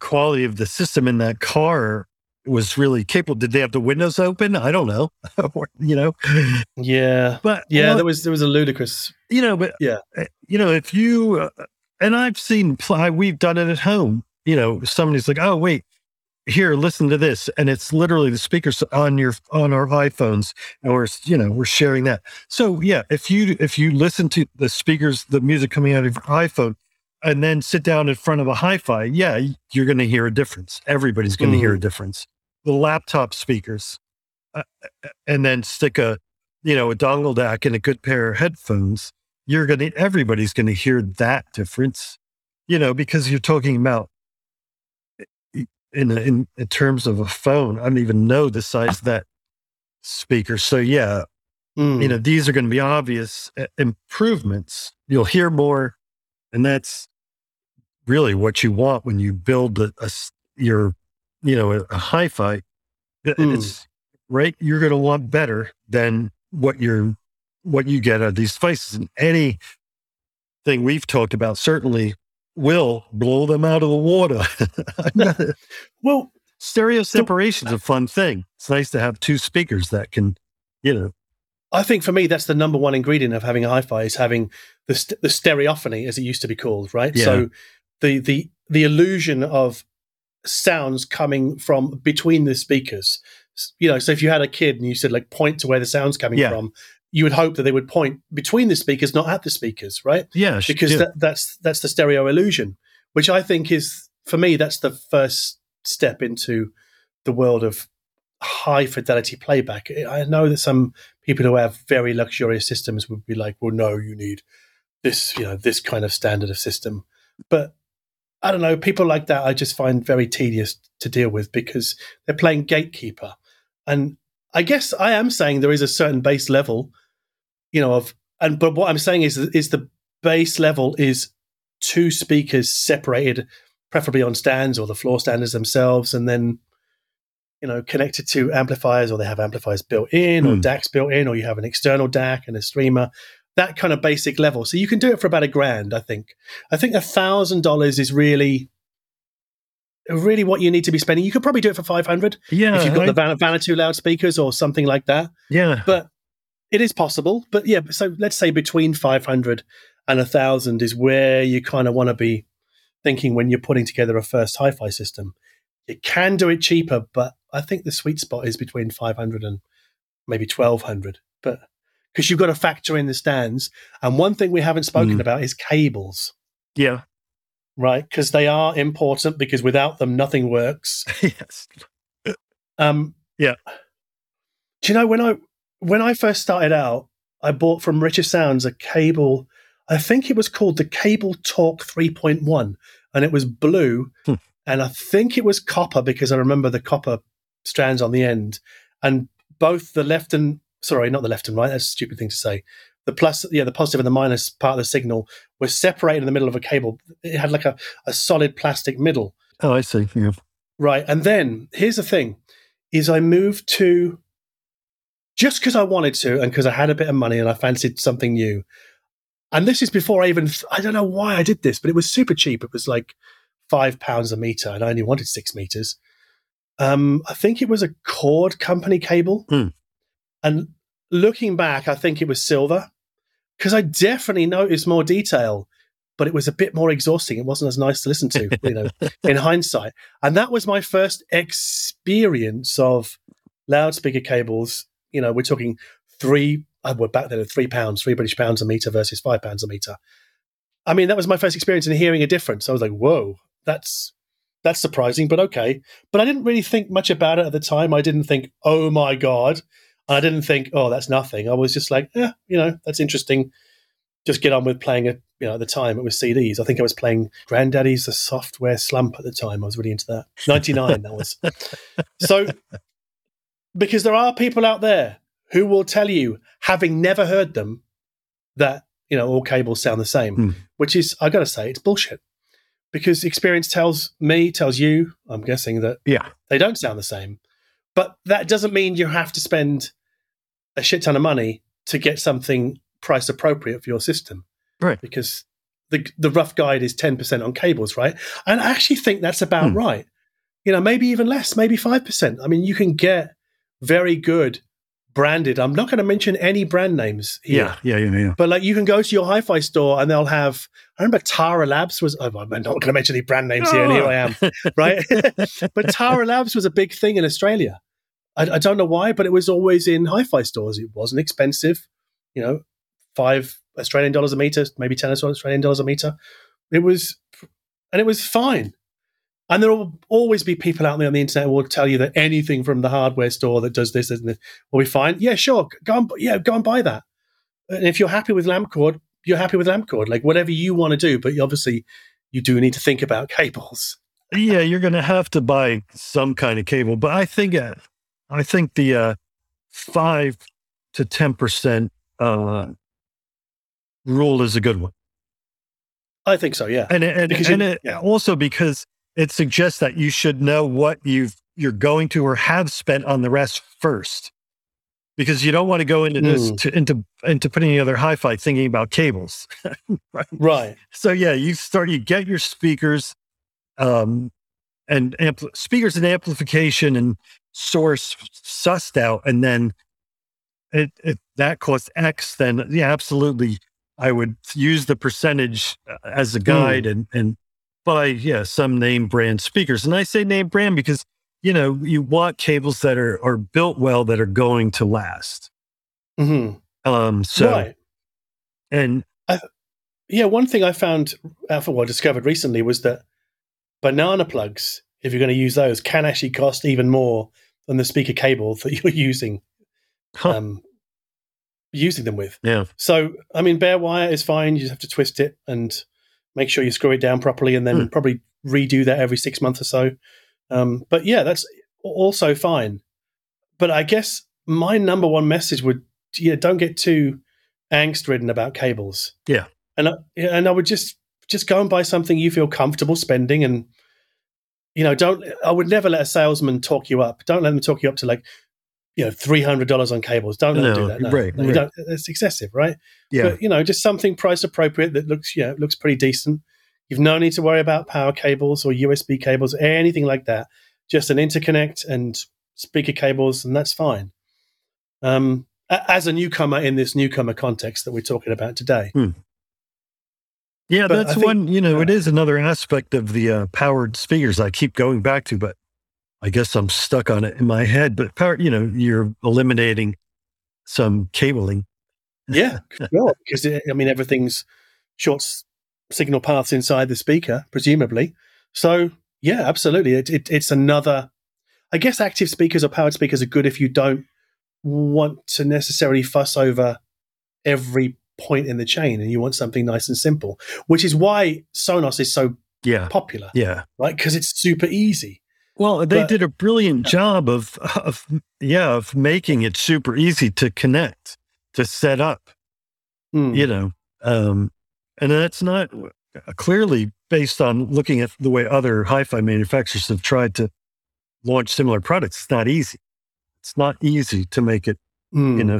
quality of the system in that car was really capable. Did they have the windows open? I don't know. Yeah. But there was a ludicrous. If you and I've seen we've done it at home. Somebody's like, "Oh, wait, here, listen to this," and it's literally the speakers on our iPhones, and we're sharing that. So yeah, if you listen to the speakers, the music coming out of your iPhone, and then sit down in front of a hi-fi, you're going to hear a difference. Everybody's going to hear a difference. The laptop speakers, and then stick a dongle DAC and a good pair of headphones, everybody's going to hear that difference, because you're talking about in terms of a phone, I don't even know the size of that speaker. So yeah, you know, these are going to be obvious improvements. You'll hear more, and that's really what you want when you build a hi-fi. It's right. You're going to want better than what you get out of these devices, and anything we've talked about certainly will blow them out of the water. Well, stereo separation is a fun thing. It's nice to have two speakers that can, you know. I think for me, that's the number one ingredient of having a hi-fi is having the stereophony, as it used to be called, right? Yeah. So the illusion of sounds coming from between the speakers. You know, so if you had a kid and you said, like, point to where the sound's coming from, you would hope that they would point between the speakers, not at the speakers, right? Yeah. Because that's the stereo illusion, which I think is, for me, that's the first step into the world of high fidelity playback. I know that some people who have very luxurious systems would be like, well, no, you need this, you know, this kind of standard of system. But I don't know, people like that I just find very tedious to deal with because they're playing gatekeeper. And I guess I am saying there is a certain base level, you know, but what I'm saying is the base level is two speakers separated, preferably on stands or the floor standers themselves, and then, you know, connected to amplifiers, or they have amplifiers built in, or DACs built in, or you have an external DAC and a streamer, that kind of basic level. So you can do it for about $1,000, I think. I think $1,000 is really what you need to be spending. You could probably do it for $500 if you've got the Vanatoo loudspeakers or something like that. Yeah. But it is possible. But yeah, so let's say between $500 and $1,000 is where you kind of want to be thinking when you're putting together a first hi-fi system. You can do it cheaper, but I think the sweet spot is between $500 and maybe $1,200. But because you've got to factor in the stands. And one thing we haven't spoken about is cables. Yeah. Right, because they are important, because without them, nothing works. Yes. Yeah. Do you know, when I first started out, I bought from Richer Sounds a cable, I think it was called the Cable Talk 3.1, and it was blue, and I think it was copper, because I remember the copper strands on the end, and both the left and, sorry, not the left and right, that's a stupid thing to say, the plus, yeah, the positive and the minus part of the signal were separated in the middle of a cable. It had like a solid plastic middle. Oh, I see. Yeah. Right. And then here's the thing, is I moved to, just because I wanted to and because I had a bit of money and I fancied something new. And this is before I don't know why I did this, but it was super cheap. It was like £5 a meter and I only wanted 6 meters. I think it was a Cord company cable. And looking back, I think it was silver, because I definitely noticed more detail, but it was a bit more exhausting. It wasn't as nice to listen to, you know, in hindsight. And that was my first experience of loudspeaker cables. You know, we're talking back then at £3, £3 a meter versus £5 a meter. I mean, that was my first experience in hearing a difference. I was like, whoa, that's surprising, but okay. But I didn't really think much about it at the time. I didn't think, oh my God. I didn't think, oh, that's nothing. I was just like, you know, that's interesting. Just get on with playing it. You know, at the time it was CDs. I think I was playing Granddaddy's The Software Slump at the time. I was really into that. 99, that was. So, because there are people out there who will tell you, having never heard them, that, you know, all cables sound the same, which is, I got to say, it's bullshit. Because experience tells you, I'm guessing, that they don't sound the same. But that doesn't mean you have to spend a shit ton of money to get something price appropriate for your system. Right. Because the rough guide is 10% on cables, right? And I actually think that's about right. You know, maybe even less, maybe 5%. I mean, you can get very good branded. I'm not going to mention any brand names here. Yeah. But like, you can go to your hi-fi store and they'll have, I remember Tara Labs was, oh, I'm not going to mention any brand names here, and here I am, right? But Tara Labs was a big thing in Australia. I don't know why, but it was always in hi-fi stores. It wasn't expensive, you know, $5 a meter, maybe $10 a meter. It was fine. And there will always be people out there on the internet who will tell you that anything from the hardware store that does this and this will be fine. Yeah, sure, go and buy that. And if you're happy with lamp cord, you're happy with lamp cord. Like, whatever you want to do, but obviously you do need to think about cables. Yeah, you're going to have to buy some kind of cable, but I think the 5 to 10% rule is a good one. I think so, yeah. And also because it suggests that you should know what you're going to or have spent on the rest first, because you don't want to go into this into putting any other hi-fi thinking about cables, right? Right. So yeah, you get your speakers, and speakers and amplification and source sussed out, and then if that costs X, then yeah, absolutely, I would use the percentage as a guide and buy some name brand speakers. And I say name brand because, you know, you want cables that are built well, that are going to last. Mm-hmm. One thing I found out from what I discovered recently was that banana plugs, if you're going to use those, can actually cost even more than the speaker cable that you're using them with. Yeah. So, I mean, bare wire is fine. You just have to twist it and make sure you screw it down properly, and then probably redo that every 6 months or so. But yeah, that's also fine. But I guess my number one message would, don't get too angst-ridden about cables. Yeah. And I would just go and buy something you feel comfortable spending, and, I would never let a salesman talk you up. Don't let them talk you up to $300 on cables. Don't let them do that. No. Right, no, right. It's excessive, right? Yeah. But, just something price appropriate that looks pretty decent. You've no need to worry about power cables or USB cables, anything like that. Just an interconnect and speaker cables, and that's fine. As a newcomer in this newcomer context that we're talking about today. Yeah, but that's one, it is another aspect of the powered speakers I keep going back to, but I guess I'm stuck on it in my head. But power, you're eliminating some cabling. Yeah, sure, because, everything's shorts signal paths inside the speaker, presumably. So yeah, absolutely. It's another, I guess active speakers or powered speakers are good if you don't want to necessarily fuss over every point in the chain and you want something nice and simple, which is why Sonos is so popular. Yeah. Right? Because it's super easy. Well, they did a brilliant job of making it super easy to connect, to set up, and that's not clearly based on looking at the way other hi-fi manufacturers have tried to launch similar products. It's not easy. It's not easy to make it,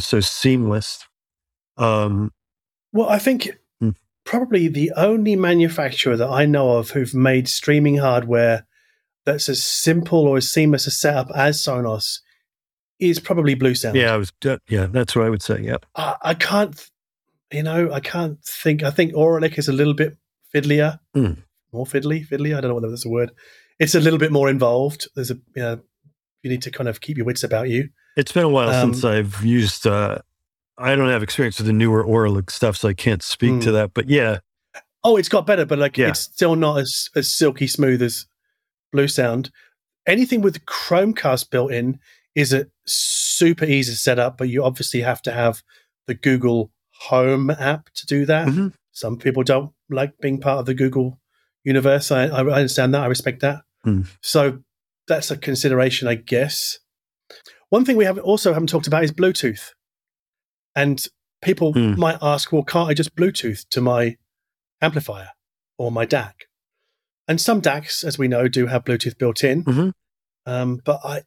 so seamless. Well, I think probably the only manufacturer that I know of who've made streaming hardware that's as simple or as seamless a setup as Sonos is probably Blue Sound. Yeah, that's what I would say. Yeah, I can't. I can't think. I think Auralic is a little bit fiddlier, more fiddly. I don't know whether that's a word. It's a little bit more involved. There's a, you need to kind of keep your wits about you. It's been a while since I've used. I don't have experience with the newer Auralic stuff, so I can't speak to that. But yeah, oh, it's got better, but it's still not as silky smooth as Blue Sound. Anything with Chromecast built in is a super easy setup, but you obviously have to have the Google Home app to do that. Mm-hmm. Some people don't like being part of the Google universe. I understand that. I respect that. So that's a consideration, I guess. One thing we haven't talked about is Bluetooth. And people might ask, well, can't I just Bluetooth to my amplifier or my DAC? And some DACs, as we know, do have Bluetooth built in. Mm-hmm. But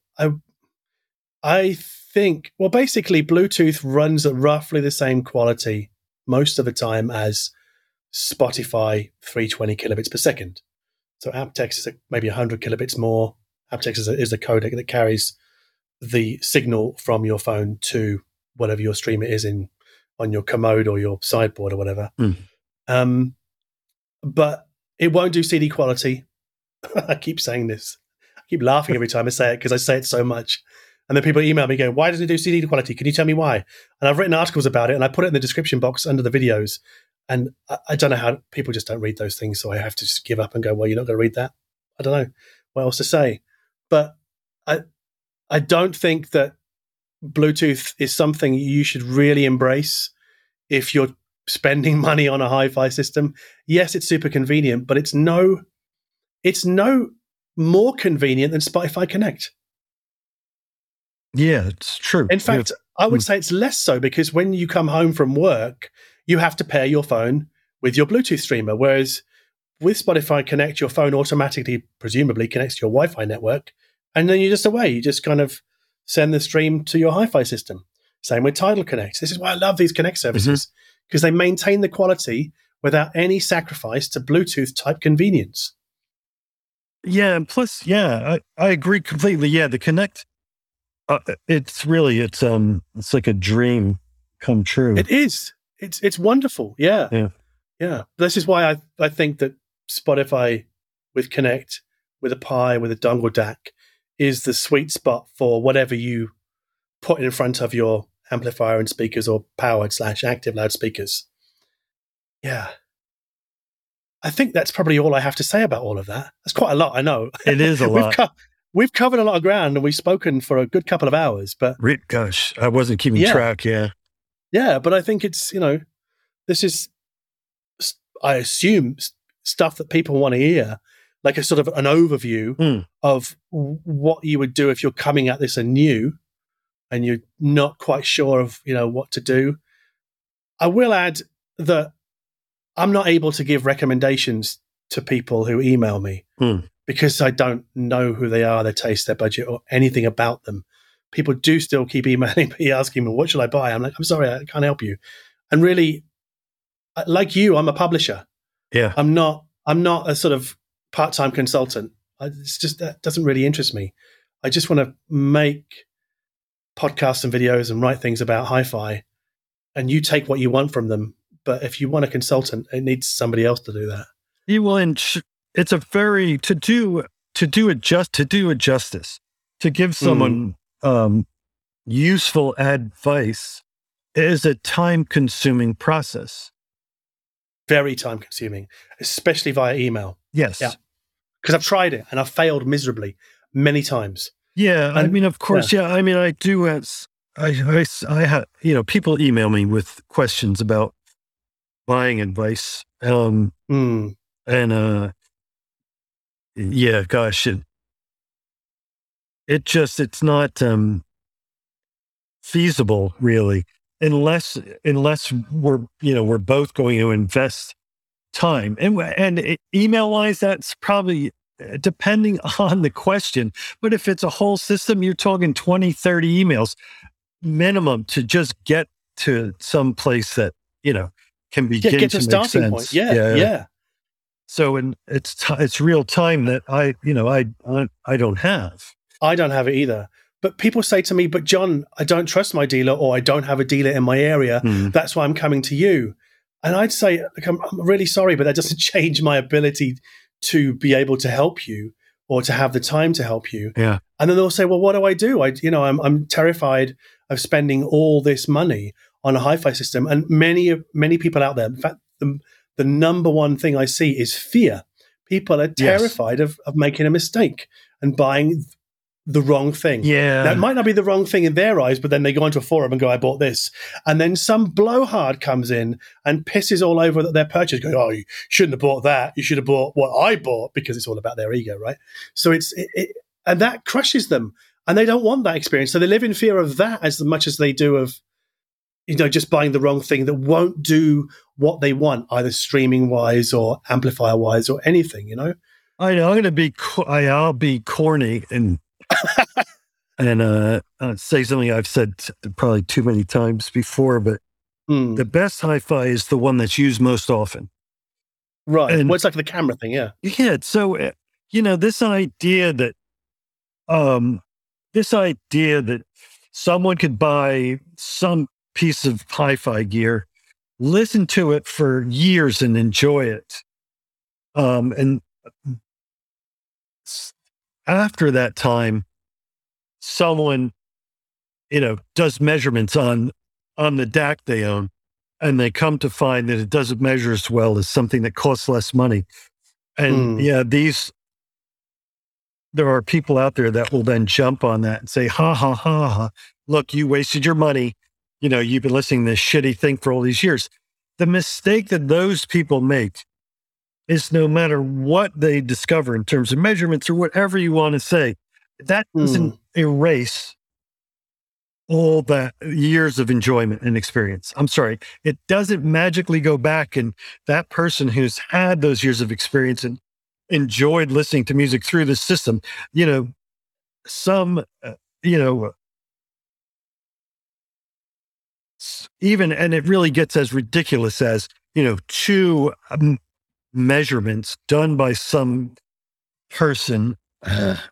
I think, well, basically Bluetooth runs at roughly the same quality most of the time as Spotify 320 kilobits per second. So aptX is maybe 100 kilobits more. aptX is a codec that carries the signal from your phone to whatever your streamer is in on your commode or your sideboard or whatever. But it won't do CD quality. I keep saying this. I keep laughing every time I say it because I say it so much. And then people email me going, why doesn't it do CD quality? Can you tell me why? And I've written articles about it, and I put it in the description box under the videos. And I don't know how people just don't read those things, so I have to just give up and go, well, you're not going to read that? I don't know what else to say. But I don't think that Bluetooth is something you should really embrace if you're spending money on a hi-fi system. Yes, it's super convenient, but it's no more convenient than Spotify Connect. Yeah, it's true. In fact, I would say it's less so, because when you come home from work, you have to pair your phone with your Bluetooth streamer, whereas with Spotify Connect, your phone automatically, presumably, connects to your Wi-Fi network, and then you're just away. You just kind of send the stream to your hi-fi system. Same with Tidal Connect. This is why I love these Connect services, because they maintain the quality without any sacrifice to Bluetooth-type convenience. Yeah, and plus, I agree completely. Yeah, the Connect, it's like a dream come true. It is. It's wonderful. Yeah. This is why I think that Spotify with Connect, with a Pi, with a dongle DAC, is the sweet spot for whatever you put in front of your amplifier and speakers, or powered/active loudspeakers. Yeah. I think that's probably all I have to say about all of that. That's quite a lot, I know. It is a lot. We've covered a lot of ground, and we've spoken for a good couple of hours. But gosh, I wasn't keeping track, Yeah, but I think it's, this is, I assume, stuff that people want to hear, like a sort of an overview of what you would do if you're coming at this anew and you're not quite sure of, what to do. I will add that I'm not able to give recommendations to people who email me because I don't know who they are, their taste, their budget, or anything about them. People do still keep emailing me, asking me, what should I buy? I'm like, I'm sorry, I can't help you. And really, like you, I'm a publisher. Yeah. I'm not a sort of part-time consultant. It's just, that doesn't really interest me. I just want to make podcasts and videos and write things about hi-fi, and you take what you want from them. But if you want a consultant, it needs somebody else to do that. You will, and it's a very, to do it justice, to give someone useful advice is a time-consuming process. Very time-consuming, especially via email. Yes. Yeah. Because I've tried it, and I've failed miserably many times. Yeah, and, of course, I do. I have, people email me with questions about buying advice. And, it's not feasible, really, unless we're both going to invest time, and email wise, that's probably depending on the question. But if it's a whole system, you're talking 20, 30 emails minimum to just get to some place that, can begin get to a starting sense. Point. Yeah. So, and it's real time that I don't have. I don't have it either. But people say to me, but John, I don't trust my dealer, or I don't have a dealer in my area. That's why I'm coming to you. And I'd say, look, I'm really sorry, but that doesn't change my ability to be able to help you or to have the time to help you. Yeah. And then they'll say, well, what do? I'm terrified of spending all this money on a hi-fi system. And many people out there, in fact, the number one thing I see is fear. People are terrified of making a mistake and buying the wrong thing. Yeah. That might not be the wrong thing in their eyes, but then they go onto a forum and go, I bought this. And then some blowhard comes in and pisses all over that their purchase, going, oh, you shouldn't have bought that. You should have bought what I bought, because it's all about their ego, right? So and that crushes them, and they don't want that experience. So they live in fear of that as much as they do of, just buying the wrong thing that won't do what they want, either streaming wise or amplifier wise or anything, I know, I'm going to be, I'll be corny and say something I've said probably too many times before, but the best hi-fi is the one that's used most often. Right. And, well, it's like the camera thing, yeah. Yeah. So, this idea that, someone could buy some piece of hi-fi gear, listen to it for years and enjoy it. And after that time, someone, does measurements on the DAC they own, and they come to find that it doesn't measure as well as something that costs less money. And there are people out there that will then jump on that and say, ha, look, you wasted your money. You've been listening to this shitty thing for all these years. The mistake that those people make is no matter what they discover in terms of measurements or whatever you want to say, that doesn't erase all the years of enjoyment and experience. I'm sorry. It doesn't magically go back, and that person who's had those years of experience and enjoyed listening to music through the system, you know, some, you know, even, and it really gets as ridiculous as, you know, two measurements done by some person,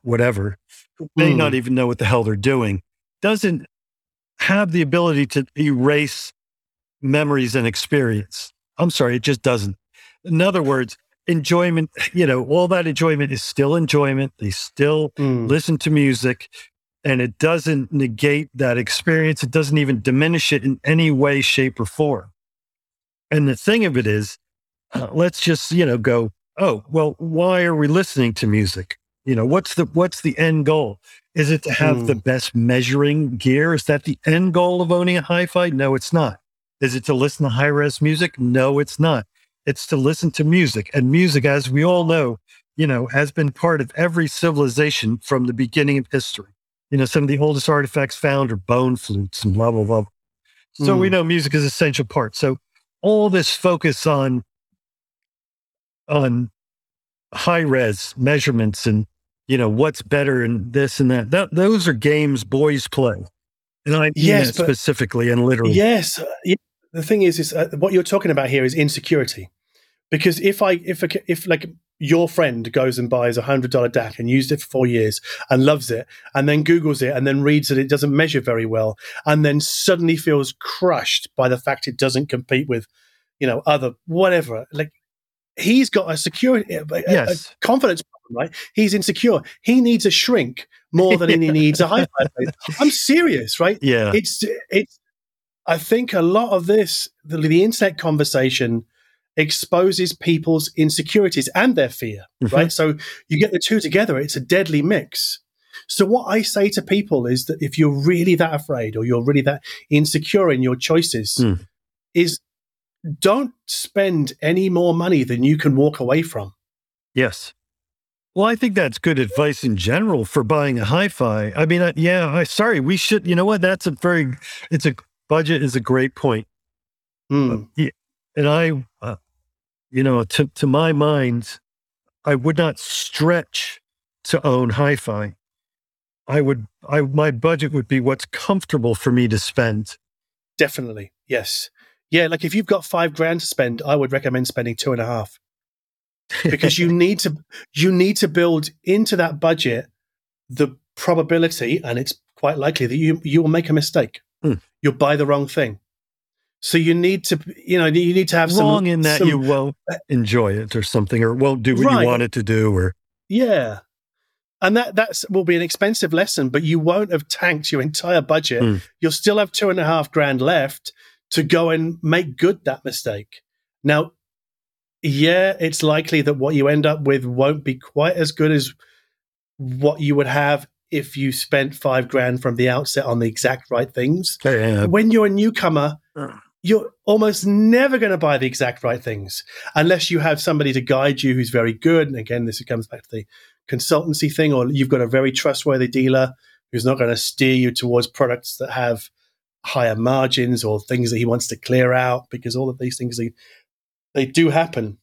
whatever, who may not even know what the hell they're doing, doesn't have the ability to erase memories and experience. I'm sorry, it just doesn't. In other words, enjoyment, you know, all that enjoyment is still enjoyment. They still listen to music, and it doesn't negate that experience. It doesn't even diminish it in any way, shape, or form. And the thing of it is, let's just, you know, go, oh, well, why are we listening to music? You know, what's the end goal? Is it to have the best measuring gear? Is that the end goal of owning a hi-fi? No, it's not. Is it to listen to high-res music? No, it's not. It's to listen to music. And music, as we all know, you know, has been part of every civilization from the beginning of history. You know, some of the oldest artifacts found are bone flutes and blah, blah, blah. So we know music is an essential part. So all this focus on high-res measurements and, you know, what's better and this and that. Those are games boys play. And I mean that specifically and literally. Yes. The thing is what you're talking about here is insecurity. Because if like your friend goes and buys $100 DAC and used it for 4 years and loves it and then Googles it and then reads that it doesn't measure very well and then suddenly feels crushed by the fact it doesn't compete with, you know, other whatever, like he's got a security, a confidence problem, right? He's insecure. He needs a shrink more than he needs a hi-fi. I'm serious, right? Yeah. It's. I think a lot of this, the internet conversation exposes people's insecurities and their fear, right? So you get the two together, it's a deadly mix. So what I say to people is that if you're really that afraid or you're really that insecure in your choices is don't spend any more money than you can walk away from. Yes. Well, I think that's good advice in general for buying a hi-fi. I mean, we should, you know what? That's budget is a great point. And I, you know, to my mind, I would not stretch to own hi-fi. My budget would be what's comfortable for me to spend. Definitely. Yes. Yeah. Like if you've got $5,000 to spend, I would recommend spending 2.5 because you need to build into that budget the probability, and it's quite likely that you will make a mistake. You'll buy the wrong thing. So you need to have some wrong in that you won't enjoy it or something, or won't do what you want it to do, or and that will be an expensive lesson, but you won't have tanked your entire budget. You'll still have $2,500 left to go and make good that mistake. Now, it's likely that what you end up with won't be quite as good as what you would have if you spent $5,000 from the outset on the exact right things. When you're a newcomer, you're almost never going to buy the exact right things unless you have somebody to guide you who's very good. And again, this comes back to the consultancy thing, or you've got a very trustworthy dealer who's not going to steer you towards products that have higher margins or things that he wants to clear out, because all of these things, they do happen.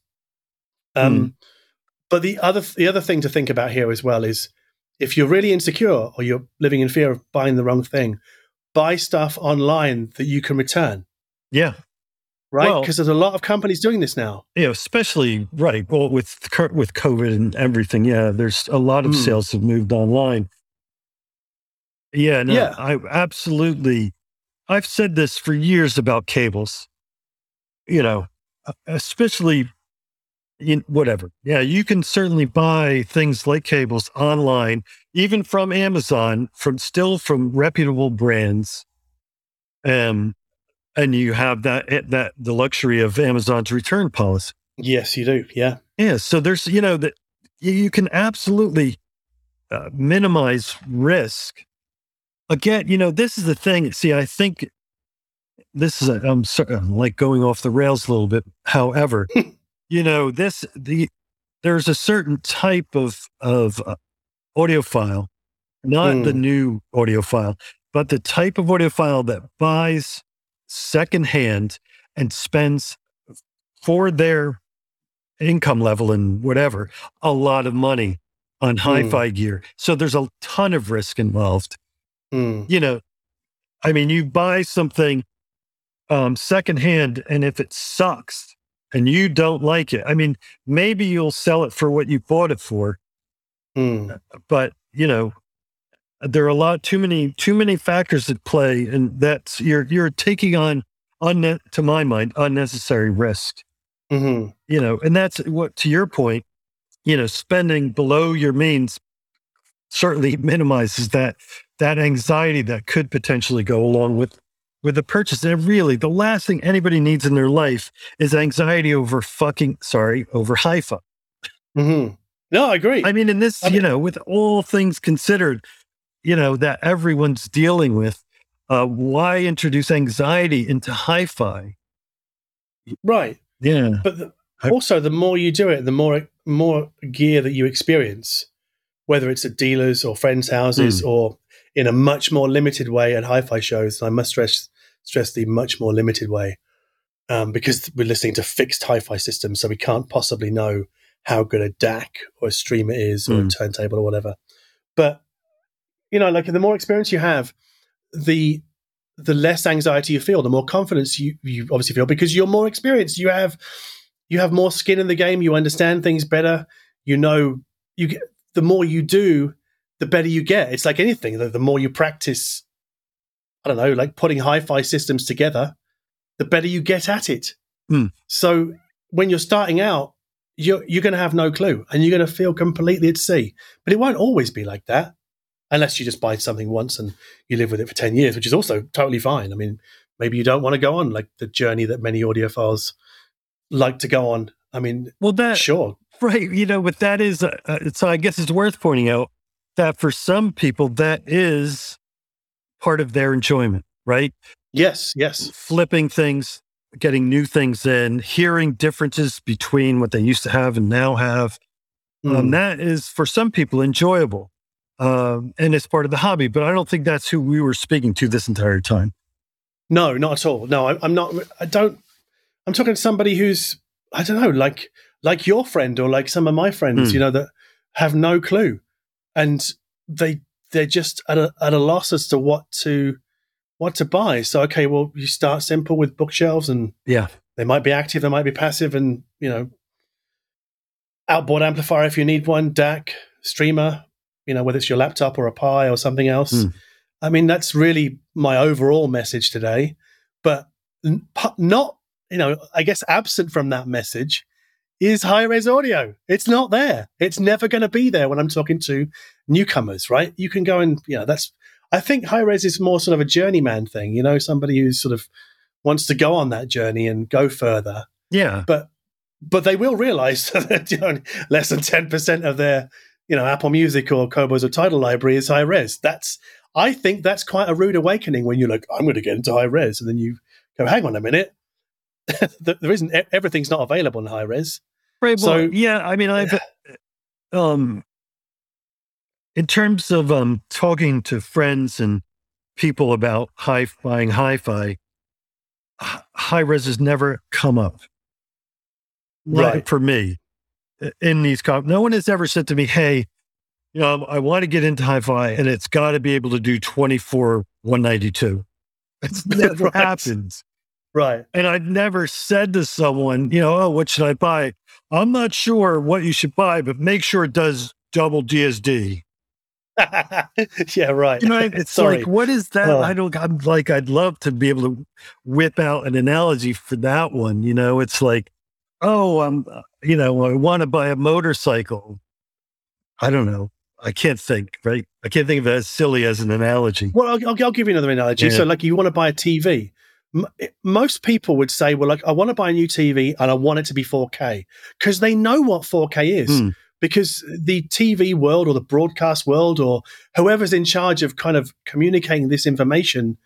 But the other thing to think about here as well is, if you're really insecure or you're living in fear of buying the wrong thing, buy stuff online that you can return. Yeah. Right? Because there's a lot of companies doing this now. Yeah, especially, right, well, with COVID and everything, there's a lot of sales have moved online. Yeah, no, yeah. I've said this for years about cables, you know, especially in whatever. Yeah, you can certainly buy things like cables online, even from Amazon, from reputable brands. And you have that the luxury of Amazon's return policy. Yes, you do. Yeah. Yeah. So there's, you know, that you can absolutely minimize risk. Again, you know, this is the thing. See, I think this is, I'm like going off the rails a little bit. However, you know, there's a certain type of audiophile, not the new audiophile, but the type of audiophile that buys secondhand and spends for their income level and whatever, a lot of money on hi-fi gear. So there's a ton of risk involved. You know, I mean, you buy something secondhand, and if it sucks and you don't like it, I mean, maybe you'll sell it for what you bought it for. But, you know, there are a lot, too many factors at play, and that's, you're taking on, to my mind, unnecessary risk. You know, and that's what, to your point, you know, spending below your means certainly minimizes that anxiety that could potentially go along with the purchase. And really, the last thing anybody needs in their life is anxiety over hi-fi. No, I agree. I mean, in this, you know, with all things considered, you know, that everyone's dealing with, why introduce anxiety into hi-fi? Right. Yeah. But also, the more you do it, the more gear that you experience, whether it's at dealers or friends' houses or in a much more limited way at hi-fi shows. And I must stress the much more limited way, because we're listening to fixed hi-fi systems, so we can't possibly know how good a DAC or a streamer is or a turntable or whatever. But, you know, like, the more experience you have, the less anxiety you feel, the more confidence you obviously feel, because you're more experienced. You have more skin in the game. You understand things better. You know, the more you do, the better you get. It's like anything. The more you practice, I don't know, like putting hi-fi systems together, the better you get at it. So when you're starting out, you're going to have no clue, and you're going to feel completely at sea. But it won't always be like that, unless you just buy something once and you live with it for 10 years, which is also totally fine. I mean, maybe you don't want to go on like the journey that many audiophiles like to go on. I mean, sure. Right. You know, but that is, so I guess it's worth pointing out that for some people, that is part of their enjoyment, right? Yes. Flipping things, getting new things in, hearing differences between what they used to have and now have. That is, for some people, enjoyable. And it's part of the hobby, but I don't think that's who we were speaking to this entire time. No, not at all. No, I'm not. I'm talking to somebody who's, I don't know, like your friend or like some of my friends, you know, that have no clue, and they're just at a loss as to what to buy. So, okay, well, you start simple with bookshelves, and they might be active, they might be passive, and, you know, outboard amplifier if you need one, DAC, streamer. You know, whether it's your laptop or a Pi or something else. I mean, that's really my overall message today. But not, you know, I guess absent from that message is high-res audio. It's not there. It's never going to be there when I'm talking to newcomers, right? You can go and, you know, I think high-res is more sort of a journeyman thing, you know, somebody who sort of wants to go on that journey and go further. Yeah. But they will realize that, you know, less than 10% of their, you know, Apple Music or Qobuz or Tidal library is high res. I think that's quite a rude awakening when you're like, I'm going to get into high res, and then you go, hang on a minute, there isn't, everything's not available in high res. Right. So, well, yeah, I mean, I've in terms of talking to friends and people about buying hi-fi, high res has never come up, right? Like, for me. In these, no one has ever said to me, hey, you know, I want to get into hi-fi, and it's got to be able to do 24/192. It's never happens. Right. And I've never said to someone, you know, oh, what should I buy? I'm not sure what you should buy, but make sure it does double DSD. Yeah, right. You know, it's sorry. Like, what is that? Oh. I'm like, I'd love to be able to whip out an analogy for that one. You know, it's like, oh, you know, I want to buy a motorcycle. I don't know. I can't think, right? I can't think of it as silly as an analogy. Well, I'll give you another analogy. Yeah. So, like, you want to buy a TV. Most people would say, well, like, I want to buy a new TV and I want it to be 4K, because they know what 4K is, because the TV world or the broadcast world or whoever's in charge of kind of communicating this information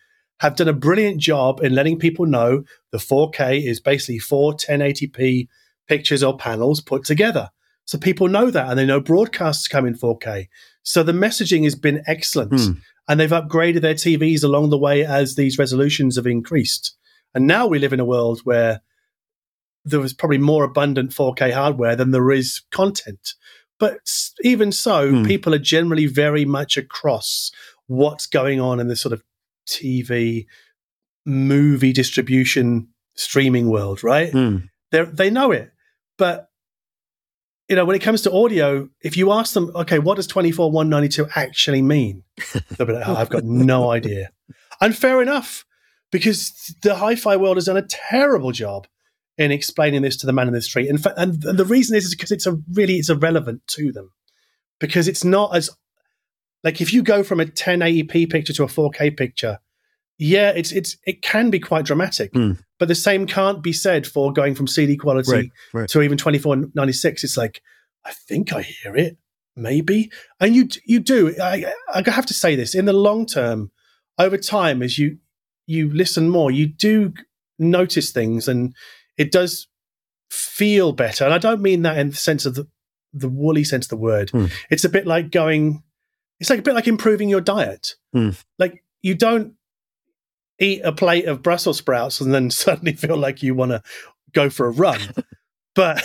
have done a brilliant job in letting people know the 4K is basically 4 1080p pictures or panels put together. So people know that, and they know broadcasts come in 4K. So the messaging has been excellent, and they've upgraded their TVs along the way as these resolutions have increased. And now we live in a world where there was probably more abundant 4K hardware than there is content. But even so, people are generally very much across what's going on in this sort of TV, movie distribution, streaming world, right? They know it. But, you know, when it comes to audio, if you ask them, okay, what does 24/192 actually mean? They'll be like, I've got no idea. And fair enough, because the hi-fi world has done a terrible job in explaining this to the man in the street. In fact, and the reason is because it's irrelevant to them, because it's not as, like, if you go from a 1080p picture to a 4K picture, yeah, it can be quite dramatic, but the same can't be said for going from CD quality to even 2496. It's like, I think I hear it, maybe. And you do. I have to say this, in the long term, over time, as you listen more, you do notice things, and it does feel better. And I don't mean that in the sense of the woolly sense of the word. It's a bit like improving your diet. Like, you don't eat a plate of Brussels sprouts and then suddenly feel like you want to go for a run. But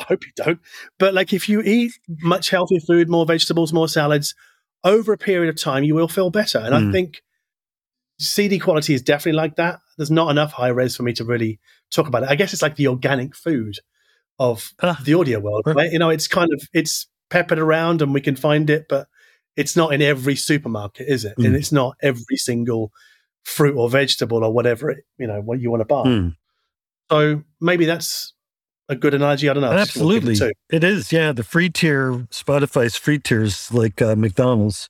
I hope you don't. But like, if you eat much healthier food, more vegetables, more salads, over a period of time, you will feel better. And I think CD quality is definitely like that. There's not enough high res for me to really talk about it. I guess it's like the organic food of the audio world, right? You know, it's kind of, it's peppered around and we can find it, but it's not in every supermarket, is it? And it's not every single fruit or vegetable or whatever, what you want to buy. So maybe that's a good analogy. I don't know. Absolutely. It is. Yeah. The free tier, Spotify's free tiers, like McDonald's.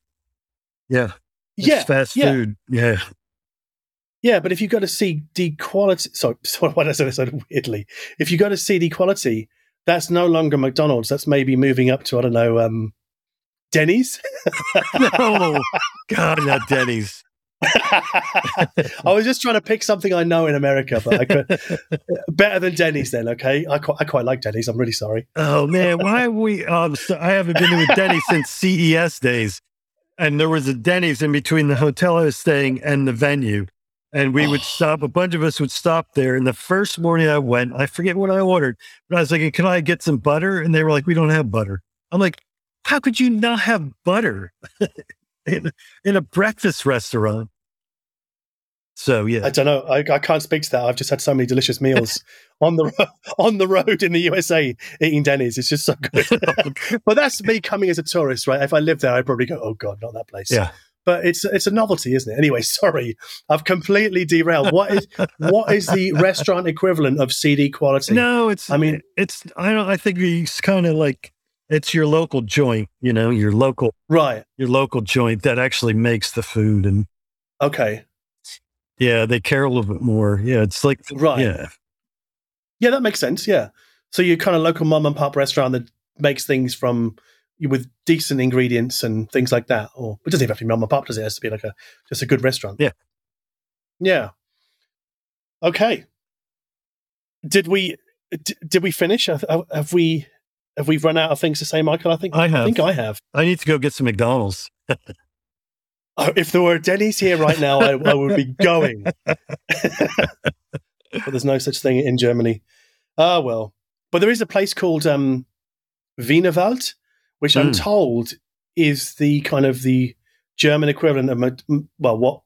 Yeah. It's fast food. Yeah. Yeah, but if you've got a CD quality, why did I say this so weirdly? If you've got a CD quality, that's no longer McDonald's. That's maybe moving up to, I don't know, Denny's? No, God, not Denny's. I was just trying to pick something I know in America, but I could better than Denny's then, okay? I quite like Denny's. I'm really sorry. Oh, man, why are we? So I haven't been to a Denny's since CES days. And there was a Denny's in between the hotel I was staying and the venue. And we would stop, a bunch of us would stop there. And the first morning I went, I forget what I ordered, but I was like, can I get some butter? And they were like, we don't have butter. I'm like, how could you not have butter in a breakfast restaurant? So, yeah. I don't know. I can't speak to that. I've just had so many delicious meals on the road in the USA eating Denny's. It's just so good. But that's me coming as a tourist, right? If I lived there, I'd probably go, oh God, not that place. Yeah. But it's a novelty, isn't it? Anyway, sorry, I've completely derailed. What is the restaurant equivalent of CD quality? No, I think it's kind of like, it's your local joint, you know, your local joint that actually makes the food, and okay, yeah, they care a little bit more. Yeah, it's like yeah, that makes sense. Yeah, so your kind of local mom and pop restaurant that makes things from, with decent ingredients and things like that. Or it doesn't even have to be mom and pop, does it? It has to be like just a good restaurant. Yeah. Yeah. Okay. Did we finish? Have we run out of things to say, Michael? I think I have. I need to go get some McDonald's. Oh, if there were a Denny's here right now, I would be going. But there's no such thing in Germany. Ah, well. But there is a place called Wienerwald, which I'm told is the kind of the German equivalent of, well,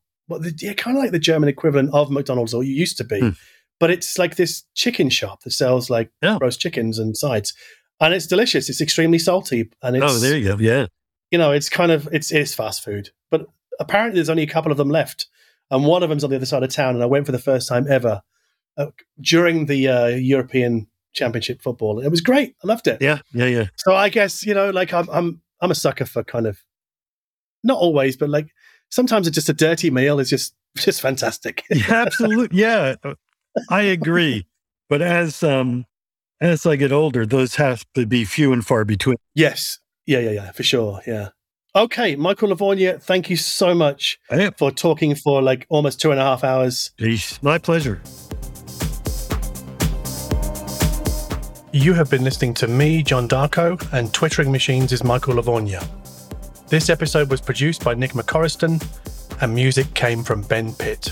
kind of like the German equivalent of McDonald's, or used to be, but it's like this chicken shop that sells like roast chickens and sides, and it's delicious. It's extremely salty, and it's, oh, there you go, yeah. You know, it's kind of, it's fast food, but apparently there's only a couple of them left, and one of them's on the other side of town. And I went for the first time ever during the European Championship football. It was great. I loved it. Yeah. So I guess, you know, like I'm a sucker for kind of, not always, but like sometimes it's just a dirty meal is just fantastic. Yeah, absolutely. Yeah, I agree. But as I get older, those have to be few and far between. Yes. Yeah, for sure. Yeah. Okay, Michael Lavonia, thank you so much for talking for like almost 2.5 hours. Jeez, my pleasure. You have been listening to me, John Darko, and Twittering Machines is Michael Lavonia. This episode was produced by Nick McCorriston, and music came from Ben Pitt.